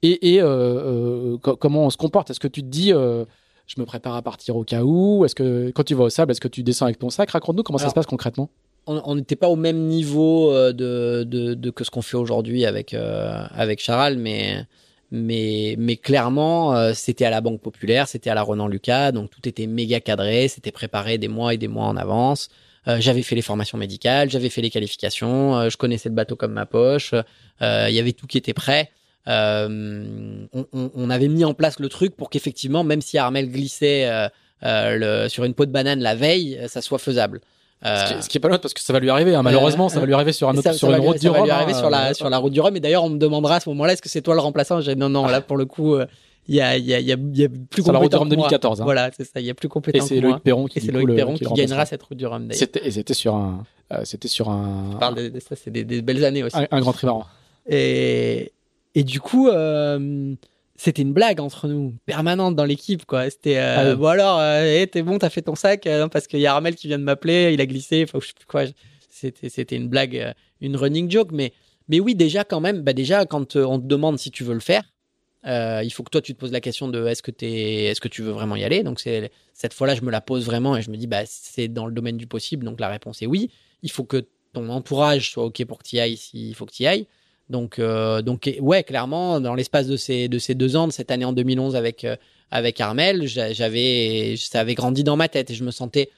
et, et euh, euh, co- comment on se comporte. Est-ce que tu te dis euh, je me prépare à partir au cas où, est-ce que quand tu vas au sable, est-ce que tu descends avec ton sac? Raconte-nous comment Alors, ça se passe concrètement. On n'était pas au même niveau euh, de, de, de, que ce qu'on fait aujourd'hui avec, euh, avec Charal, mais, mais, mais clairement euh, c'était à la Banque Populaire, c'était à la Ronan Lucas, donc tout était méga cadré, c'était préparé des mois et des mois en avance. Euh, j'avais fait les formations médicales, j'avais fait les qualifications, euh, je connaissais le bateau comme ma poche, il euh, y avait tout qui était prêt. Euh, on, on, on avait mis en place le truc pour qu'effectivement, même si Armel glissait euh, euh, le, sur une peau de banane la veille, ça soit faisable. Euh, ce, qui, ce qui est pas l'autre parce que ça va lui arriver hein, malheureusement euh, ça va lui arriver sur un autre ça, sur ça une lui, route du Rhum. Ça va lui arriver hein, sur la euh, sur la route du Rhum. Et d'ailleurs on me demandera à ce moment-là est-ce que c'est toi le remplaçant. J'ai dit, non non ah. là pour le coup il euh, y a il y a il y, y a plus compétent. Sur la route du Rhum deux mille quatorze. Hein. Voilà c'est ça, il y a plus compétent. Et c'est Loïc Perron qui, c'est Loïc Perron qui, qui gagnera cette route du Rhum d'ailleurs. C'était, et c'était sur un euh, c'était sur un. Je parle de, de ça, c'est des, des belles années aussi. Un, un grand trimaran. Et et du coup. Euh, C'était une blague entre nous, permanente dans l'équipe, quoi. C'était, euh, ah oui. bon alors, euh, hey, t'es bon, t'as fait ton sac, euh, parce qu'il y a Armel qui vient de m'appeler, il a glissé, enfin, je sais plus quoi. Je... C'était, c'était une blague, euh, une running joke, mais, mais oui, déjà, quand même, bah, déjà, quand euh, on te demande si tu veux le faire, euh, il faut que toi, tu te poses la question de est-ce que t'es, est-ce que tu veux vraiment y aller? Donc, c'est, cette fois-là, je me la pose vraiment et je me dis, bah, c'est dans le domaine du possible, donc la réponse est oui. Il faut que ton entourage soit OK pour que t'y ailles s'il faut que t'y ailles. Donc, euh, donc ouais, clairement, dans l'espace de ces, de ces deux ans, de cette année en deux mille onze avec, euh, avec Armel, j'avais, ça avait grandi dans ma tête et je me sentais,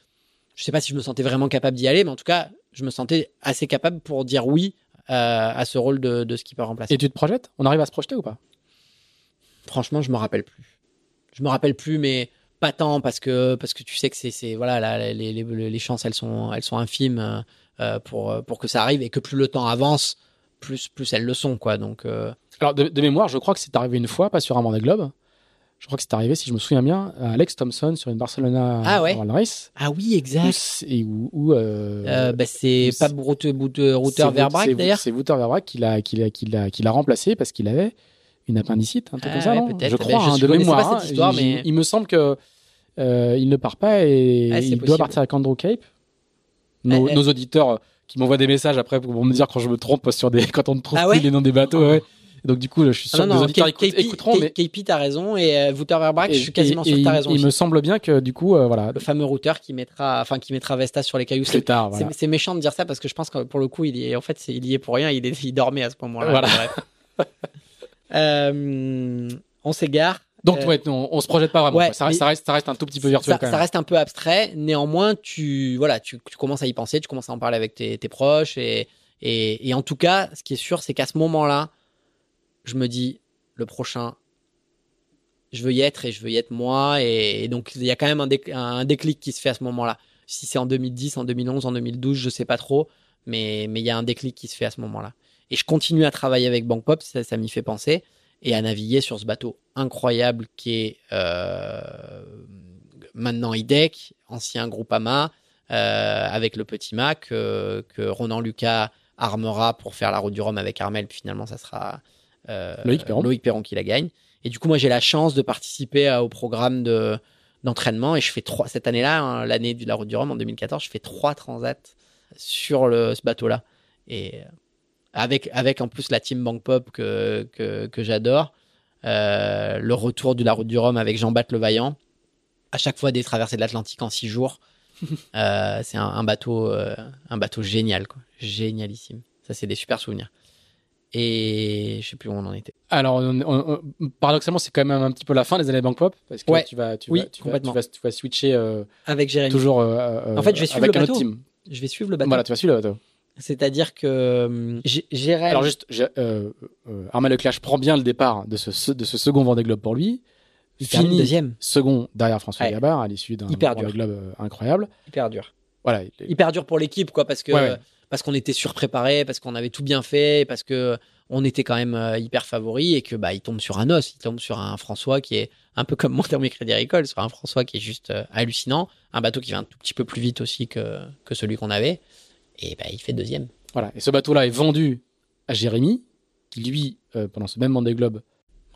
je sais pas si je me sentais vraiment capable d'y aller, mais en tout cas, je me sentais assez capable pour dire oui euh, à ce rôle de, de skipper remplaçant. Et tu te projettes? On arrive à se projeter ou pas? Franchement, je m'en rappelle plus. Je me rappelle plus, mais pas tant parce que, parce que tu sais que c'est, c'est voilà, là, les, les, les chances, elles sont, elles sont infimes euh, pour, pour que ça arrive et que plus le temps avance, Plus, plus elles le sont, quoi. Donc, euh... Alors, de, de mémoire, je crois que c'est arrivé une fois, pas sur un Vendée Globe. Je crois que c'est arrivé, si je me souviens bien, à Alex Thompson sur une Barcelona ah ouais. World Race. Ah oui, exact. Où, et où, où, euh, euh, bah, c'est où, pas Router Verbrack, d'ailleurs. C'est Router Verbrack qui l'a, qui, l'a, qui, l'a, qui l'a remplacé parce qu'il avait une appendicite, un truc ah, comme ça, ouais, non je crois, ben, je hein, de mémoire. Pas cette histoire, hein, mais... il, il me semble qu'il euh, ne part pas et ah, il possible. doit partir avec Andrew Cape. Nos, ah, nos auditeurs... qui m'envoie des messages après pour me dire quand je me trompe sur des quand on ne trouve ah ouais plus les noms des bateaux ouais. Donc du coup je suis sûr ah non, que les auditeurs K- écouteront K- mais K P t'as raison et Wouter Verbrack je suis quasiment et, sûr que t'as raison il aussi. Me semble bien que du coup euh, voilà le fameux routeur qui mettra enfin qui mettra Vesta sur les cailloux c'est, tard, voilà. c'est, c'est méchant de dire ça parce que je pense que pour le coup il y est en fait c'est, il y est pour rien il, est, il dormait à ce moment-là voilà. Bref. euh, on s'égare donc euh, ouais, non, on se projette pas vraiment ouais, ça, reste, ça, reste, ça reste un tout petit peu virtuel ça, quand même. Ça reste un peu abstrait néanmoins tu, voilà, tu, tu commences à y penser tu commences à en parler avec tes, tes proches et, et, et en tout cas ce qui est sûr c'est qu'à ce moment là je me dis le prochain je veux y être et je veux y être moi et, et donc il y a quand même un, déc, un déclic qui se fait à ce moment là si c'est en deux mille dix, en deux mille onze, en deux mille douze je sais pas trop mais il mais y a un déclic qui se fait à ce moment là et je continue à travailler avec Banque Pop ça, ça m'y fait penser et à naviguer sur ce bateau incroyable qui est euh, maintenant I D E C, ancien Groupama, euh, avec le petit Mac, euh, que Ronan Lucas armera pour faire la route du Rhum avec Armel, puis finalement ça sera euh, Loïc Perron. Loïc Perron qui la gagne. Et du coup, moi j'ai la chance de participer à, au programme de, d'entraînement, et je fais trois, cette année-là, hein, l'année de la route du Rhum en deux mille quatorze, je fais trois transats sur le, ce bateau-là. Et avec, avec en plus la team Bank Pop que, que, que j'adore, euh, le retour de la route du Rhum avec Jean-Baptiste Levaillant, à chaque fois des traversées de l'Atlantique en six jours. euh, c'est un, un bateau, euh, un bateau génial, quoi. Génialissime. Ça, c'est des super souvenirs. Et je sais plus où on en était. Alors, on, on, on, paradoxalement, c'est quand même un petit peu la fin des années Bank Pop, parce que ouais, tu vas, tu oui, vas, tu vas, tu vas, tu vas switcher euh, avec Jérémy. Toujours. Euh, en fait, je vais suivre le bateau. Je vais suivre le bateau. Voilà, tu vas suivre le bateau. C'est-à-dire que J- Jérémy. Alors juste, j'ai, euh, euh, Armel Leclerc prend bien le départ de ce de ce second Vendée Globe pour lui. Fini deuxième, second derrière François ouais. Gabart à l'issue d'un Vendée Globe euh, incroyable. Hyper dur. Voilà. Les... Hyper dur pour l'équipe, quoi, parce que ouais, ouais. parce qu'on était surpréparé, parce qu'on avait tout bien fait, parce que on était quand même euh, hyper favori, et que bah il tombe sur un os, il tombe sur un François qui est un peu comme Montermey Crédit Agricole, sur un François qui est juste euh, hallucinant, un bateau qui va un tout petit peu plus vite aussi que que celui qu'on avait, et bah il fait deuxième. Voilà. Et ce bateau-là est vendu à Jérémy, qui lui euh, pendant ce même Vendée Globe.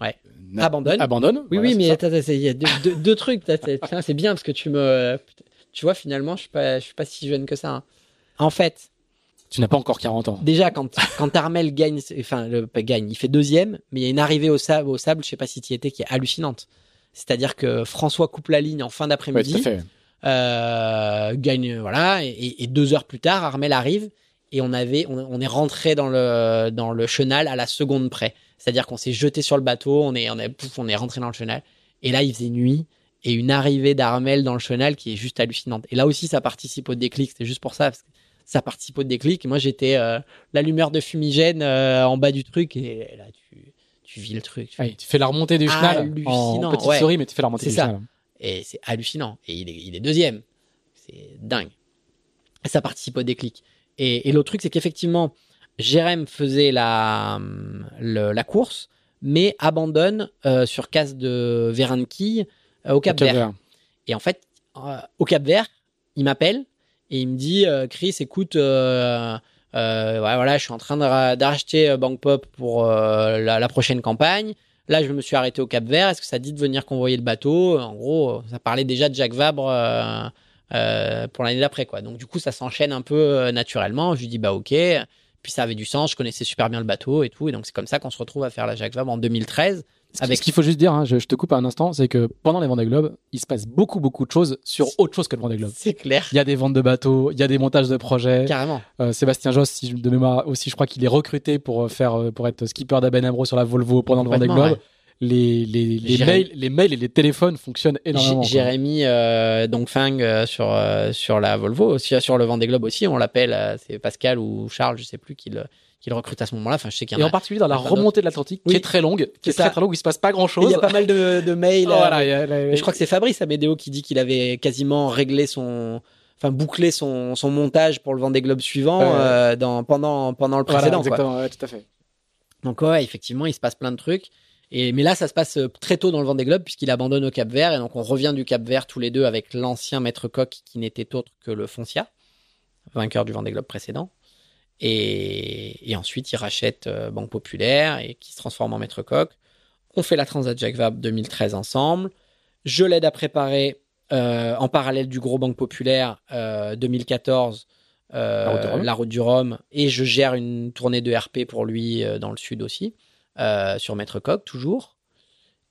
Ouais. Na- abandonne. Abandonne. Oui, voilà, oui, mais attends, il y a deux, deux, deux trucs. T'as, t'as, putain, c'est bien parce que tu me, tu vois, finalement, je suis pas, je suis pas si jeune que ça. Hein. En fait, tu n'as pas encore quarante ans. Déjà, quand quand Armel gagne, enfin, le, gagne, il fait deuxième, mais il y a une arrivée au sable, au sable, je sais pas si t'y étais, qui est hallucinante. C'est-à-dire que François coupe la ligne en fin d'après-midi, ouais, euh, gagne, voilà, et, et deux heures plus tard, Armel arrive. Et on avait, on, on est rentré dans le dans le chenal à la seconde près. C'est-à-dire qu'on s'est jeté sur le bateau, on est on est pouf, on est rentré dans le chenal. Et là, il faisait nuit, et une arrivée d'Armel dans le chenal qui est juste hallucinante. Et là aussi, ça participe au déclic. C'est juste pour ça, parce que ça participe au déclic. Et moi, j'étais euh, l'allumeur de fumigène euh, en bas du truc, et là, tu tu vis le truc. Tu, ah, tu fais la remontée du chenal. Hallucinant. En petite ouais. souris, mais tu fais la remontée c'est du ça. Chenal. Et c'est hallucinant. Et il est il est deuxième. C'est dingue. Et ça participe au déclic. Et, et l'autre truc, c'est qu'effectivement, Jérém faisait la, le, la course, mais abandonne euh, sur casse de Vérandquille euh, au Cap-Vert. Et en fait, euh, au Cap-Vert, il m'appelle et il me dit euh, « Chris, écoute, euh, euh, ouais, voilà, je suis en train de, d'acheter Bank Pop pour euh, la, la prochaine campagne. Là, je me suis arrêté au Cap-Vert. Est-ce que ça te dit de venir convoyer le bateau ?» En gros, ça parlait déjà de Jacques Vabre euh, Euh, pour l'année d'après, quoi. Donc du coup ça s'enchaîne un peu euh, naturellement. Je lui dis bah ok, puis ça avait du sens, je connaissais super bien le bateau et tout, et donc c'est comme ça qu'on se retrouve à faire la Jacques Vabre en deux mille treize. Avec... Ce qu'il faut juste dire, hein, je, je te coupe à un instant, c'est que pendant les Vendée Globe, il se passe beaucoup, beaucoup de choses sur autre chose que le Vendée Globe. C'est clair. Il y a des ventes de bateaux, il y a des montages de projets. Carrément. Euh, Sébastien Josse, si je, de mémoire aussi, je crois qu'il est recruté pour, faire, pour être skipper d'Aben Amro sur la Volvo pendant le Vendée Globe. Ouais. Les, les, les, mails, les mails et les téléphones fonctionnent énormément. J- Jérémy euh, Dongfeng euh, sur, euh, sur la Volvo, sur, sur le Vendée Globe aussi, on l'appelle, euh, c'est Pascal ou Charles, je sais plus, qui le, qui le recrute à ce moment-là. Enfin, je sais qu'il y en a, et en particulier dans la remontée de l'Atlantique, oui, qui est très longue, qui est très, très longue, où il se passe pas grand-chose. Il y a pas mal de, de mails. Oh, euh, voilà, euh, la, la, je crois que c'est Fabrice Amédéo qui dit qu'il avait quasiment réglé son... Enfin, boucler son, son montage pour le Vendée Globe suivant euh, euh, dans, pendant, pendant le précédent. Voilà, exactement, quoi. Ouais, tout à fait. Donc ouais, effectivement, il se passe plein de trucs. Et, mais là, ça se passe très tôt dans le Vendée Globe puisqu'il abandonne au Cap-Vert, et donc on revient du Cap-Vert tous les deux avec l'ancien maître coq qui n'était autre que le Foncia, vainqueur du Vendée Globe précédent. Et, et ensuite, il rachète euh, Banque Populaire et qui se transforme en maître coq. On fait la Transat Jacques Vabre deux mille treize ensemble. Je l'aide à préparer euh, en parallèle du gros Banque Populaire euh, deux mille quatorze euh, la route du Rhum. la route du Rhum, et je gère une tournée de R P pour lui euh, dans le sud aussi. Euh, sur Maître Coq toujours.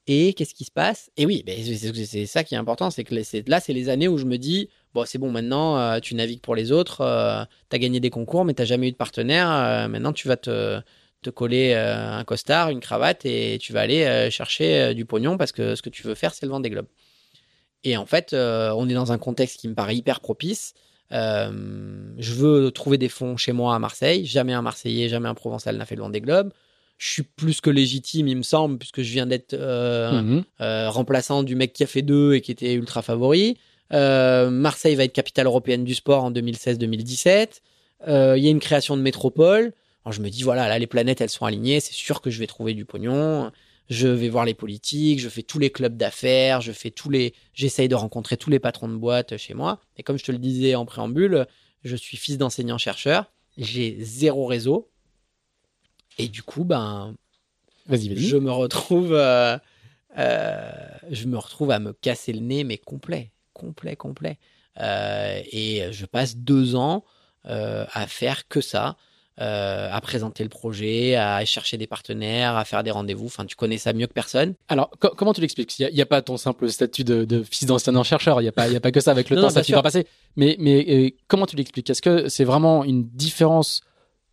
Et qu'est-ce qui se passe? Et oui, ben c'est, c'est, c'est ça qui est important, c'est que c'est, là c'est les années où je me dis bon c'est bon, maintenant euh, tu navigues pour les autres, euh, t'as gagné des concours mais t'as jamais eu de partenaire, euh, maintenant tu vas te, te coller euh, un costard, une cravate, et tu vas aller euh, chercher euh, du pognon, parce que ce que tu veux faire c'est le Vendée Globe. Et en fait euh, on est dans un contexte qui me paraît hyper propice. Euh, je veux trouver des fonds chez moi à Marseille, jamais un Marseillais, jamais un Provençal n'a fait le Vendée Globe. Je suis plus que légitime, il me semble, puisque je viens d'être euh, mmh. euh, remplaçant du mec qui a fait deux et qui était ultra favori. Euh, Marseille va être capitale européenne du sport en deux mille seize deux mille dix-sept. Euh, il y a une création de métropole. Alors je me dis, voilà, là, les planètes, elles sont alignées. C'est sûr que je vais trouver du pognon. je vais voir les politiques, je fais tous les clubs d'affaires, je fais tous les, j'essaye de rencontrer tous les patrons de boîtes chez moi. Et comme je te le disais en préambule, je suis fils d'enseignant-chercheur, j'ai zéro réseau. Et du coup, ben, vas-y, vas-y. Je me retrouve, euh, euh, je me retrouve à me casser le nez, mais complet, complet, complet. Euh, et je passe deux ans euh, à faire que ça. Euh, à présenter le projet, à chercher des partenaires, à faire des rendez-vous. Enfin, tu connais ça mieux que personne. Alors, co- comment tu l'expliques ? Il n'y a, a pas ton simple statut de, de fils d'enseignant-chercheur. Il n'y a pas, il n'y a pas que ça. Avec le non, temps, non, ça tu vas passer. Mais, mais comment tu l'expliques ? Est-ce que c'est vraiment une différence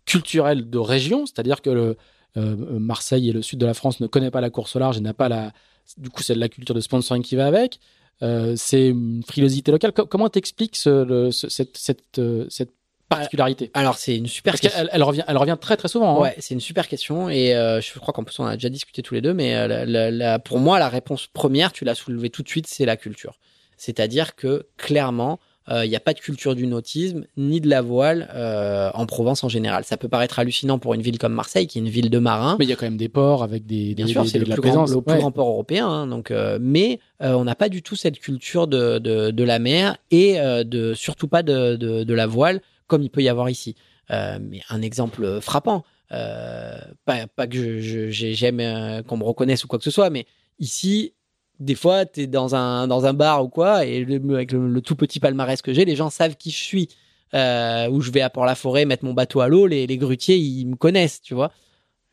culturelle de région ? C'est-à-dire que le, euh, Marseille et le sud de la France ne connaissent pas la course au large et n'a pas la. Du coup, c'est de la culture de sponsoring qui va avec. Euh, c'est une frilosité locale. Co- comment t'expliques ce, le, ce, cette cette, cette particularité. Alors, c'est une super Parce question. Parce qu'elle elle revient, elle revient très, très souvent. Hein. Ouais, c'est une super question. Et euh, je crois qu'en plus, on a déjà discuté tous les deux. Mais euh, la, la, la, pour moi, la réponse première, tu l'as soulevée tout de suite, c'est la culture. C'est-à-dire que, clairement, il euh, n'y a pas de culture du nautisme ni de la voile euh, en Provence en général. Ça peut paraître hallucinant pour une ville comme Marseille, qui est une ville de marins. Mais il y a quand même des ports avec des... Bien des, sûr, des, c'est des, le, plus grand, le plus grand port européen. Hein, donc, euh, mais euh, on n'a pas du tout cette culture de, de, de la mer et euh, de, surtout pas de, de, de la voile comme il peut y avoir ici. Euh, mais un exemple frappant, euh, pas, pas que je, je, j'aime euh, qu'on me reconnaisse ou quoi que ce soit, mais ici, des fois, tu es dans un, dans un bar ou quoi, et le, avec le, le tout petit palmarès que j'ai, les gens savent qui je suis. Euh, où je vais à Port-la-Forêt mettre mon bateau à l'eau, les, les grutiers, ils me connaissent, tu vois.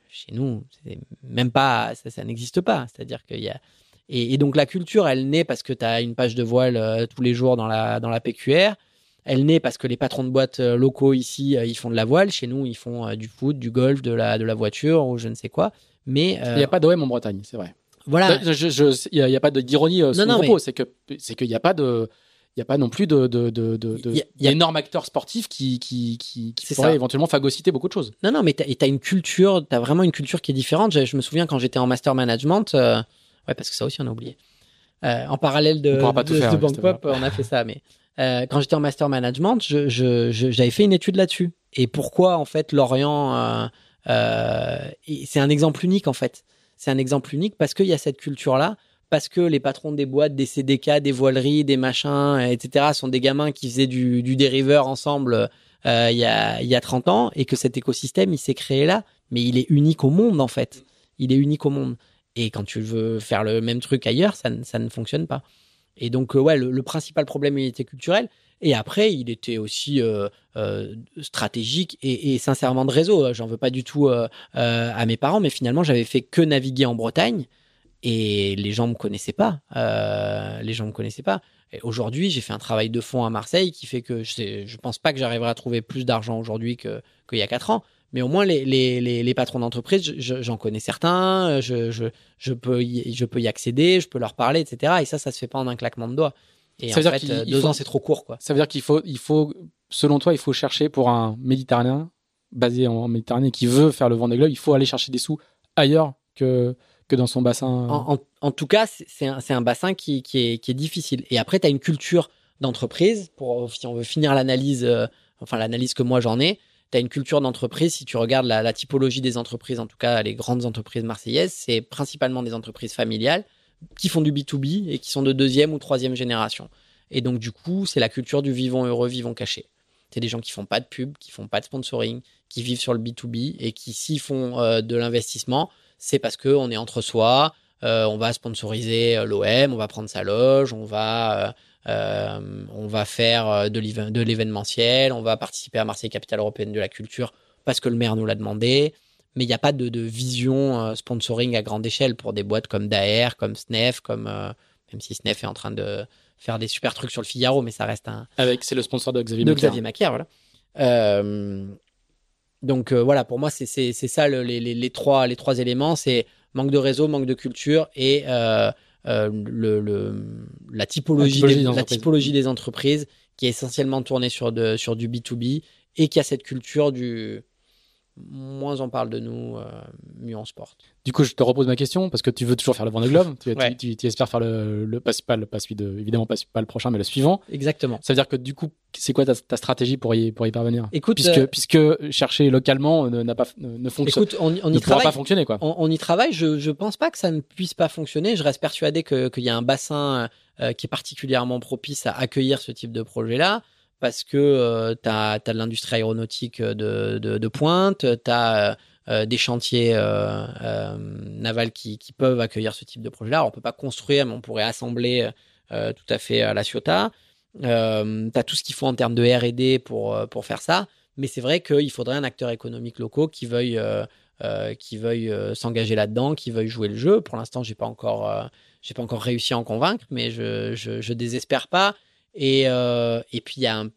Chez nous, c'est même pas, ça, ça n'existe pas. C'est-à-dire qu'il y a... Et, et donc, la culture, elle naît parce que tu as une page de voile euh, tous les jours dans la, dans la P Q R. Elle naît parce que les patrons de boîtes locaux ici, ils font de la voile. Chez nous, ils font du foot, du golf, de la, de la voiture ou je ne sais quoi. Mais euh... il n'y a pas d'O M en Bretagne, c'est vrai. Voilà. Il n'y a, a pas d'ironie sur le propos. Mais... C'est que c'est qu'il n'y a pas de, il n'y a pas non plus de, de, de, de, de y a, y a... d'énormes acteurs sportifs qui qui qui, qui pourraient ça. Éventuellement phagocyter beaucoup de choses. Non non, mais t'as, et t'as une culture, t'as vraiment une culture qui est différente. Je, je me souviens quand j'étais en master management, euh... ouais parce que ça aussi on a oublié. Euh, en parallèle de, de, faire, de Bank Pop, on a fait ça, mais. Euh, quand j'étais en master management, je, je, je, j'avais fait une étude là-dessus. Et pourquoi en fait l'Orient, euh, euh, c'est un exemple unique en fait. C'est un exemple unique parce qu'il y a cette culture-là, parce que les patrons des boîtes, des C D K, des voileries, des machins, et cetera sont des gamins qui faisaient du, du dériveur ensemble il euh, y a, y a trente ans et que cet écosystème il s'est créé là. Mais il est unique au monde en fait. Il est unique au monde. Et quand tu veux faire le même truc ailleurs, ça, ça ne fonctionne pas. Et donc, euh, ouais, le, le principal problème, il était culturel. Et après, il était aussi euh, euh, stratégique et, et sincèrement de réseau. J'en veux pas du tout euh, euh, à mes parents, mais finalement, j'avais fait que naviguer en Bretagne et les gens me connaissaient pas. Euh, les gens me connaissaient pas. Et aujourd'hui, j'ai fait un travail de fond à Marseille qui fait que je, sais, je pense pas que j'arriverai à trouver plus d'argent aujourd'hui que qu'il y a quatre ans. Mais au moins, les, les, les, les patrons d'entreprise, je, je, j'en connais certains, je, je, je, peux y, je peux y accéder, je peux leur parler, et cetera. Et ça, ça se fait pas en un claquement de doigts. Et ça en veut fait, dire deux faut, ans, c'est trop court, quoi. Ça veut dire qu'il faut, il faut, selon toi, il faut chercher pour un Méditerranéen, basé en, en Méditerranée, qui veut faire le Vendée Globe, il faut aller chercher des sous ailleurs que, que dans son bassin. En, en, en tout cas, c'est un, c'est un bassin qui, qui, est, qui est difficile. Et après, tu as une culture d'entreprise, pour, si on veut finir l'analyse, euh, enfin l'analyse que moi j'en ai. Tu as une culture d'entreprise, si tu regardes la, la typologie des entreprises, en tout cas les grandes entreprises marseillaises, c'est principalement des entreprises familiales qui font du B deux B et qui sont de deuxième ou troisième génération. Et donc du coup, c'est la culture du vivons heureux, vivons cachés. C'est des gens qui font pas de pub, qui font pas de sponsoring, qui vivent sur le B deux B et qui s'ils font euh, de l'investissement, c'est parce qu'on est entre soi, euh, on va sponsoriser l'O M, on va prendre sa loge, on va... Euh, Euh, on va faire de, l'éve- de l'événementiel, on va participer à Marseille Capitale Européenne de la Culture parce que le maire nous l'a demandé, mais il n'y a pas de, de vision euh, sponsoring à grande échelle pour des boîtes comme Daher, comme Snef, comme, euh, même si Snef est en train de faire des super trucs sur le Figaro, mais ça reste un... Avec, c'est le sponsor de Xavier Macaire. De Xavier Macaire, voilà. Euh, donc euh, voilà, pour moi, c'est, c'est, c'est ça le, les, les, les, trois, les trois éléments, c'est manque de réseau, manque de culture et... Euh, Euh, le, le, la typologie, la typologie, des, des, la typologie des entreprises qui est essentiellement tournée sur, de, sur du B deux B et qui a cette culture du, moins on parle de nous, euh, mieux on se porte. Du coup, je te repose ma question, parce que tu veux toujours faire le Vendée Globe, tu, ouais. tu, tu, tu espères faire le, le pas, pas, pas celui de, évidemment pas, pas le prochain, mais le suivant. Exactement. Ça veut dire que du coup, c'est quoi ta, ta stratégie pour y, pour y parvenir? Écoute, puisque, euh, puisque chercher localement ne, n'a pas, ne, ne fonctionne, écoute, on, on ne pourra pas fonctionner, quoi. On, on y travaille, je ne pense pas que ça ne puisse pas fonctionner, je reste persuadé que, qu'il y a un bassin euh, qui est particulièrement propice à accueillir ce type de projet-là. Parce que euh, tu as de l'industrie aéronautique de, de, de pointe, tu as euh, des chantiers euh, euh, navals qui, qui peuvent accueillir ce type de projet-là. Alors, on ne peut pas construire, mais on pourrait assembler euh, tout à fait à la Ciotat. Euh, tu as tout ce qu'il faut en termes de R et D pour, pour faire ça. Mais c'est vrai qu'il faudrait un acteur économique local qui veuille, euh, euh, qui veuille euh, s'engager là-dedans, qui veuille jouer le jeu. Pour l'instant, je n'ai pas, euh, pas encore réussi à en convaincre, mais je ne désespère pas. Et, euh, et puis, il y a un...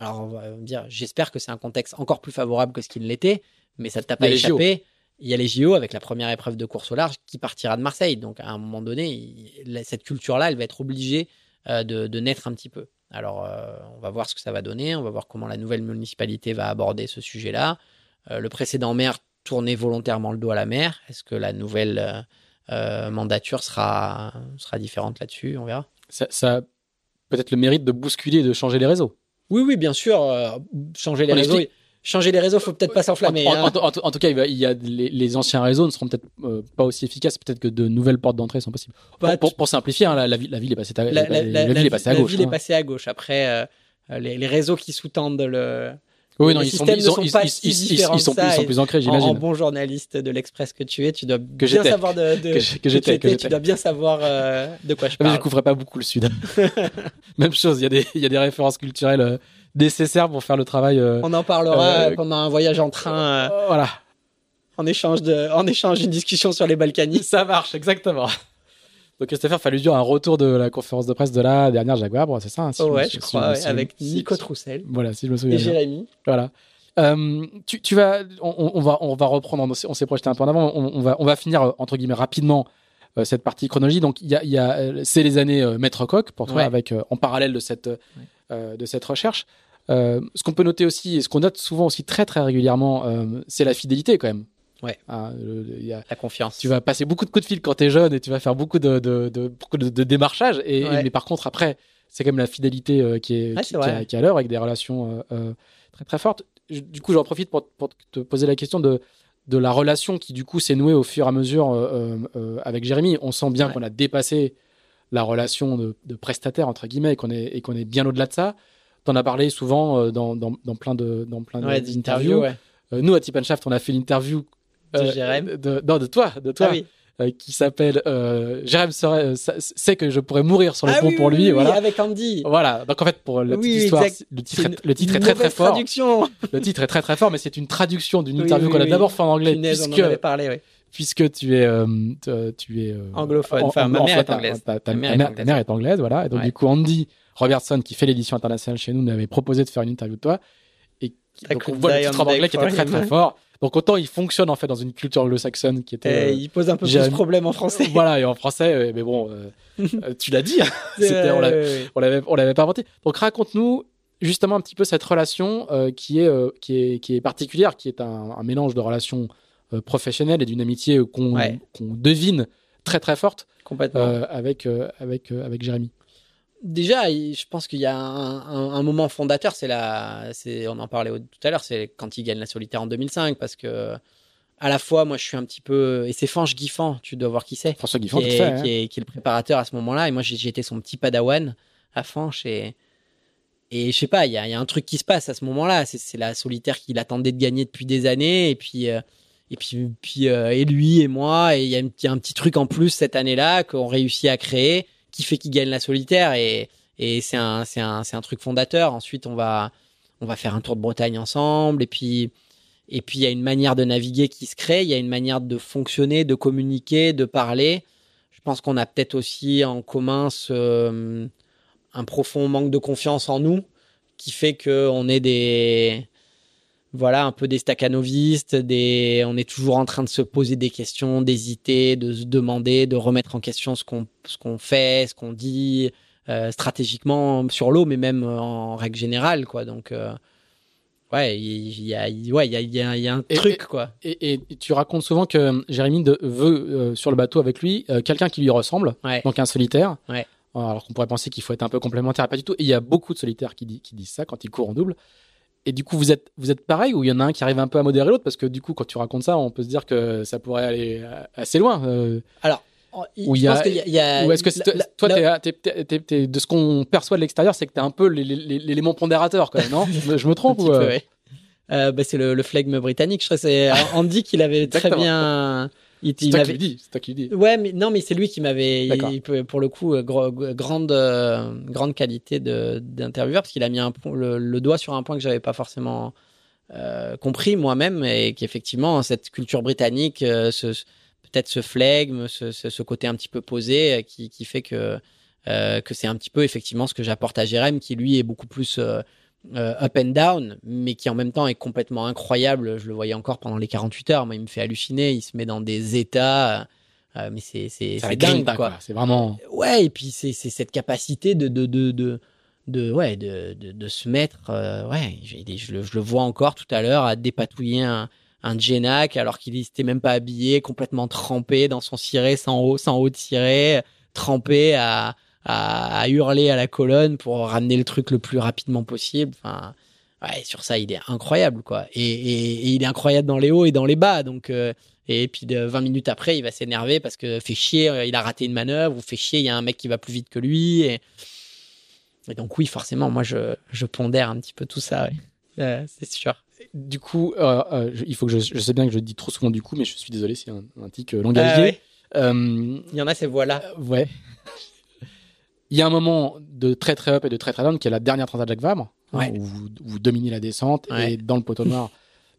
Alors, on va dire, j'espère que c'est un contexte encore plus favorable que ce qu'il l'était, mais ça ne t'a pas échappé. Il y a les J O avec la première épreuve de course au large qui partira de Marseille. Donc, à un moment donné, il... cette culture-là, elle va être obligée euh, de, de naître un petit peu. Alors, euh, on va voir ce que ça va donner. On va voir comment la nouvelle municipalité va aborder ce sujet-là. Euh, le précédent maire tournait volontairement le dos à la mer. Est-ce que la nouvelle euh, mandature sera, sera différente là-dessus? On verra. Ça... ça... peut-être le mérite de bousculer et de changer les réseaux. Oui, oui, bien sûr. Euh, changer les on réseaux, changer les réseaux, faut peut-être pas s'enflammer. En, hein. en, en, en tout cas, il y a les, les anciens réseaux ne seront peut-être euh, pas aussi efficaces. Peut-être que de nouvelles portes d'entrée sont possibles. Bah, pour, pour, pour simplifier, hein, la, la, la ville est passée à, la, la, la, la, la ville est passée à gauche. La ville hein. est passée à gauche. Après, euh, les, les réseaux qui sous-tendent le, oui, non, le ils système sont, ne sont pas ils, si ils, différents ils, ils, ils sont que ça. Ils sont plus ancrés, j'imagine. En, en bon journaliste de l'Express que tu es, tu dois que bien savoir de, de que je, que j'étais, que j'étais. Tu dois bien savoir euh, de quoi je parle. Mais je couvrais pas beaucoup le Sud. Même chose, il y a des il y a des références culturelles euh, nécessaires pour faire le travail. Euh, On en parlera euh, pendant un voyage en train. Euh, euh, voilà. En échange de en échange d'une discussion sur les Balkany. Ça marche, exactement. Donc, Christopher, fallu dire un retour de la conférence de presse de la dernière Jaguar, bon, c'est ça hein, si oh, Ouais, je crois, ouais, avec Nico Troussel. Voilà, si je me souviens. Et Jérémy. Voilà. Euh, tu, tu vas, on, on va, on va reprendre. On s'est projeté un peu en avant. On, on va, on va finir entre guillemets rapidement euh, cette partie chronologie. Donc, il y a, il y a, c'est les années euh, Maître Coq pour toi, ouais. avec euh, en parallèle de cette, ouais. euh, de cette recherche. Euh, ce qu'on peut noter aussi, et ce qu'on note souvent aussi très très régulièrement, euh, c'est la fidélité quand même. Ouais. Ah, le, y a, la confiance. Tu vas passer beaucoup de coups de fil quand t'es jeune et tu vas faire beaucoup de, de, de, de, de démarchage. Et, ouais. et, mais par contre, après, c'est quand même la fidélité euh, qui est, ouais, qui, qui a, qui a à l'heure avec des relations euh, très très fortes. Je, du coup, j'en profite pour, pour te poser la question de, de la relation qui, du coup, s'est nouée au fur et à mesure euh, euh, avec Jérémy. On sent bien ouais. qu'on a dépassé la relation de, de prestataire, entre guillemets, et qu'on est, et qu'on est bien au-delà de ça. T'en as parlé souvent euh, dans, dans, dans plein de, dans plein ouais, d'interviews. Ouais. Euh, nous, à Tip and Shaft, on a fait l'interview. De Jérém euh, de, Non, de toi, de toi, ah, oui. euh, qui s'appelle euh, Jérém euh, sait que je pourrais mourir sur le ah, pont oui, pour lui. Oui, voilà. Avec Andy. Voilà, donc en fait, pour la petite oui, histoire, le titre, est, le titre est très très fort. Traduction. Le titre est très très fort, mais c'est une traduction d'une oui, interview oui, qu'on oui, a d'abord oui. fait en anglais. Punaise, puisque, on en avait parlé, oui. Puisque tu es. Euh, tu es euh, anglophone, en, enfin, ma mère est anglaise. Ta mère est anglaise, voilà. Et donc, du coup, Andy Robertson, qui fait l'édition internationale chez nous, nous avait proposé de faire une interview de toi. Et donc, on voit le titre en anglais qui était très très fort. Donc, autant il fonctionne en fait dans une culture anglo-saxonne qui était. Et euh, il pose un peu plus de problème en français. Voilà, et en français, mais bon, euh, tu l'as dit, C'était, on, l'a, on, l'avait, on l'avait pas inventé. Donc, raconte-nous justement un petit peu cette relation euh, qui, est, euh, qui, est, qui est particulière, qui est un, un mélange de relations euh, professionnelles et d'une amitié euh, qu'on, ouais. qu'on devine très très forte Complètement. Euh, avec, euh, avec, euh, avec Jérémy. Déjà, je pense qu'il y a un, un, un moment fondateur, c'est la, c'est, on en parlait tout à l'heure, c'est quand il gagne la solitaire en deux mille cinq, parce que à la fois, moi, je suis un petit peu, et c'est Fanche Guiffant, tu dois voir qui c'est, François Guiffant, qui, est, fait, qui, est, hein. qui, est, qui est le préparateur à ce moment-là, et moi, j'ai, j'étais son petit padawan à Fanche, et, et je sais pas, il y a, y a un truc qui se passe à ce moment-là, c'est, c'est la solitaire qu'il attendait de gagner depuis des années, et puis, euh, et puis, puis euh, et lui et moi, et il y, y a un petit truc en plus cette année-là qu'on réussit à créer. Qui fait qu'il gagne la solitaire et, et c'est, un, c'est, un, c'est un truc fondateur. Ensuite, on va, on va faire un tour de Bretagne ensemble et puis et puis il y a une manière de naviguer qui se crée, il y a une manière de fonctionner, de communiquer, de parler. Je pense qu'on a peut-être aussi en commun ce, un profond manque de confiance en nous qui fait qu'on est des... Voilà, un peu des staccanovistes, des... on est toujours en train de se poser des questions, d'hésiter, de se demander, de remettre en question ce qu'on, ce qu'on fait, ce qu'on dit, euh, stratégiquement sur l'eau, mais même en règle générale, quoi. Donc, euh, Ouais, il y a, ouais, il y a, il y a un et, truc, et, quoi. Et, et, et tu racontes souvent que Jérémy veut, euh, sur le bateau avec lui, euh, quelqu'un qui lui ressemble, ouais. donc un solitaire. Ouais. Alors qu'on pourrait penser qu'il faut être un peu complémentaire, pas du tout. Et il y a beaucoup de solitaires qui, dit, qui disent ça quand ils courent en double. Et du coup, vous êtes, vous êtes pareil, ou il y en a un qui arrive un peu à modérer l'autre? Parce que du coup, quand tu racontes ça, on peut se dire que ça pourrait aller assez loin. Euh, Alors, il, je y a, pense qu'il y a, y a... Ou est-ce que la, la, toi, la... T'es, t'es, t'es, t'es, t'es, de ce qu'on perçoit de l'extérieur, c'est que t'es un peu l'élément pondérateur, quand même, non? Je me trompe ou... Peu, ouais. euh, bah, c'est le, le flegme britannique, je crois. C'est Andy qui l'avait très bien... Il, c'est, il toi avait... qui dit, c'est toi qui le dis. Ouais, mais non, mais c'est lui qui m'avait, il, pour le coup, gro- grande, euh, grande qualité de, d'intervieweur, parce qu'il a mis un, le, le doigt sur un point que j'avais pas forcément euh, compris moi-même, et qu'effectivement, cette culture britannique, euh, ce, peut-être ce flegme, ce, ce, ce côté un petit peu posé, euh, qui, qui fait que, euh, que c'est un petit peu effectivement ce que j'apporte à Jérém, qui lui est beaucoup plus euh, euh, up and down, mais qui en même temps est complètement incroyable. Je le voyais encore pendant les quarante-huit heures. Moi, il me fait halluciner. Il se met dans des états, euh, mais c'est c'est, c'est dingue, quoi. quoi. C'est vraiment. Ouais, et puis c'est c'est cette capacité de de de de, de ouais de, de de se mettre. Euh, ouais, j'ai, je le je le vois encore tout à l'heure à dépatouiller un un Jenak alors qu'il n'était même pas habillé, complètement trempé dans son ciré sans haut, sans haut de ciré, trempé à à hurler à la colonne pour ramener le truc le plus rapidement possible. Enfin, ouais, sur ça, il est incroyable, quoi. Et, et, et il est incroyable dans les hauts et dans les bas. Donc, euh, et puis, de vingt minutes après, il va s'énerver parce que fait chier, il a raté une manœuvre, ou fait chier, il y a un mec qui va plus vite que lui. Et, et donc, oui, forcément, moi, je, je pondère un petit peu tout ça. Ouais. Euh, c'est sûr. Du coup, euh, euh, je, il faut que je, je sais bien que je dis trop souvent du coup, mais je suis désolé, c'est un, un tic euh, langagier. Euh, ouais. euh, il y en a ces voix-là. Euh, ouais. Il y a un moment de très très up et de très très down qui est la dernière transat Jacques Vabre, ouais. hein, où vous, vous dominez la descente, ouais. et dans le poteau noir,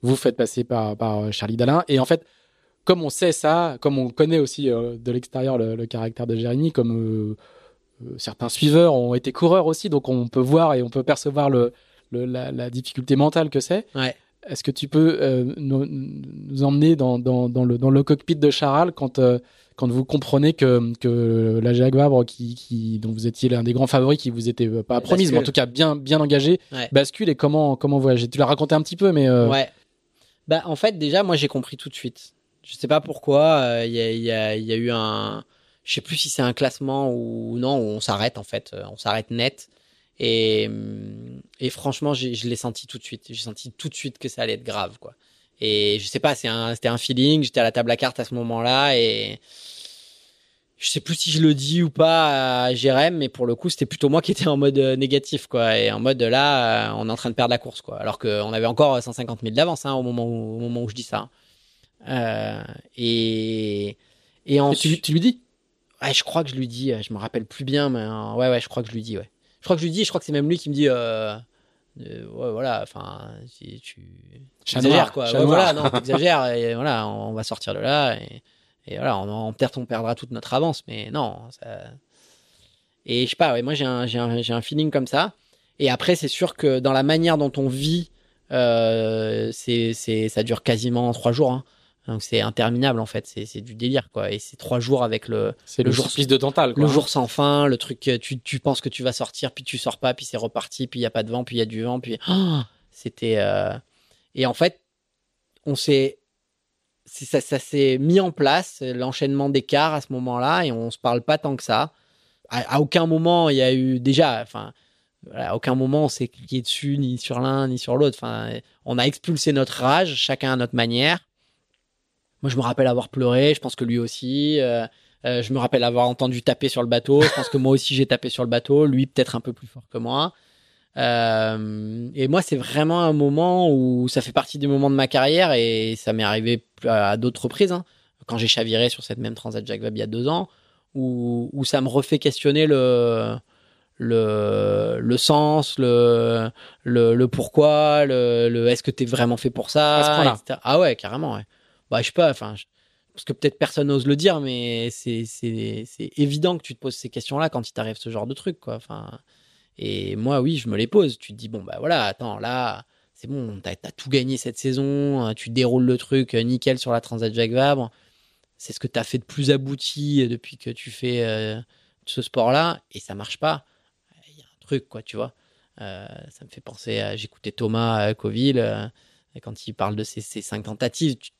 vous faites passer par, par Charlie Dalin. Et en fait, comme on sait ça, comme on connaît aussi euh, de l'extérieur le, le caractère de Jérémy, comme euh, euh, certains suiveurs ont été coureurs aussi, donc on peut voir et on peut percevoir le, le, la, la difficulté mentale que c'est. Ouais. Est-ce que tu peux euh, nous, nous emmener dans, dans, dans, le, dans le cockpit de Charal quand, euh, quand vous comprenez que, que la Jacques Vabre, qui, qui, dont vous étiez l'un des grands favoris, qui vous était pas promise, mais en tout cas bien, bien engagé, ouais. bascule, et comment, comment voyager? Tu l'as raconté un petit peu, mais... Euh... Ouais. Bah, en fait, déjà, moi, j'ai compris tout de suite. Je ne sais pas pourquoi, il euh, y, a, y, a, y a eu un... Je ne sais plus si c'est un classement ou non, où on s'arrête, en fait. On s'arrête net. Et, et franchement, j'ai, je l'ai senti tout de suite. J'ai senti tout de suite que ça allait être grave, quoi. Et je sais pas, c'est un, c'était un feeling. J'étais à la table à cartes à ce moment-là, et je sais plus si je le dis ou pas à Jérém, mais pour le coup, c'était plutôt moi qui étais en mode négatif, quoi. Et en mode là, on est en train de perdre la course, quoi. Alors qu'on avait encore cent cinquante mille d'avance, hein, au moment où, au moment où je dis ça. Euh, et, et ensuite. Tu, tu lui dis? Ouais, je crois que je lui dis. Je me rappelle plus bien, mais euh, ouais, ouais, je crois que je lui dis, ouais. Je crois que je lui dis, je crois que c'est même lui qui me dit, euh, euh, ouais, voilà, enfin, si tu exagères, quoi. Ouais, voilà, non, t'exagères, et voilà, on, on va sortir de là, et, et voilà, on, on, peut-être on perdra toute notre avance, mais non. Ça... Et je sais pas, ouais, moi j'ai un, j'ai, un, j'ai un feeling comme ça. Et après, c'est sûr que dans la manière dont on vit, euh, c'est, c'est, ça dure quasiment trois jours, hein. Donc c'est interminable, en fait, c'est c'est du délire, quoi. Et c'est trois jours avec le c'est le, le jour de Tantale, quoi. Le jour sans fin, le truc, tu tu penses que tu vas sortir, puis tu sors pas, puis c'est reparti, puis il y a pas de vent, puis il y a du vent, puis oh, c'était euh... et en fait on s'est c'est, ça ça s'est mis en place, l'enchaînement d'écarts à ce moment-là, et on se parle pas tant que ça. À, à aucun moment il y a eu déjà, enfin voilà, à aucun moment on s'est crié dessus, ni sur l'un ni sur l'autre. Enfin, on a expulsé notre rage, chacun à notre manière. Moi, je me rappelle avoir pleuré, je pense que lui aussi. Euh, euh, je me rappelle avoir entendu taper sur le bateau, je pense que moi aussi j'ai tapé sur le bateau, lui peut-être un peu plus fort que moi. Euh, et moi, c'est vraiment un moment où ça fait partie des moments de ma carrière, et ça m'est arrivé à d'autres reprises, hein, quand j'ai chaviré sur cette même transat Jacques Vabre il y a deux ans, où, où ça me refait questionner le... le le sens, le le, le pourquoi, le, le est-ce que t'es vraiment fait pour ça, à ce point-là. et cetera. Ah ouais, carrément, ouais. Bah, je sais pas, enfin, je... parce que peut-être personne n'ose le dire, mais c'est, c'est, c'est évident que tu te poses ces questions-là quand il t'arrive ce genre de truc, quoi. Enfin, et moi, oui, je me les pose. Tu te dis, bon, bah voilà, attends, là, c'est bon, t'as, t'as tout gagné cette saison, tu déroules le truc nickel sur la transat Jacques Vabre. C'est ce que t'as fait de plus abouti depuis que tu fais euh, ce sport-là, et ça marche pas. Il y a un truc, quoi, tu vois. Euh, ça me fait penser à... J'écoutais Thomas Coville euh, quand il parle de ses, ses cinq tentatives. Tu,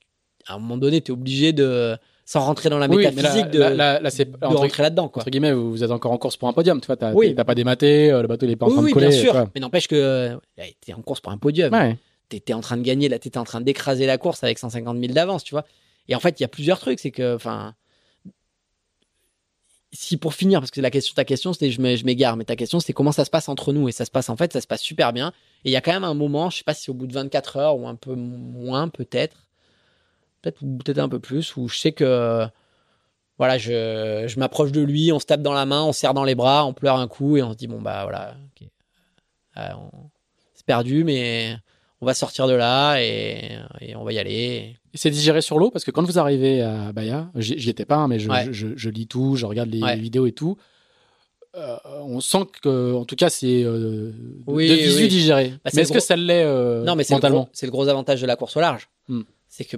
à un moment donné, tu es obligé de... Sans rentrer dans la oui, métaphysique, là, de, là, là, là, c'est, de entre, rentrer là-dedans. Quoi. Entre guillemets, vous, vous êtes encore en course pour un podium. Tu vois, t'as, oui. t'as pas dématé, le bateau il est pas en oui, train oui, de coller. Oui, bien sûr. Quoi. Mais n'empêche que là, t'es en course pour un podium. Ouais. T'étais en train de gagner, là, t'étais en train d'écraser la course avec cent cinquante mille d'avance, tu vois. Et en fait, il y a plusieurs trucs. C'est que, enfin, si pour finir, parce que la question, ta question, c'était, je m'égare, mais ta question, c'est comment ça se passe entre nous. Et ça se passe, en fait, ça se passe super bien. Et il y a quand même un moment, je sais pas si au bout de vingt-quatre heures ou un peu moins, peut-être. Peut-être, peut-être un peu plus, où je sais que voilà, je, je m'approche de lui, on se tape dans la main, on serre dans les bras, on pleure un coup et on se dit bon bah voilà, okay. euh, on, c'est perdu, mais on va sortir de là et, et on va y aller. Et c'est digéré sur l'eau, parce que quand vous arrivez à Bahia, j'y étais pas, hein, mais je, ouais. je, je, je lis tout, je regarde les ouais. vidéos et tout. Euh, on sent que, en tout cas, c'est euh, oui, de visu oui. digéré. Bah, mais est-ce gros... que ça l'est euh, non, mais c'est mentalement le gros, c'est le gros avantage de la course au large, hmm. c'est que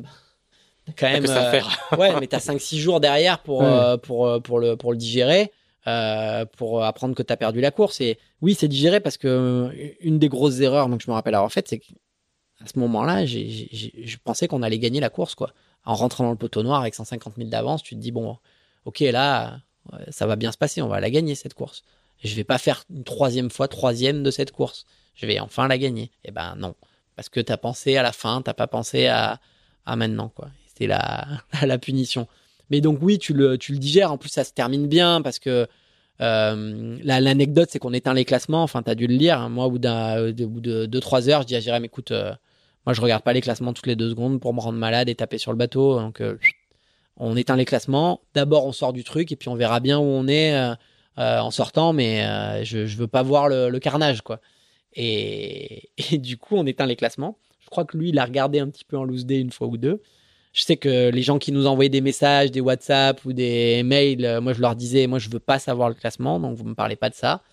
quand même, ça euh, ouais, mais t'as cinq six jours derrière pour, ouais. euh, pour, pour, le, pour le digérer, euh, pour apprendre que t'as perdu la course. Et oui, c'est digéré parce que une des grosses erreurs, donc je me rappelle avoir faite, c'est qu'à ce moment-là, j'ai, j'ai, je pensais qu'on allait gagner la course, quoi. En rentrant dans le poteau noir avec cent cinquante mille d'avance, tu te dis, bon, ok, là, ça va bien se passer, on va la gagner cette course. Je vais pas faire une troisième fois troisième de cette course. Je vais enfin la gagner. Et ben non, parce que t'as pensé à la fin, t'as pas pensé à, à maintenant, quoi. C'est la, la punition. Mais donc oui, tu le, tu le digères. En plus, ça se termine bien parce que euh, la, l'anecdote, c'est qu'on éteint les classements. Enfin, tu as dû le lire. Moi, au bout, d'un, au bout de deux trois heures, je dis à Jérém, écoute, euh, moi, je regarde pas les classements toutes les deux secondes pour me rendre malade et taper sur le bateau. Donc, euh, on éteint les classements. D'abord, on sort du truc et puis on verra bien où on est euh, euh, en sortant. Mais euh, je, je veux pas voir le, le carnage, quoi. Et, et du coup, on éteint les classements. Je crois que lui, il a regardé un petit peu en loose day une fois ou deux. Je sais que les gens qui nous envoyaient des messages, des WhatsApp ou des mails, moi, je leur disais, moi, je veux pas savoir le classement, donc vous me parlez pas de ça.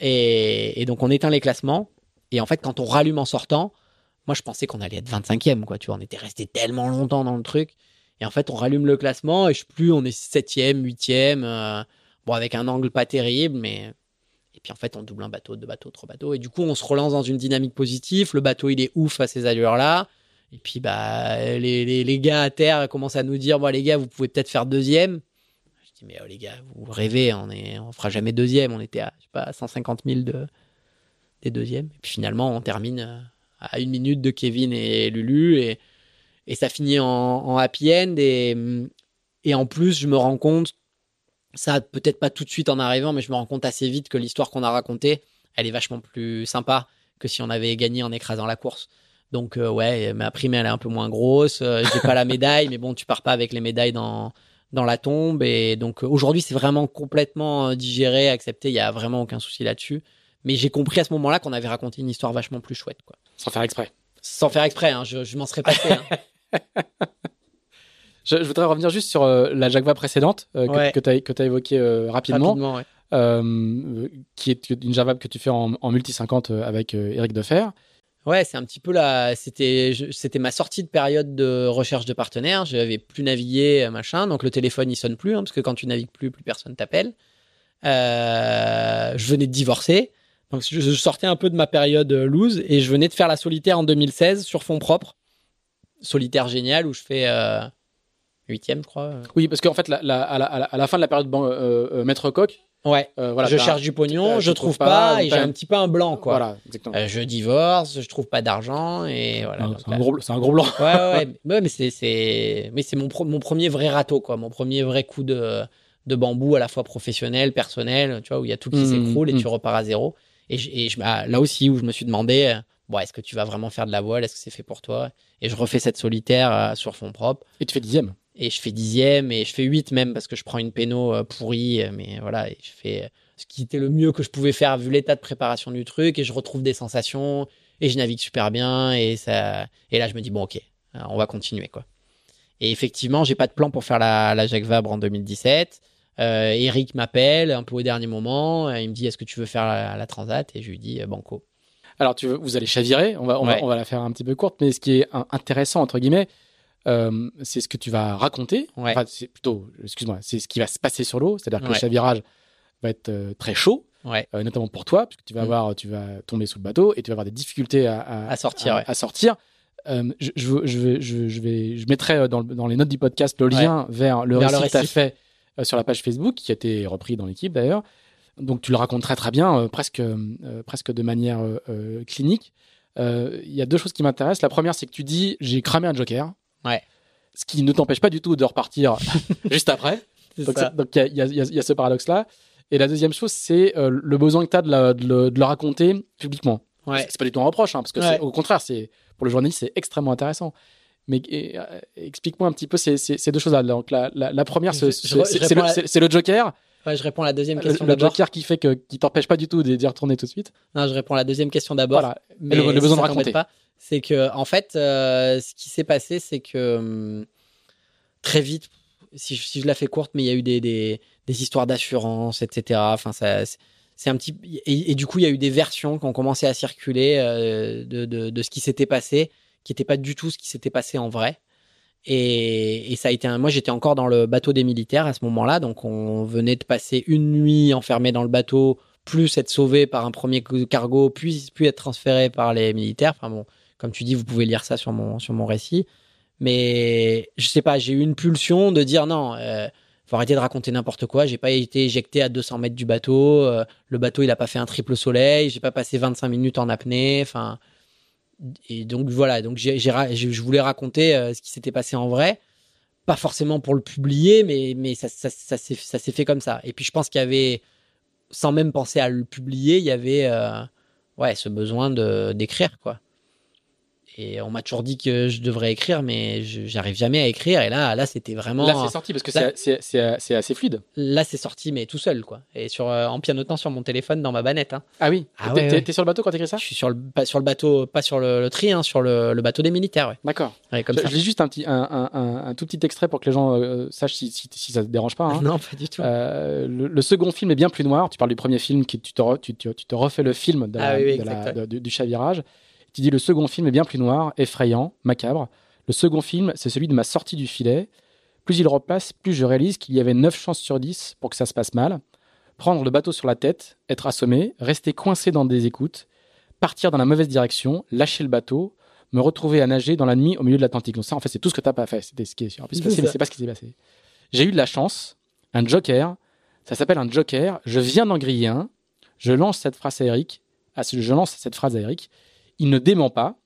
Et, et donc, on éteint les classements. Et en fait, quand on rallume en sortant, moi, je pensais qu'on allait être vingt-cinquième, quoi. Tu vois, on était resté tellement longtemps dans le truc. Et en fait, on rallume le classement et je sais plus, on est septième, huitième, euh, bon, avec un angle pas terrible, mais... Et puis, en fait, on double un bateau, deux bateaux, trois bateaux. Et du coup, on se relance dans une dynamique positive. Le bateau, il est ouf à ces allures-là. Et puis, bah, les, les, les gars à terre commencent à nous dire, bon, les gars, vous pouvez peut-être faire deuxième. Je dis, mais oh, les gars, vous rêvez, on est, on fera jamais deuxième. On était à, je sais pas, à cent cinquante mille de, des deuxièmes. Et puis finalement, on termine à une minute de Kevin et Lulu et, et ça finit en, en happy end. Et, et en plus, je me rends compte, ça peut-être pas tout de suite en arrivant, mais je me rends compte assez vite que l'histoire qu'on a racontée, elle est vachement plus sympa que si on avait gagné en écrasant la course. Donc, euh, ouais, ma prime, elle est un peu moins grosse. Euh, j'ai pas la médaille, mais bon, tu pars pas avec les médailles dans, dans la tombe. Et donc, euh, aujourd'hui, c'est vraiment complètement digéré, accepté. Il y a vraiment aucun souci là-dessus. Mais j'ai compris à ce moment-là qu'on avait raconté une histoire vachement plus chouette, quoi. Sans faire exprès. Sans faire exprès, hein. Je, je m'en serais passé, hein. je, je voudrais revenir juste sur euh, la Jacques-Va précédente euh, que, ouais. que t'as, que t'as évoquée euh, rapidement. Rapidement, ouais. Euh, qui est une Jacques-Va que tu fais en, en multi cinquante avec euh, Eric Defer. Ouais, c'est un petit peu là. C'était, je, c'était ma sortie de période de recherche de partenaire. Je n'avais plus navigué, machin. Donc le téléphone, il sonne plus, hein, parce que quand tu navigues plus, plus personne t'appelle. Euh, je venais de divorcer. Donc je, je sortais un peu de ma période loose et je venais de faire la solitaire en deux mille seize sur fond propre. Solitaire génial où je fais euh, huitième, je crois. Oui, parce qu'en fait, la, la, à, la, à la fin de la période ban- euh, euh, Maître Coq. Ouais, euh, voilà, je cherche du pognon, euh, je trouve pas, pas et j'ai un petit peu un blanc, quoi. Voilà, exactement. Euh, je divorce, je trouve pas d'argent et voilà. Non, c'est, un gros, c'est un gros blanc. ouais, ouais, mais, ouais, mais c'est, c'est, mais c'est mon, pro, mon premier vrai râteau, quoi, mon premier vrai coup de, de bambou à la fois professionnel, personnel, tu vois, où il y a tout qui mmh, s'écroule et mmh. tu repars à zéro. Et, je, et je, là aussi où je me suis demandé, bon, est-ce que tu vas vraiment faire de la voile, est-ce que c'est fait pour toi ? Et je refais cette solitaire euh, sur fond propre. Et tu fais dixième. Et je fais dixième et je fais huit même parce que je prends une péno pourrie. Mais voilà, et je fais ce qui était le mieux que je pouvais faire vu l'état de préparation du truc. Et je retrouve des sensations et je navigue super bien. Et, ça... et là, je me dis, bon, OK, on va continuer, quoi. Et effectivement, j'ai pas de plan pour faire la, la Jacques Vabre en deux mille dix-sept. Euh, Eric m'appelle un peu au dernier moment. Il me dit, est-ce que tu veux faire la, la Transat ? Et je lui dis, banco. Alors, tu veux, vous allez chavirer. On va, on, ouais. va, on va la faire un petit peu courte. Mais ce qui est intéressant, entre guillemets, Euh, c'est ce que tu vas raconter, ouais. enfin, c'est plutôt, excuse-moi, c'est ce qui va se passer sur l'eau, c'est-à-dire que ouais. le chavirage va être euh, très chaud, ouais. euh, notamment pour toi, parce que tu vas, mmh. avoir, tu vas tomber sous le bateau et tu vas avoir des difficultés à, à, à sortir. À, ouais. à sortir. Euh, je, je, je, je, je, vais, je mettrai dans, dans les notes du podcast le lien ouais. vers le vers récit que tu as fait euh, sur la page Facebook, qui a été repris dans l'équipe d'ailleurs. Donc, tu le racontes très, très bien, euh, presque, euh, presque de manière euh, clinique. Il euh, y a deux choses qui m'intéressent. La première, c'est que tu dis « j'ai cramé un joker ». Ouais. Ce qui ne t'empêche pas du tout de repartir juste après. C'est donc, ça. Donc, il y, y, y a ce paradoxe-là. Et la deuxième chose, c'est euh, le besoin que tu as de, de, de le raconter publiquement. Ouais. C'est, c'est pas du tout un reproche, hein, parce que ouais. c'est, au contraire, c'est, pour le journaliste, c'est extrêmement intéressant. Mais et, euh, explique-moi un petit peu ces, ces, ces deux choses-là. Donc, la, la, la première, je, ce, je, je c'est, c'est, le, à... c'est, c'est le joker. Ouais, je réponds à la deuxième question le, d'abord. Le joker qui fait que qui t'empêche pas du tout d'y retourner tout de suite. Non, je réponds à la deuxième question d'abord. Voilà. Mais le, le besoin de raconter. Pas, c'est que en fait, euh, ce qui s'est passé, c'est que hum, très vite, si je, si je la fais courte, mais il y a eu des des, des histoires d'assurance, et cetera. Enfin, ça, c'est un petit et, et du coup, il y a eu des versions qui ont commencé à circuler euh, de, de de ce qui s'était passé, qui n'était pas du tout ce qui s'était passé en vrai. Et, et ça a été un... moi j'étais encore dans le bateau des militaires à ce moment-là, donc on venait de passer une nuit enfermé dans le bateau, plus être sauvé par un premier cargo, puis, puis être transféré par les militaires. Enfin bon, comme tu dis, vous pouvez lire ça sur mon, sur mon récit, mais je sais pas, j'ai eu une pulsion de dire non, euh, faut arrêter de raconter n'importe quoi. J'ai pas été éjecté à deux cents mètres du bateau, euh, le bateau il a pas fait un triple soleil, j'ai pas passé vingt-cinq minutes en apnée, enfin... Et donc voilà, donc j'ai, j'ai, je voulais raconter euh, ce qui s'était passé en vrai, pas forcément pour le publier, mais, mais ça, ça, ça, ça, s'est, ça s'est fait comme ça. Et puis je pense qu'il y avait, sans même penser à le publier, il y avait euh, ouais, ce besoin de, d'écrire, quoi. Et on m'a toujours dit que je devrais écrire, mais je, j'arrive jamais à écrire. Et là, là c'était vraiment... Là, c'est sorti, parce que là, c'est, c'est, c'est assez fluide. Là, c'est sorti, mais tout seul, quoi. Et sur, euh, en pianotant sur mon téléphone, dans ma banette. Hein. Ah oui, ah, t'es, ouais, t'es, ouais. t'es sur le bateau quand t'écris ça ? Je suis sur le, pas, sur le bateau, pas sur le, le tri, hein, sur le, le bateau des militaires, ouais. D'accord. Ouais, comme je, ça. Je lis juste un, petit, un, un, un, un tout petit extrait pour que les gens euh, sachent si, si, si ça te dérange pas. Hein. Non, pas du tout. Euh, le, le second film est bien plus noir. Tu parles du premier film, qui, tu, te re, tu, tu, tu te refais le film de la, ah, oui, de la, de, du, du chavirage. Tu dis « Le second film est bien plus noir, effrayant, macabre. Le second film, c'est celui de ma sortie du filet. Plus il repasse, plus je réalise qu'il y avait neuf chances sur dix pour que ça se passe mal. Prendre le bateau sur la tête, être assommé, rester coincé dans des écoutes, partir dans la mauvaise direction, lâcher le bateau, me retrouver à nager dans la nuit au milieu de l'Atlantique. » Donc ça, en fait, c'est tout ce que tu n'as pas fait. C'était ce qui est sûr. En plus, c'est, passé, mais c'est pas ce qui s'est passé. « J'ai eu de la chance. Un joker. Ça s'appelle un joker. Je viens d'en griller un. Je lance cette phrase à Eric. Ah, je lance cette phrase à Eric. Il ne dément pas.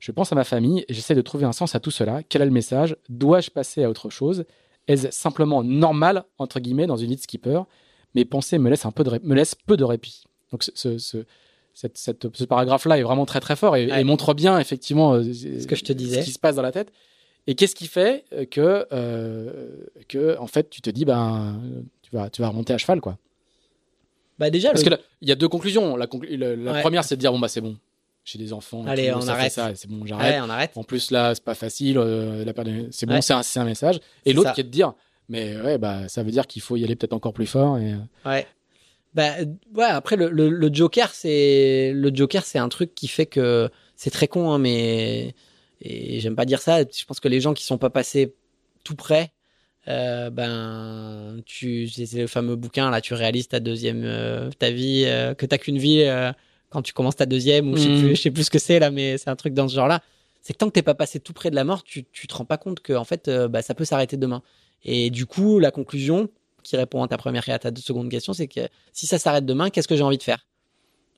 Je pense à ma famille et j'essaie de trouver un sens à tout cela. Quel est le message ? Dois-je passer à autre chose ? Est-ce simplement normal, entre guillemets, dans une vie de skipper ? Mes pensées me laissent, un peu, de ré- me laissent peu de répit. Donc, ce, ce, cette, cette, ce paragraphe-là est vraiment très, très fort et, ouais. et montre bien, effectivement, euh, ce, que je te disais. Ce qui se passe dans la tête. Et qu'est-ce qui fait que, euh, que en fait, tu te dis, ben, tu vas, tu vas remonter à cheval, quoi. Bah, déjà, parce le... qu'il y a deux conclusions. La, conclu- la, la ouais. première, c'est de dire, bon, bah, c'est bon. J'ai des enfants. Allez, on arrête. Ça, c'est bon, j'arrête. Allez, on arrête. En plus, là, c'est pas facile. Euh, la de... C'est bon, ouais. c'est, un, c'est un message. Et c'est l'autre ça. Qui est de dire, mais ouais, bah, ça veut dire qu'il faut y aller peut-être encore plus fort. Et... Ouais. Bah, ouais. Après, le, le, le Joker, c'est le Joker, c'est un truc qui fait que c'est très con, hein, mais et j'aime pas dire ça. Je pense que les gens qui sont pas passés tout près, euh, ben, tu, c'est le fameux bouquin là, tu réalises ta deuxième, euh, ta vie, euh, que t'as qu'une vie. Euh, quand tu commences ta deuxième, ou mmh. je sais plus, je sais plus ce que c'est là, mais c'est un truc dans ce genre-là. C'est que tant que t'es pas passé tout près de la mort, tu, tu te rends pas compte que, en fait, euh, bah, ça peut s'arrêter demain. Et du coup, la conclusion qui répond à ta première et à ta seconde question, c'est que si ça s'arrête demain, qu'est-ce que j'ai envie de faire ?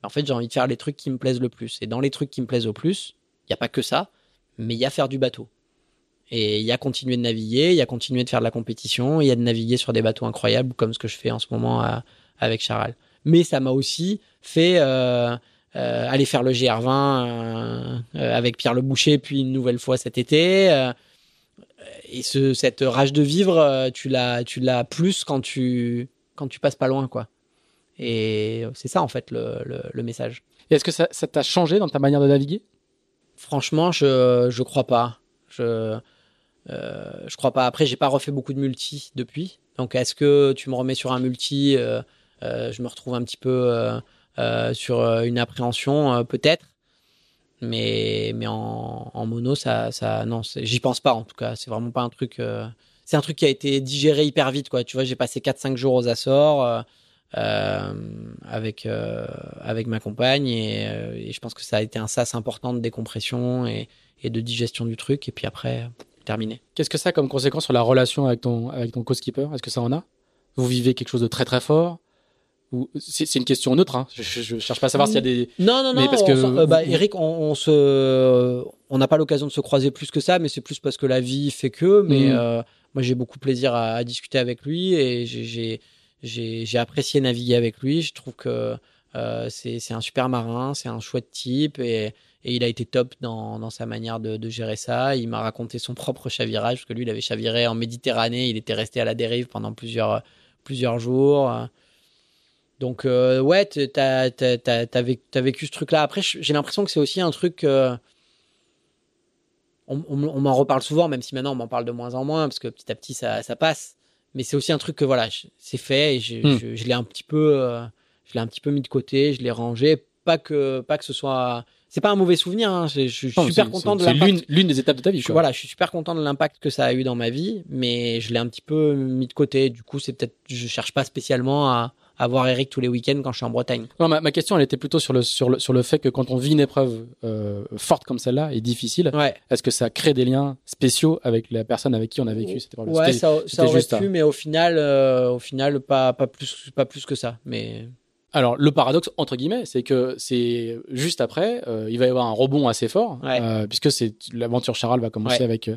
En fait, j'ai envie de faire les trucs qui me plaisent le plus. Et dans les trucs qui me plaisent le plus, il n'y a pas que ça, mais il y a faire du bateau. Et il y a continuer de naviguer, il y a continuer de faire de la compétition, il y a de naviguer sur des bateaux incroyables, comme ce que je fais en ce moment à, avec Charal. Mais ça m'a aussi fait euh, euh, aller faire le G R vingt euh, euh, avec Pierre Le Boucher, puis une nouvelle fois cet été. Euh, et ce, cette rage de vivre, euh, tu l'as, tu l'as plus quand tu, quand tu passes pas loin, quoi. Et c'est ça, en fait, le, le, le message. Et est-ce que ça, ça t'a changé dans ta manière de naviguer ? Franchement, je je crois pas. Je, euh, je crois pas. Après, j'ai pas refait beaucoup de multi depuis. Donc, est-ce que tu me remets sur un multi ? euh, Euh, je me retrouve un petit peu euh, euh, sur euh, une appréhension, euh, peut-être, mais mais en, en mono, ça ça non, j'y pense pas en tout cas. C'est vraiment pas un truc. Euh, c'est un truc qui a été digéré hyper vite, quoi. Tu vois, j'ai passé quatre cinq jours aux Açores. Euh, euh, avec euh, avec ma compagne et, euh, et je pense que ça a été un sas important de décompression et, et de digestion du truc et puis après terminé. Qu'est-ce que ça a comme conséquence sur la relation avec ton avec ton co-skipper? Est-ce que ça en a? Vous vivez quelque chose de très très fort? Ou c'est, c'est une question neutre, hein. je, je, je cherche pas à savoir s'il y a des... Non, non, non, mais parce que... on, euh, bah, Eric, on, on se... on n'a pas l'occasion de se croiser plus que ça, mais c'est plus parce que la vie fait que, mais mmh. euh, moi j'ai beaucoup plaisir à, à discuter avec lui et j'ai, j'ai, j'ai, j'ai apprécié naviguer avec lui. Je trouve que euh, c'est, c'est un super marin, c'est un chouette type et, et il a été top dans, dans sa manière de, de gérer ça. Il m'a raconté son propre chavirage, parce que lui il avait chaviré en Méditerranée, il était resté à la dérive pendant plusieurs, plusieurs jours... Donc, euh, ouais, t'as, t'as, t'as, t'as, vécu, t'as vécu ce truc-là. Après, j'ai l'impression que c'est aussi un truc... Euh, on, on, on m'en reparle souvent, même si maintenant, on m'en parle de moins en moins, parce que petit à petit, ça, ça passe. Mais c'est aussi un truc que, voilà, je, c'est fait. Et je, mmh. je, je, l'ai un petit peu, euh, je l'ai un petit peu mis de côté, je l'ai rangé. Pas que, pas que ce soit... C'est pas un mauvais souvenir. Hein. Je, je, je suis non, super c'est, content c'est, de l'impact. C'est l'une, l'une des étapes de ta vie. Je voilà, je suis super content de l'impact que ça a eu dans ma vie, mais je l'ai un petit peu mis de côté. Du coup, c'est peut-être... Je cherche pas spécialement à... à voir Eric tous les week-ends quand je suis en Bretagne. Non, ma, ma question, elle était plutôt sur le, sur le, sur le fait que quand on vit une épreuve euh, forte comme celle-là et difficile, ouais. Est-ce que ça crée des liens spéciaux avec la personne avec qui on a vécu cette épreuve ? Ouais, ça, ça aurait pu, un... mais au final, euh, au final pas, pas, plus, pas plus que ça. Mais... Alors, le paradoxe, entre guillemets, c'est que c'est juste après, euh, il va y avoir un rebond assez fort, ouais. euh, puisque c'est, l'aventure Charal va commencer ouais. avec... Euh,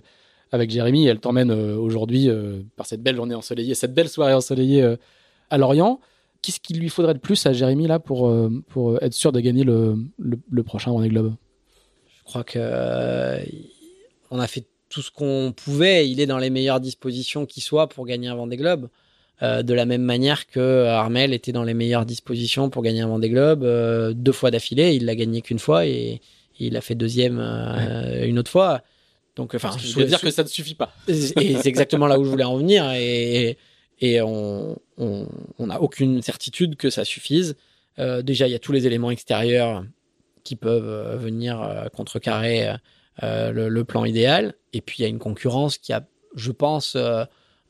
avec Jérémy, elle t'emmène euh, aujourd'hui euh, par cette belle journée ensoleillée, cette belle soirée ensoleillée euh, à Lorient. Qu'est-ce qu'il lui faudrait de plus à Jérémy là, pour, pour être sûr de gagner le, le, le prochain Vendée Globe ? Je crois qu'on euh, a fait tout ce qu'on pouvait. Il est dans les meilleures dispositions qui soient pour gagner un Vendée Globe. Euh, de la même manière que Armel était dans les meilleures dispositions pour gagner un Vendée Globe euh, deux fois d'affilée. Il l'a gagné qu'une fois et, et il a fait deuxième euh, ouais. une autre fois. Donc, enfin, je voulais dire su- que ça ne suffit pas. Et c'est exactement là où je voulais en venir. Et, et, et on... on n'a aucune certitude que ça suffise. Euh, déjà, il y a tous les éléments extérieurs qui peuvent euh, venir euh, contrecarrer euh, le, le plan idéal. Et puis, il y a une concurrence qui a, je pense, euh,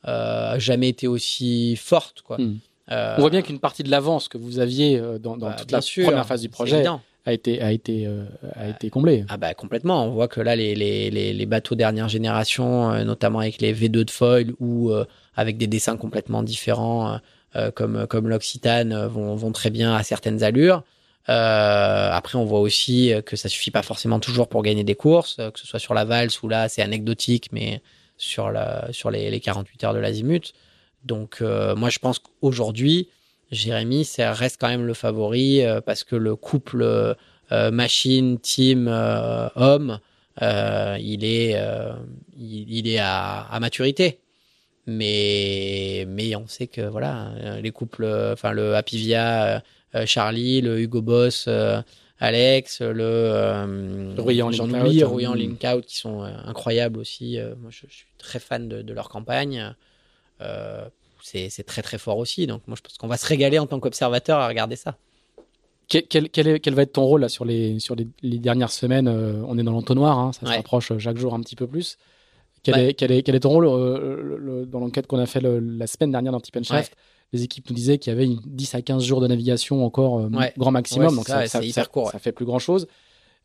euh, jamais été aussi forte, quoi. Mmh. Euh, On voit bien qu'une partie de l'avance que vous aviez dans, dans bah, toute la sûr, première phase du projet a été, a, été, euh, a été comblée. Ah bah, complètement. On voit que là, les, les, les, les bateaux dernière génération, euh, notamment avec les V deux de foil ou... Euh, avec des dessins complètement différents, euh, comme, comme l'Occitane, vont, vont très bien à certaines allures. Euh, après, on voit aussi que ça suffit pas forcément toujours pour gagner des courses, que ce soit sur la valse ou là, c'est anecdotique, mais sur, la, sur les, les quarante-huit heures de l'Azimut. Donc, euh, moi, je pense qu'aujourd'hui, Jérémy, ça reste quand même le favori euh, parce que le couple euh, machine, team, euh, homme, euh, il est, euh, il, il est à, à maturité. Mais, mais on sait que voilà, les couples, enfin le Happy Via, euh, Charlie, le Hugo Boss, euh, Alex, le, euh, le Rouillant Linkout, Rouillant Linkout qui sont euh, incroyables aussi. Euh, moi, je, je suis très fan de, de leur campagne. Euh, c'est, c'est très très fort aussi. Donc, moi, je pense qu'on va se régaler en tant qu'observateur à regarder ça. Quel, quel, quel, est, quel va être ton rôle là sur les sur les, les dernières semaines? euh, On est dans l'entonnoir, hein, ça ouais. se rapproche chaque jour un petit peu plus. Quel, ouais. est, quel, est, quel est ton rôle euh, le, le, dans l'enquête qu'on a fait le, la semaine dernière dans Tip and Shaft? ouais. Les équipes nous disaient qu'il y avait une, dix à quinze jours de navigation encore euh, ouais. grand maximum, ouais, donc ça, ça, ça, hyper ça, court, ouais. ça fait plus grand chose.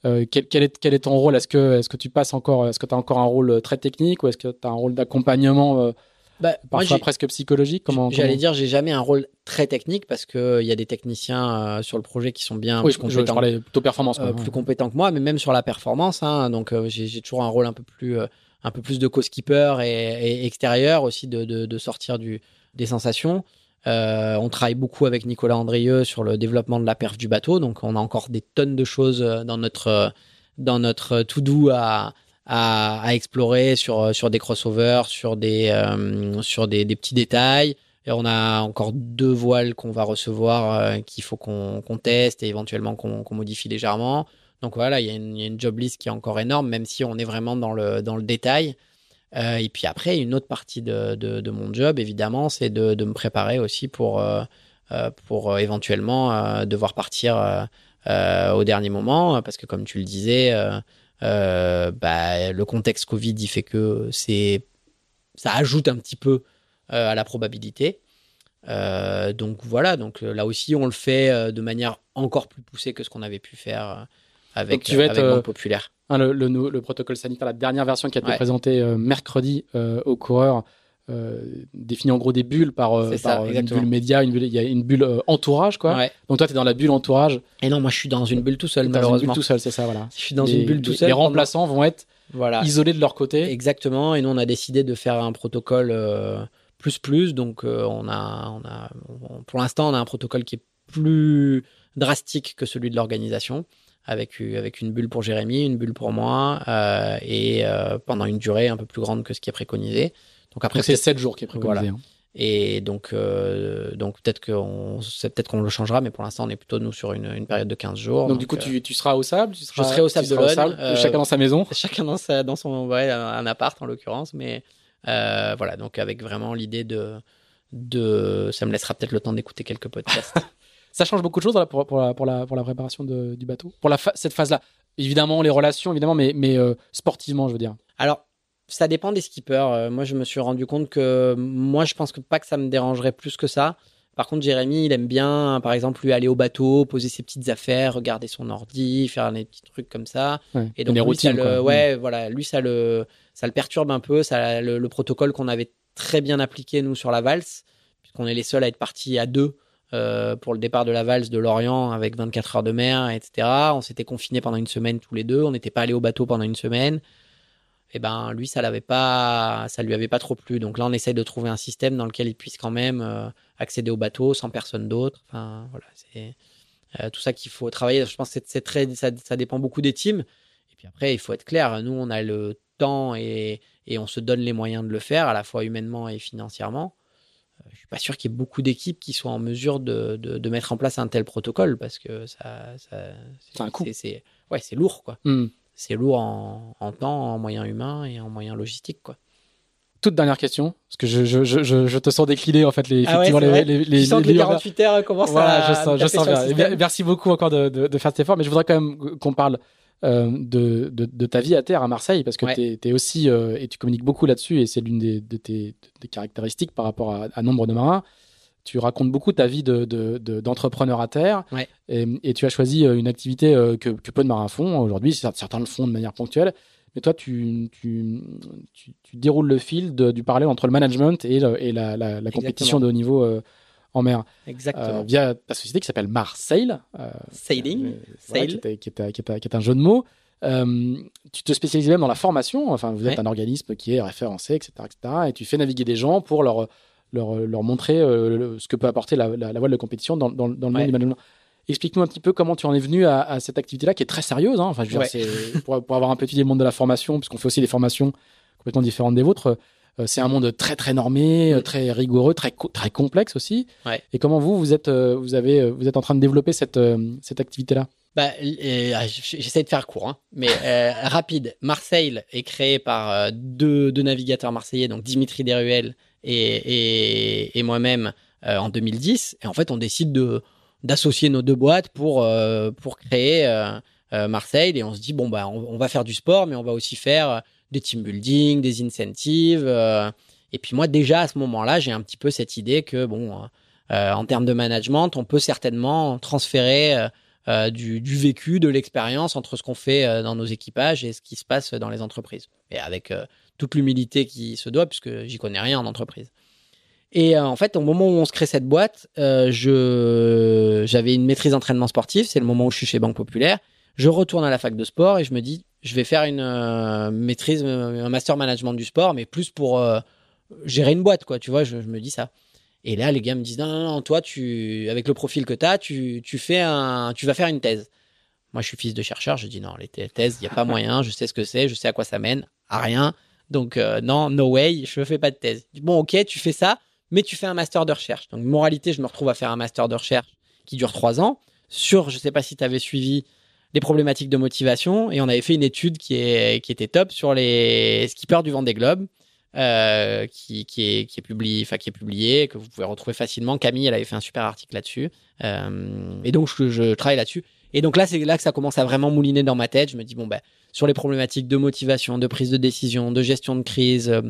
Euh, quel, quel, est, quel est ton rôle? Est-ce que, est-ce que tu passes encore, est-ce que tu as encore un rôle très technique ou est-ce que tu as un rôle d'accompagnement euh, bah, parfois presque psychologique? Comment, J'allais comment... dire, j'ai jamais un rôle très technique parce qu'il y a des techniciens euh, sur le projet qui sont bien oui, plus, compétents, je, je parlais plutôt performance, euh, ouais. plus compétents que moi, mais même sur la performance, hein, donc euh, j'ai, j'ai toujours un rôle un peu plus... Euh, un peu plus de co-skipper et, et extérieur aussi, de, de, de sortir du, des sensations. Euh, on travaille beaucoup avec Nicolas Andrieux sur le développement de la perf du bateau, donc on a encore des tonnes de choses dans notre, dans notre to-do à, à, à explorer sur, sur des crossovers, sur, des, euh, sur des, des petits détails. Et on a encore deux voiles qu'on va recevoir euh, qu'il faut qu'on, qu'on teste et éventuellement qu'on, qu'on modifie légèrement. Donc voilà, il y a une, une job list qui est encore énorme, même si on est vraiment dans le, dans le détail. Euh, et puis après, une autre partie de, de, de mon job, évidemment, c'est de, de me préparer aussi pour, euh, pour éventuellement euh, devoir partir euh, euh, au dernier moment. Parce que comme tu le disais, euh, euh, bah, le contexte Covid, il fait que c'est, ça ajoute un petit peu euh, à la probabilité. Euh, donc voilà, donc là aussi on le fait de manière encore plus poussée que ce qu'on avait pu faire avec, tu vas être, avec Banque Populaire. Hein, le, le, le protocole sanitaire, la dernière version qui a été ouais. présentée euh, mercredi euh, aux coureurs, euh, définit en gros des bulles par, euh, par ça, une bulle média, une bulle, il y a une bulle euh, entourage, quoi. Ouais. Donc toi, tu es dans la bulle entourage. Et non, moi, je suis dans une bulle tout seul, malheureusement. Dans une bulle tout seul, c'est ça, voilà. Je suis dans les, une bulle tout seul. Les remplaçants vont être voilà. isolés de leur côté. Exactement. Et nous, on a décidé de faire un protocole euh, plus plus. Donc, euh, on a, on a, on, pour l'instant, on a un protocole qui est plus drastique que celui de l'organisation. Avec, avec une bulle pour Jérémy, une bulle pour moi, euh, et euh, pendant une durée un peu plus grande que ce qui est préconisé. Donc après donc c'est sept jours qui est préconisé. Voilà. Hein. Et donc, euh, donc peut-être qu'on, c'est peut-être qu'on le changera, mais pour l'instant on est plutôt nous sur une, une période de quinze jours. Donc, donc du coup euh, tu, tu seras au Sable, tu seras, je serai au Sable, tu seras au Sable euh, chacun dans sa maison, chacun dans sa, dans son, ouais, un appart en l'occurrence, mais euh, voilà, donc avec vraiment l'idée de, de, ça me laissera peut-être le temps d'écouter quelques podcasts. Ça change beaucoup de choses là, pour, pour, la, pour, la, pour la préparation de, du bateau, pour la fa- cette phase-là. Évidemment, les relations, évidemment, mais, mais euh, sportivement, je veux dire. Alors, ça dépend des skippers. Euh, moi, je me suis rendu compte que moi, je pense que pas que ça me dérangerait plus que ça. Par contre, Jérémy, il aime bien, par exemple, lui aller au bateau, poser ses petites affaires, regarder son ordi, faire des petits trucs comme ça. Ouais, et donc, les lui, routines, ça le, ouais, ouais, voilà, lui, ça le, ça le perturbe un peu. Ça, le, le protocole qu'on avait très bien appliqué, nous, sur la valse, puisqu'on est les seuls à être partis à deux. Euh, pour le départ de la valse de Lorient avec vingt-quatre heures de mer, et cetera. On s'était confinés pendant une semaine tous les deux. On n'était pas allés au bateau pendant une semaine. Et ben lui, ça l'avait pas, ça lui avait pas trop plu. Donc là, on essaye de trouver un système dans lequel il puisse quand même euh, accéder au bateau sans personne d'autre. Enfin voilà, c'est euh, tout ça qu'il faut travailler. Je pense que c'est, c'est très, ça, ça dépend beaucoup des teams. Et puis après, il faut être clair. Nous, on a le temps et et on se donne les moyens de le faire à la fois humainement et financièrement. Je ne suis pas sûr qu'il y ait beaucoup d'équipes qui soient en mesure de, de, de mettre en place un tel protocole parce que ça, ça c'est, c'est un coup. C'est, c'est, ouais, c'est lourd, quoi. Mm. C'est lourd en, en temps, en moyens humains et en moyens logistiques, quoi. Toute dernière question, parce que je, je, je, je te sens décliner en fait les. Ah effectivement, ouais, les, les, les, tu sens que les quarante-huit heures commencent voilà, à. Voilà, je sens, je sens bien. Merci beaucoup encore de, de, de faire cet effort, mais je voudrais quand même qu'on parle euh, de, de, de ta vie à terre à Marseille parce que ouais. tu es aussi, euh, et tu communiques beaucoup là-dessus, et c'est l'une des, de tes, des caractéristiques par rapport à, à nombre de marins. Tu racontes beaucoup ta vie de, de, de, d'entrepreneur à terre ouais. et, et tu as choisi une activité que, que peu de marins font aujourd'hui, certains le font de manière ponctuelle. Mais toi, tu, tu, tu, tu déroules le fil de, du parallèle entre le management et, le, et la, la, la compétition de haut niveau euh, en mer. Exactement. Euh, via ta société qui s'appelle Marsail. Euh, Sailing. Euh, voilà, Sail. Qui est, qui est, qui est, qui est un jeu de mots. Euh, tu te spécialises même dans la formation. Enfin, vous êtes ouais. un organisme qui est référencé, et cetera, et cetera. Et tu fais naviguer des gens pour leur, leur, leur montrer euh, le, ce que peut apporter la, la, la voile de compétition dans, dans, dans le ouais. monde du management. Explique-nous un petit peu comment tu en es venu à, à cette activité-là qui est très sérieuse. Hein. Enfin, je veux ouais. dire, c'est, pour, pour avoir un peu étudié le monde de la formation, puisqu'on fait aussi des formations complètement différentes des vôtres, euh, c'est un monde très, très normé, mmh. très rigoureux, très, très complexe aussi. Ouais. Et comment vous, vous êtes, vous, avez, vous êtes en train de développer cette, cette activité-là ? Bah, euh, j'essaie de faire court, hein, mais euh, rapide. Marseille est créé par deux, deux navigateurs marseillais, donc Dimitri Deruel et, et, et moi-même euh, en deux mille dix. Et en fait, on décide de... d'associer nos deux boîtes pour, euh, pour créer euh, euh, Marseille. Et on se dit, bon, bah, on, on va faire du sport, mais on va aussi faire des team building, des incentives. Euh, et puis moi, déjà, à ce moment-là, j'ai un petit peu cette idée que, bon, euh, en termes de management, on peut certainement transférer euh, du, du vécu, de l'expérience entre ce qu'on fait euh, dans nos équipages et ce qui se passe dans les entreprises. Et avec euh, toute l'humilité qui se doit, puisque j'y connais rien en entreprise. Et euh, en fait, au moment où on se crée cette boîte, euh, je j'avais une maîtrise d'entraînement sportif. C'est le moment où je suis chez Banque Populaire. Je retourne à la fac de sport et je me dis, je vais faire une euh, maîtrise, un master management du sport, mais plus pour euh, gérer une boîte, quoi. Tu vois, je, je me dis ça. Et là, les gars me disent, non, non, non, toi, tu, avec le profil que t'as, tu, tu fais un, tu vas faire une thèse. Moi, je suis fils de chercheur. Je dis non, les thèses, il y a pas moyen. Je sais ce que c'est, je sais à quoi ça mène, à rien. Donc euh, non, no way, je fais pas de thèse. Bon, ok, tu fais ça. Mais tu fais un master de recherche. Donc, moralité, je me retrouve à faire un master de recherche qui dure trois ans sur, je ne sais pas si tu avais suivi les problématiques de motivation. Et on avait fait une étude qui, est, qui était top sur les skippers du Vendée Globe, euh, qui, qui, est, qui, est publié, enfin, qui est publié, que vous pouvez retrouver facilement. Camille, elle avait fait un super article là-dessus. Euh, et donc, je, je travaille là-dessus. Et donc là, c'est là que ça commence à vraiment mouliner dans ma tête. Je me dis, bon, ben, sur les problématiques de motivation, de prise de décision, de gestion de crise, il euh,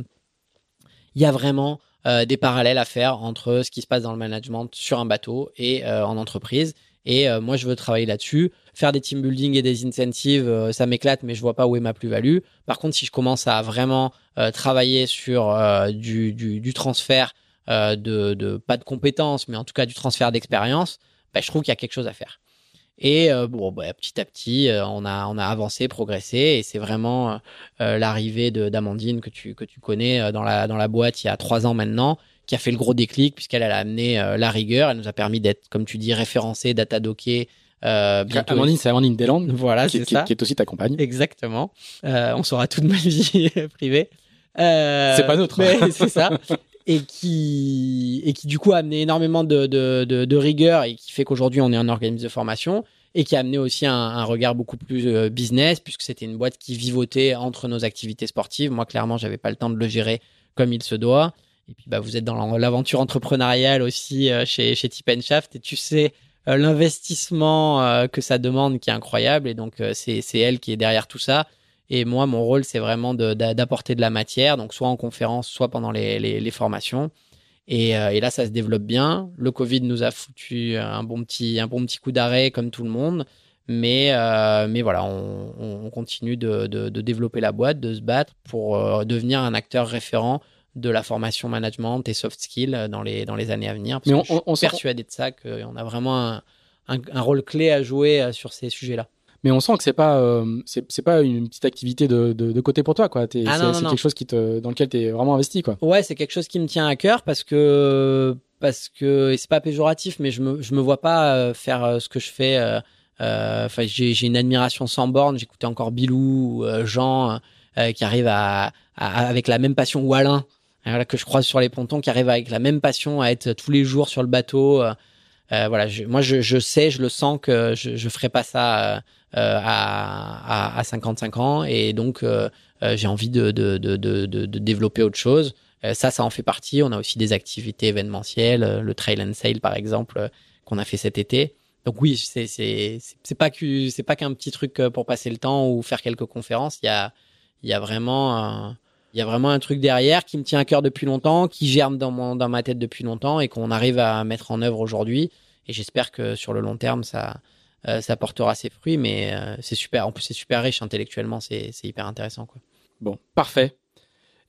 y a vraiment... euh, des parallèles à faire entre ce qui se passe dans le management sur un bateau et euh, en entreprise. Et euh, moi, je veux travailler là-dessus. Faire des team building et des incentives, euh, ça m'éclate, mais je vois pas où est ma plus-value. Par contre, si je commence à vraiment euh, travailler sur euh, du, du, du transfert euh, de, de, pas de compétences, mais en tout cas du transfert d'expérience, bah, je trouve qu'il y a quelque chose à faire. Et euh, bon, bah, petit à petit, euh, on a on a avancé, progressé, et c'est vraiment euh, l'arrivée de d'Amandine que tu que tu connais euh, dans la dans la boîte il y a trois ans maintenant, qui a fait le gros déclic puisqu'elle elle a amené euh, la rigueur, elle nous a permis d'être, comme tu dis, référencés, data dockés. Euh, bientôt... Amandine, c'est Amandine Deslandes, voilà, qui, c'est qui, ça, qui est aussi ta compagne. Exactement. Euh, on saura toute ma vie privée. Euh, c'est pas notre. Mais c'est ça. Et qui, et qui, du coup, a amené énormément de, de, de, de rigueur et qui fait qu'aujourd'hui, on est un organisme de formation et qui a amené aussi un, un regard beaucoup plus business puisque c'était une boîte qui vivotait entre nos activités sportives. Moi, clairement, j'avais pas le temps de le gérer comme il se doit. Et puis, bah, vous êtes dans l'aventure entrepreneuriale aussi euh, chez, chez Tip and Shaft et tu sais euh, l'investissement euh, que ça demande qui est incroyable. Et donc, euh, c'est, c'est elle qui est derrière tout ça. Et moi, mon rôle, c'est vraiment de, de, d'apporter de la matière, donc soit en conférence, soit pendant les, les, les formations. Et, euh, et là, ça se développe bien. Le Covid nous a foutu un bon petit, un bon petit coup d'arrêt, comme tout le monde. Mais, euh, mais voilà, on, on continue de, de, de développer la boîte, de se battre pour euh, devenir un acteur référent de la formation management et soft skills dans les, dans les années à venir. Parce mais on, que on, je suis on persuadé sent... de ça, qu'on a vraiment un, un, un rôle clé à jouer sur ces sujets-là. Mais on sent que c'est pas euh, c'est c'est pas une petite activité de de, de côté pour toi quoi. T'es, ah c'est, non, c'est non. quelque chose qui te dans lequel t'es vraiment investi quoi. Ouais, c'est quelque chose qui me tient à cœur parce que parce que et c'est pas péjoratif, mais je me je me vois pas faire ce que je fais. Enfin, euh, euh, j'ai j'ai une admiration sans borne. J'écoutais encore Bilou, euh, Jean euh, qui arrive à, à avec la même passion, ou Alain euh, que je croise sur les pontons qui arrive avec la même passion à être tous les jours sur le bateau. Euh, Euh, voilà, je, moi je, je sais, je le sens que je, je ferai pas ça euh, à, à, à cinquante-cinq ans et donc euh, euh, j'ai envie de, de, de, de, de développer autre chose. Euh, ça, ça en fait partie. On a aussi des activités événementielles, le Trail and Sail par exemple qu'on a fait cet été. Donc oui, c'est c'est c'est, c'est pas que c'est pas qu'un petit truc pour passer le temps ou faire quelques conférences. Il y a il y a vraiment un, il y a vraiment un truc derrière qui me tient à cœur depuis longtemps, qui germe dans, mon, dans ma tête depuis longtemps et qu'on arrive à mettre en œuvre aujourd'hui. Et j'espère que sur le long terme, ça, euh, ça portera ses fruits. Mais euh, c'est super. En plus, c'est super riche intellectuellement. C'est, c'est hyper intéressant, quoi. Bon, parfait.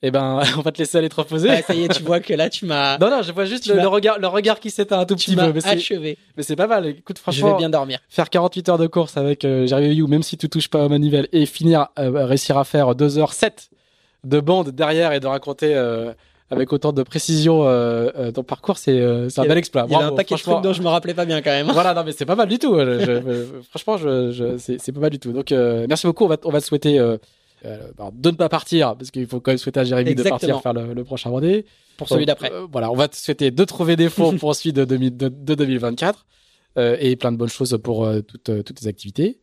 Eh ben, on va te laisser aller te reposer. Ah, ça y est, tu vois que là, tu m'as. Non, non, je vois juste le, le regard, le regard qui s'éteint un tout petit peu. Mais achevé. C'est, mais c'est pas mal. Écoute, franchement. Je vais bien dormir. Faire quarante-huit heures de course avec euh, Jérémy You, même si tu touches pas aux manivelles, et finir, euh, réussir à faire deux heures sept de bande derrière et de raconter euh, avec autant de précision euh, euh, ton parcours, c'est, euh, c'est un bel exploit. Il y a un paquet de trucs dont je me rappelais pas bien quand même. Voilà, non mais c'est pas mal du tout. Je, je, franchement, je, je, c'est, c'est pas mal du tout. Donc euh, merci beaucoup. On va, on va te souhaiter euh, euh, de ne pas partir parce qu'il faut quand même souhaiter à Jérémy Exactement. de partir faire le, le prochain rendez-vous pour celui d'après. Euh, voilà, on va te souhaiter de trouver des fonds pour celui de, de, de deux mille vingt-quatre euh, et plein de bonnes choses pour euh, toutes, euh, toutes tes activités.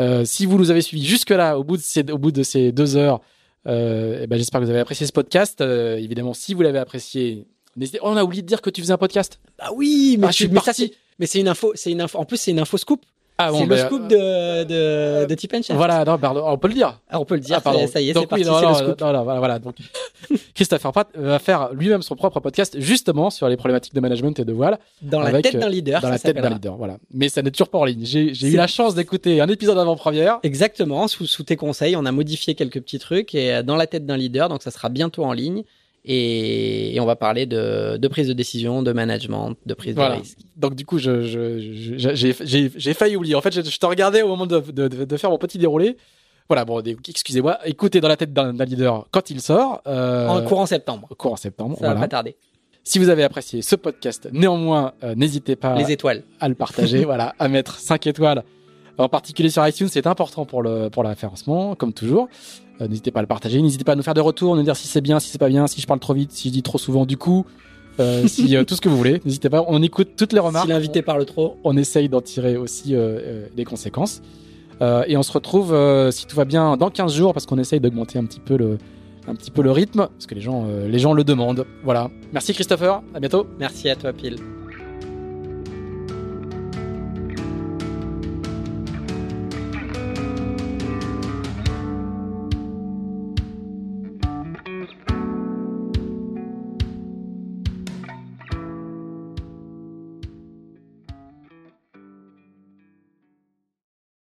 Euh, si vous nous avez suivis jusque là, au bout de ces, au bout de ces deux heures. Euh, et ben j'espère que vous avez apprécié ce podcast. Euh, évidemment, si vous l'avez apprécié, n'hésitez. Oh, on a oublié de dire que tu faisais un podcast. Bah oui, mais, ah, je suis mais, ça, c'est, mais c'est une info, c'est une info. En plus, c'est une info scoop. Ah, bon, c'est bah, le scoop euh, de de, euh, de Tip and Shaft. Voilà, non, pardon, on peut le dire. Ah, on peut le dire. Ah, pardon. Ça y est, donc, c'est parti. Oui, non, c'est non, le scoop. Non, non, voilà, voilà. Donc, Christopher Pratt va faire lui-même son propre podcast justement sur les problématiques de management et de voile. Dans avec, la tête d'un leader. Dans ça la tête d'un leader. Voilà. Mais ça n'est toujours pas en ligne. J'ai, j'ai eu la chance d'écouter un épisode avant-première. Exactement. Sous, sous tes conseils, on a modifié quelques petits trucs et dans la tête d'un leader. Donc, ça sera bientôt en ligne. Et, et on va parler de, de prise de décision, de management, de prise voilà. de risque. Donc du coup, je, je, je, j'ai, j'ai, j'ai failli oublier. En fait, je, je te regardais au moment de, de, de faire mon petit déroulé. Voilà, bon, excusez-moi. Écoutez Dans la tête d'un, d'un leader quand il sort. Euh, en courant septembre. En courant septembre, Ça voilà. va pas tarder. Si vous avez apprécié ce podcast, néanmoins, euh, n'hésitez pas Les étoiles. à le partager, voilà, à mettre cinq étoiles. En particulier sur iTunes, c'est important pour le, pour le référencement, comme toujours. Euh, n'hésitez pas à le partager, n'hésitez pas à nous faire des retours, nous dire si c'est bien, si c'est pas bien, si je parle trop vite, si je dis trop souvent du coup, euh, si euh, tout ce que vous voulez. N'hésitez pas, on écoute toutes les remarques. Si l'invité on, parle trop. On essaye d'en tirer aussi euh, euh, les conséquences. Euh, et on se retrouve, euh, si tout va bien, dans quinze jours, parce qu'on essaye d'augmenter un petit peu le, un petit peu le rythme, parce que les gens, euh, les gens le demandent. Voilà. Merci Christopher, à bientôt. Merci à toi Pile.